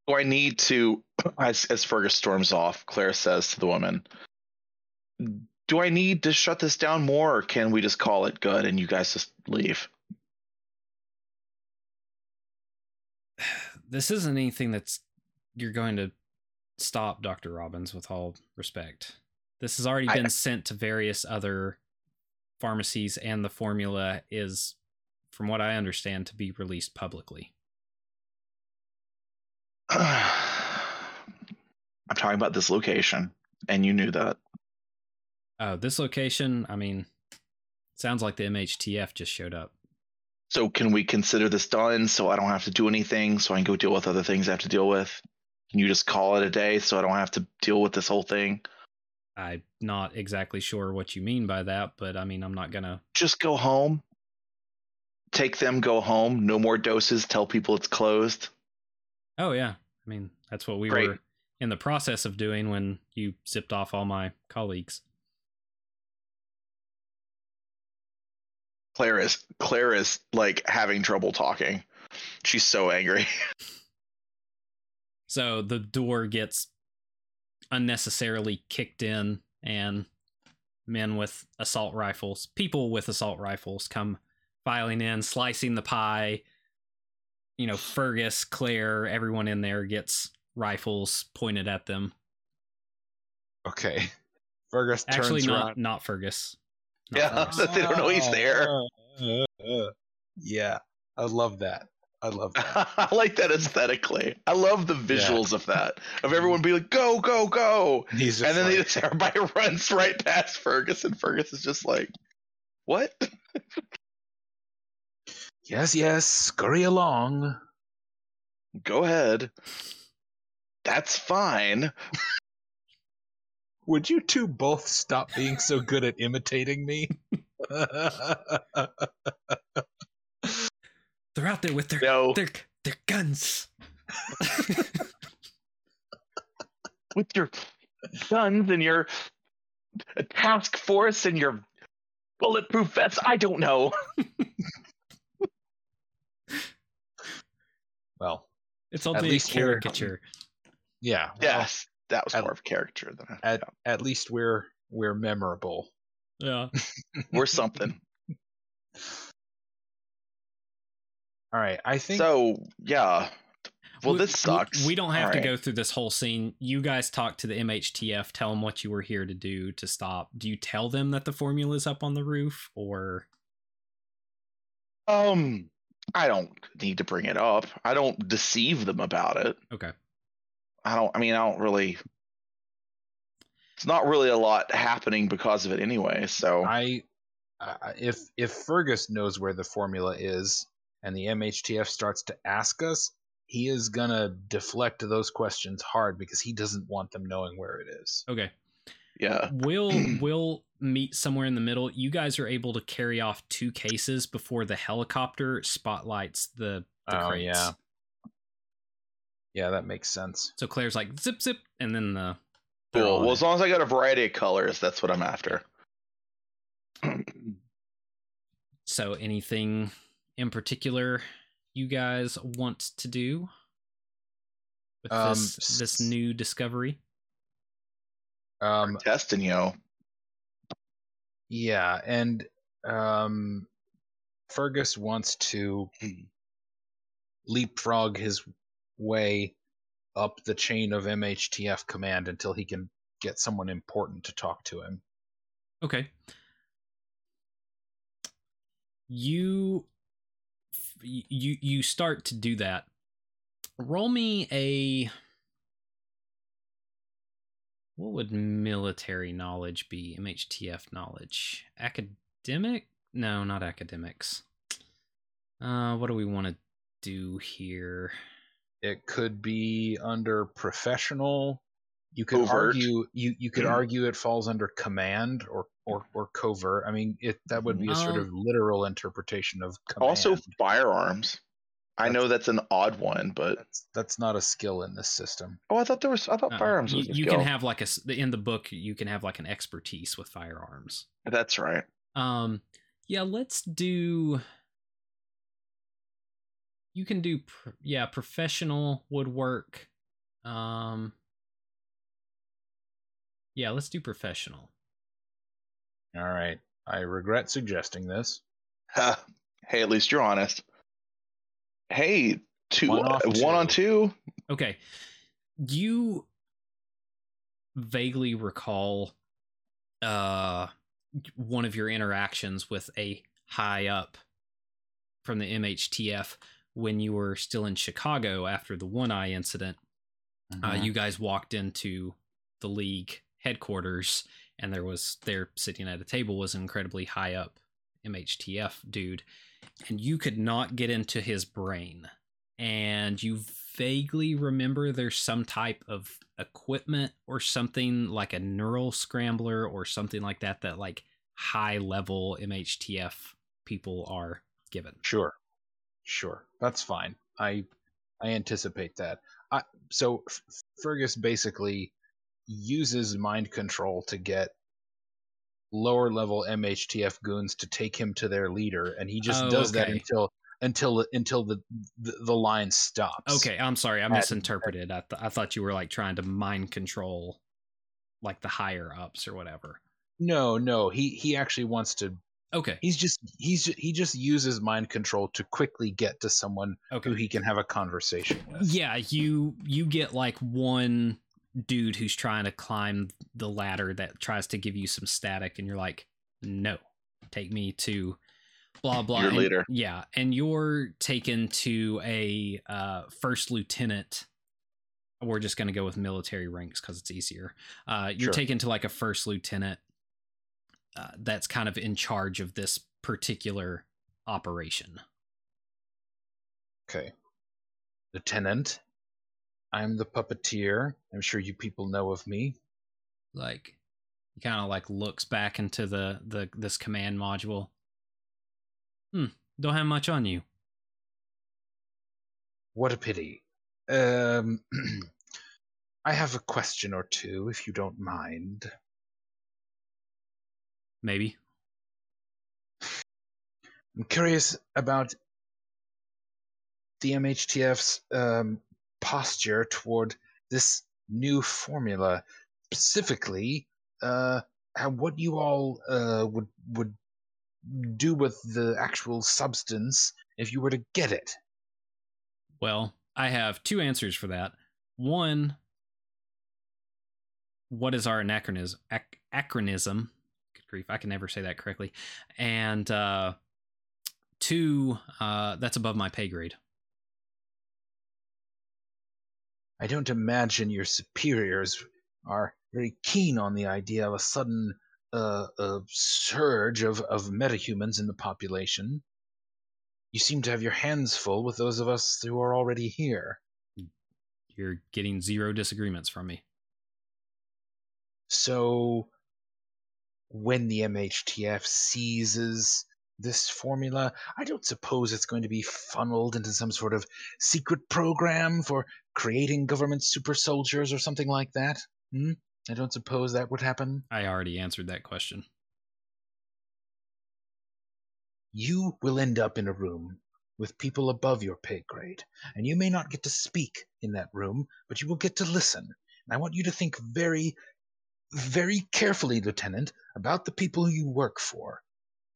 Do I need to, as, as Fergus storms off, Claire says to the woman, do I need to shut this down more, or can we just call it good and you guys just leave? This isn't anything that's you're going to stop, Doctor Robbins, with all respect. This has already been I, sent to various other pharmacies, and the formula is, from what I understand, to be released publicly. I'm talking about this location, and you knew that. Uh, this location, I mean, sounds like the M H T F just showed up. So can we consider this done so I don't have to do anything, so I can go deal with other things I have to deal with? Can you just call it a day so I don't have to deal with this whole thing? I'm not exactly sure what you mean by that, but I mean, I'm not going to... Just go home. Take them, go home. No more doses. Tell people it's closed. Oh, yeah. I mean, that's what we Great. were in the process of doing when you zipped off all my colleagues. Claire is, Claire is like, having trouble talking. She's so angry. So the door gets unnecessarily kicked in, and men with assault rifles, people with assault rifles, come filing in, slicing the pie. You know, Fergus, Claire, everyone in there gets rifles pointed at them. Okay. Fergus turns Actually, not, around. not Fergus. Not yeah, Fergus. They don't know he's there. Uh, uh, uh. Yeah, I love that. I love that. I like that aesthetically. I love the visuals yeah. of that. Of everyone being like, go, go, go. And, and then like, they just, everybody runs right past Fergus, and Fergus is just like, what? Yes, yes, scurry along. Go ahead. That's fine. Would you two both stop being so good at imitating me? They're out there with their no. their, their guns. With your guns and your task force and your bulletproof vests, I don't know. Well, it's at least a caricature. Yeah. Well, yes, that was at, more of a caricature than I at, at least we're we're memorable. Yeah, we're something. All right, I think so. Yeah. Well, we, this sucks. We, we don't have All to right. go through this whole scene. You guys talk to the M H T F. Tell them what you were here to do to stop. Do you tell them that the formula is up on the roof, or Um, I don't need to bring it up. I don't deceive them about it. Okay. I don't, I mean, I don't really, it's not really a lot happening because of it anyway. So I, uh, if, if Fergus knows where the formula is and the M H T F starts to ask us, he is going to deflect those questions hard because he doesn't want them knowing where it is. Okay. Yeah. We'll, we'll meet somewhere in the middle. You guys are able to carry off two cases before the helicopter spotlights the, the oh, crates. Yeah. Yeah, that makes sense. So Claire's like, zip, zip, and then the... Cool. Well, as long as I got a variety of colors, that's what I'm after. So anything in particular you guys want to do with um, this, this new discovery? Um, testing, yo. Yeah, and um, Fergus wants to leapfrog his way up the chain of M H T F command until he can get someone important to talk to him. Okay. You you you start to do that. Roll me a... What would military knowledge be? M H T F knowledge. Academic? No, not academics. Uh, what do we want to do here? It could be under professional. You could covert. argue you, you could argue it falls under command or or, or covert. I mean, it that would be a sort um, of literal interpretation of command. Also firearms. That's, I know that's an odd one, but that's, that's not a skill in this system. Oh, I thought there was I thought uh, firearms you, was a you skill. Can have like a in the book you can have like an expertise with firearms. That's right. Um yeah, let's do You can do, yeah, professional woodwork. Um, yeah, let's do professional. All right. I regret suggesting this. Huh. Hey, at least you're honest. Hey, two, one, uh, two. one on two. Okay. You vaguely recall uh, one of your interactions with a high up from the M H T F. When you were still in Chicago after the One Eye incident, mm-hmm. uh, you guys walked into the League headquarters, and there was there sitting at a table was an incredibly high up M H T F dude, and you could not get into his brain. And you vaguely remember there's some type of equipment or something like a neural scrambler or something like that that like high level M H T F people are given. Sure. Sure, that's fine. I I anticipate that. I, so F- Fergus basically uses mind control to get lower level M H T F goons to take him to their leader, and he just oh, does okay. that until until until the, the the line stops. Okay, I'm sorry, I misinterpreted. I th- I thought you were like trying to mind control, like the higher ups or whatever. No, no, he he actually wants to. Okay. He's just he's he just uses mind control to quickly get to someone okay. who he can have a conversation with. Yeah, you you get like one dude who's trying to climb the ladder that tries to give you some static, and you're like, "No, take me to blah blah." Your leader. And, yeah, and you're taken to a uh, first lieutenant. We're just gonna go with military ranks because it's easier. Uh, you're sure. taken to like a first lieutenant. Uh, that's kind of in charge of this particular operation. Okay. Lieutenant, I'm the puppeteer. I'm sure you people know of me. Like, he kind of like looks back into the, the this command module. Hmm, don't have much on you. What a pity. Um, I have a question or two, if you don't mind. Maybe. I'm curious about the M H T F's um, posture toward this new formula, specifically uh, how what you all uh, would would do with the actual substance if you were to get it. Well, I have two answers for that. One, what is our anachronism? Ac- acronism? Grief, I can never say that correctly. And uh, Two, uh, that's above my pay grade. I don't imagine your superiors are very keen on the idea of a sudden uh, uh, surge of, of metahumans in the population. You seem to have your hands full with those of us who are already here. You're getting zero disagreements from me. So, when the M H T F seizes this formula, I don't suppose it's going to be funneled into some sort of secret program for creating government super soldiers or something like that? Hmm? I don't suppose that would happen? I already answered that question. You will end up in a room with people above your pay grade, and you may not get to speak in that room, but you will get to listen. And I want you to think very, very carefully, Lieutenant, about the people you work for,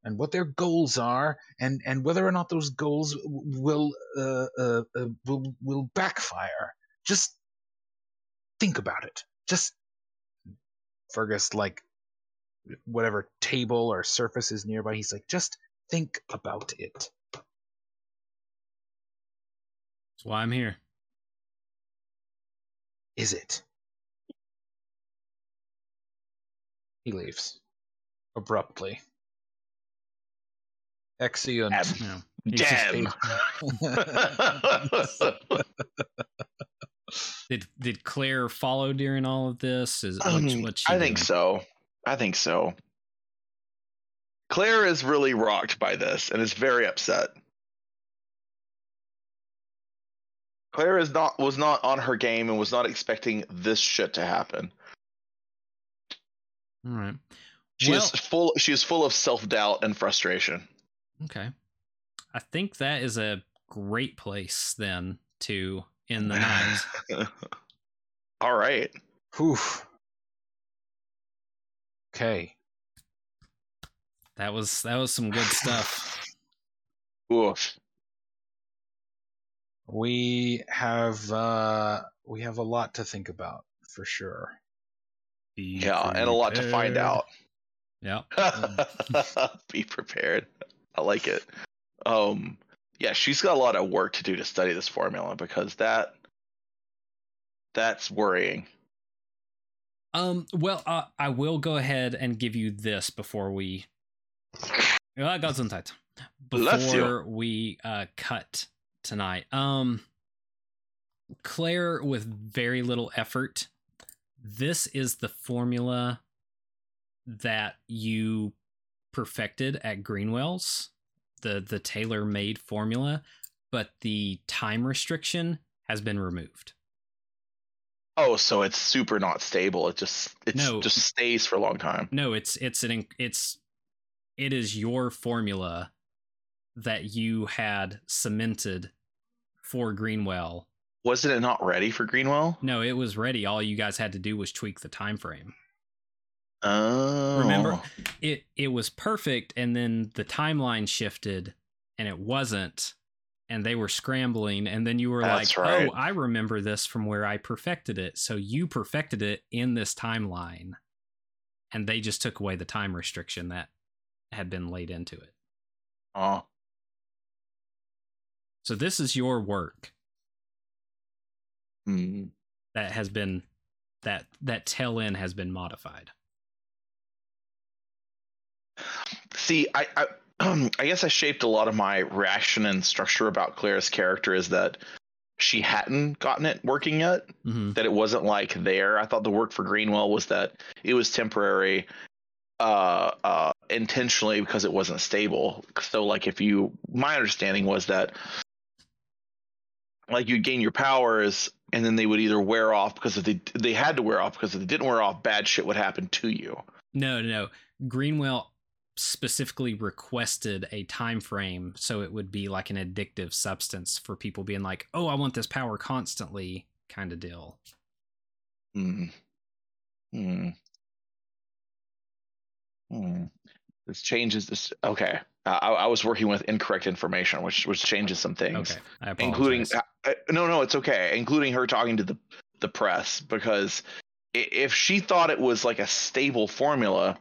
and what their goals are, and, and whether or not those goals will, uh, uh, uh, will will backfire. Just think about it. Just Fergus, like, whatever table or surface is nearby, he's like, just think about it. That's why I'm here. Is it? He leaves. Abruptly. Excellent. Damn. Damn. did did Claire follow during all of this? Is um, what she, what she I doing? think so. I think so. Claire is really rocked by this and is very upset. Claire is not was not on her game and was not expecting this shit to happen. All right. She well, is full. She is full of self-doubt and frustration. Okay. I think that is a great place then to end the night. All right. Whew. Okay. That was that was some good stuff. Oof. We have uh, we have a lot to think about for sure. Be yeah, prepared. And a lot to find out. Yeah. Be prepared. I like it. Um, yeah, she's got a lot of work to do to study this formula because that that's worrying. Um, well, uh, I will go ahead and give you this before we uh, Gesundheit. Before we uh, cut tonight. Um, Claire, with very little effort, this is the formula that you perfected at Greenwell's, the the tailor-made formula, but the time restriction has been removed. Oh, so it's super not stable. It just it no, just stays for a long time. No, it's it's an it's it is your formula that you had cemented for Greenwell. Wasn't it not ready for Greenwell? No, it was ready. All you guys had to do was tweak the time frame. Oh. Remember, it it was perfect, and then the timeline shifted, and it wasn't, and they were scrambling, and then you were That's like, right. "Oh, I remember this from where I perfected it." So you perfected it in this timeline, and they just took away the time restriction that had been laid into it. Oh. So this is your work mm. that has been that that tail end has been modified. See, I I, um, I guess I shaped a lot of my reaction and structure about Claire's character is that she hadn't gotten it working yet, mm-hmm. that it wasn't like there. I thought the work for Greenwell was that it was temporary, uh, uh, intentionally because it wasn't stable. So, like, if you, my understanding was that, like, you'd gain your powers and then they would either wear off because if they they had to wear off because if they didn't wear off, bad shit would happen to you. No, no, no. Greenwell specifically requested a time frame so it would be like an addictive substance for people being like, oh, I want this power constantly kind of deal. Mm. Mm. Mm. This changes this. Okay. Uh, I, I was working with incorrect information, which which changes some things. Okay. I apologize. Including uh, I, no, no, it's okay. Including her talking to the the press, because if she thought it was like a stable formula,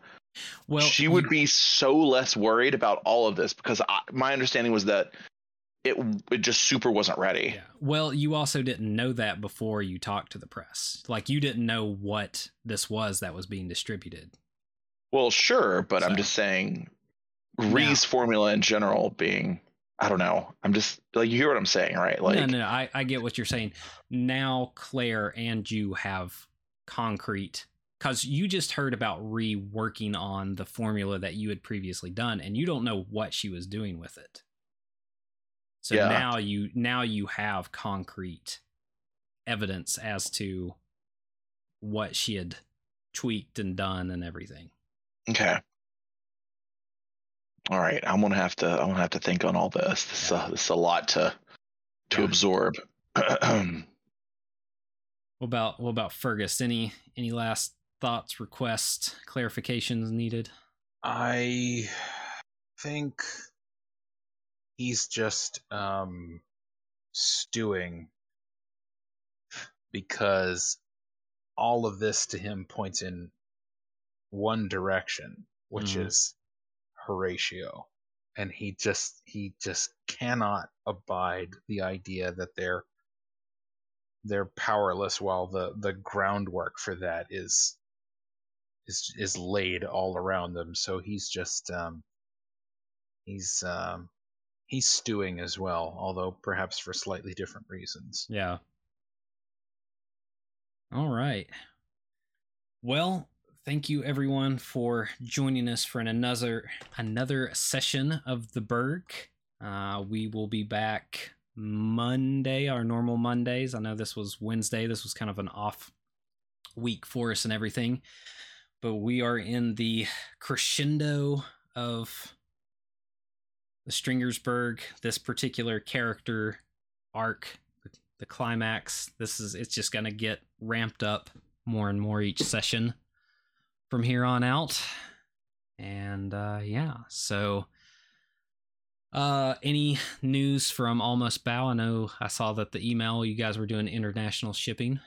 Well, she would you... be so less worried about all of this, because I, my understanding was that it it just super wasn't ready. Yeah. Well, you also didn't know that before you talked to the press. Like, you didn't know what this was that was being distributed. Well, sure, but so. I'm just saying Ree's yeah. formula in general being, I don't know. I'm just like, you hear what I'm saying, right? Like, no, no, no I, I get what you're saying. Now Claire and you have concrete, because you just heard about Ree working on the formula that you had previously done, and you don't know what she was doing with it. So yeah. now you now you have concrete evidence as to what she had tweaked and done and everything. Okay. All right, I'm gonna have to. I'm gonna have to think on all this. This, uh, this is a lot to to yeah. absorb. What about what about Fergus? Any any last thoughts, requests, clarifications needed? I think he's just um, stewing, because all of this to him points in one direction, which mm. is Horatio, and he just he just cannot abide the idea that they're they're powerless while the the groundwork for that is is is laid all around them. So he's just um he's um he's stewing as well, although perhaps for slightly different reasons. Yeah. All right. Well, thank you, everyone, for joining us for an another another session of the Berg. Uh, we will be back Monday, our normal Mondays. I know this was Wednesday. This was kind of an off week for us and everything. But we are in the crescendo of the Stringersburg, this particular character arc, the climax. This is it's just going to get ramped up more and more each session from here on out. And uh yeah so uh any news from Almost Bow? I know I saw that the email you guys were doing international shipping.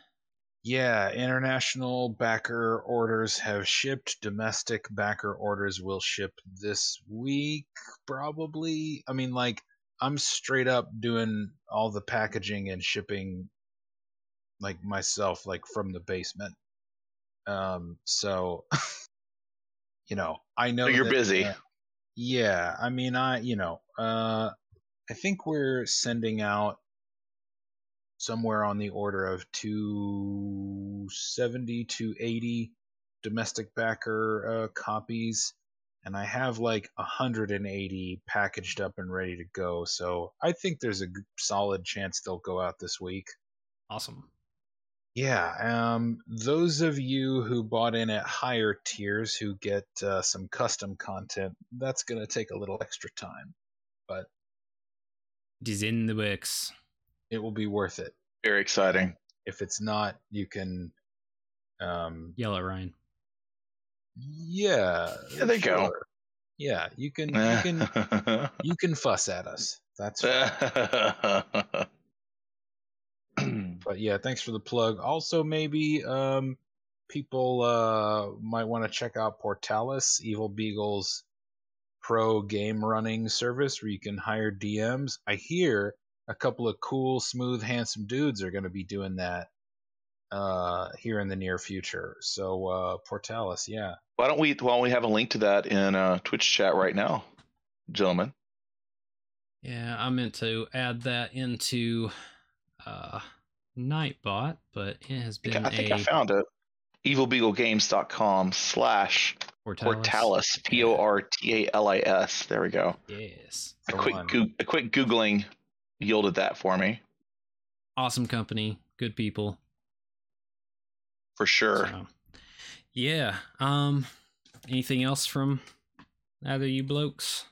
Yeah, international backer orders have shipped. Domestic backer orders will ship this week, probably. I mean, like, I'm straight up doing all the packaging and shipping, like, myself, like, from the basement. Um, so, you know, I know so you're that, busy. Uh, yeah. I mean, I, you know, uh, I think we're sending out somewhere on the order of two seventy to eighty domestic backer, uh, copies. And I have like one hundred eighty packaged up and ready to go. So I think there's a solid chance they'll go out this week. Awesome. Yeah, um, those of you who bought in at higher tiers who get uh, some custom content, that's going to take a little extra time, but it is in the works. It will be worth it. Very exciting. If it's not, you can um, yell at Ryan. Yeah. There they sure. go. Yeah, you can. You can. You can fuss at us. That's right. But yeah, thanks for the plug. Also, maybe um, people uh, might want to check out Portalis, Evil Beagle's pro game running service where you can hire D Ms. I hear a couple of cool, smooth, handsome dudes are going to be doing that uh, here in the near future. So uh, Portalis, yeah. Why don't we? Why don't we have a link to that in uh, Twitch chat right now, gentlemen? Yeah, I meant to add that into. Uh... Nightbot, but it has been. I think a... I found it. evil beagle games dot com slash Portalis P O R T A L I S. There we go. Yes. A quick, go- a quick googling yielded that for me. Awesome company, good people. For sure. So, yeah. Um. Anything else from either you blokes?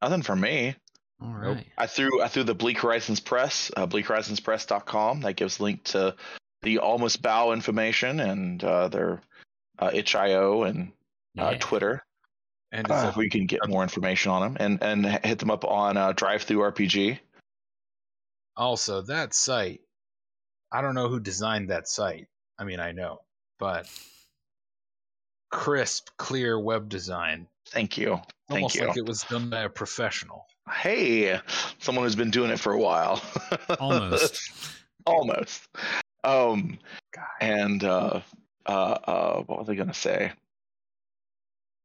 Nothing from me. All right. Nope. I threw I threw the Bleak Horizons Press, uh, bleak horizons press dot com. That gives link to the Almost Bow information and uh, their uh, itch dot io and uh, yeah. Twitter. And uh, we can get more information on them and, and hit them up on uh, Drive Through R P G. Also, that site, I don't know who designed that site. I mean, I know, but crisp, clear web design. Thank you. Thank Almost you. Like it was done by a professional. Hey, someone who's been doing it for a while. Almost. Almost. Um, God. And uh, uh, uh, what was I going to say?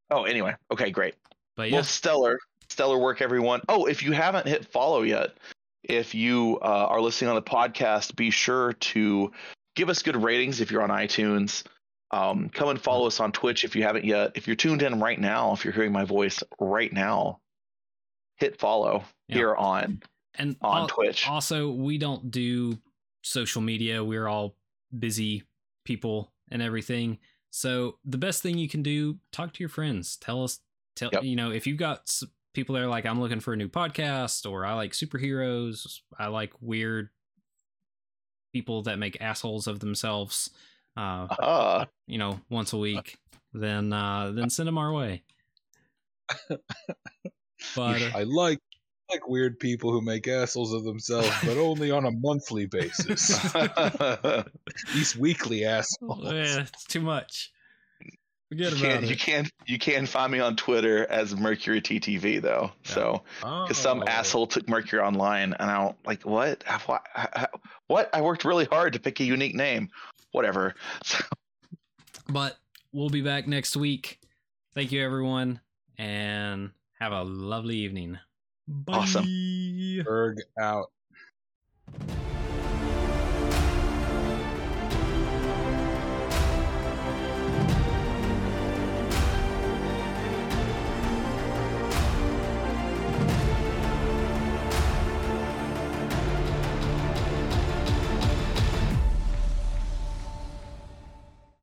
Oh, anyway. Okay, great. But yeah. Well, stellar. Stellar work, everyone. Oh, if you haven't hit follow yet, if you uh, are listening on the podcast, be sure to give us good ratings if you're on iTunes. Um, come and follow us on Twitch if you haven't yet. If you're tuned in right now, if you're hearing my voice right now, hit follow yeah. here on and on al- Twitch. Also, we don't do social media. We're all busy people and everything. So the best thing you can do, talk to your friends. Tell us, tell yep. you know, if you've got people that are like, I'm looking for a new podcast, or I like superheroes. I like weird people that make assholes of themselves. Uh, uh, you know, once a week, then uh, then send them our way. But uh, I like like weird people who make assholes of themselves, but only on a monthly basis. These weekly assholes. Yeah, it's too much. Forget you about it. You can you can find me on Twitter as Mercury T T V though. Yeah. So because oh. some asshole took Mercury Online, and I don't like what what I worked really hard to pick a unique name. Whatever. But we'll be back next week. Thank you, everyone, and have a lovely evening. Bye. Awesome. Berg out.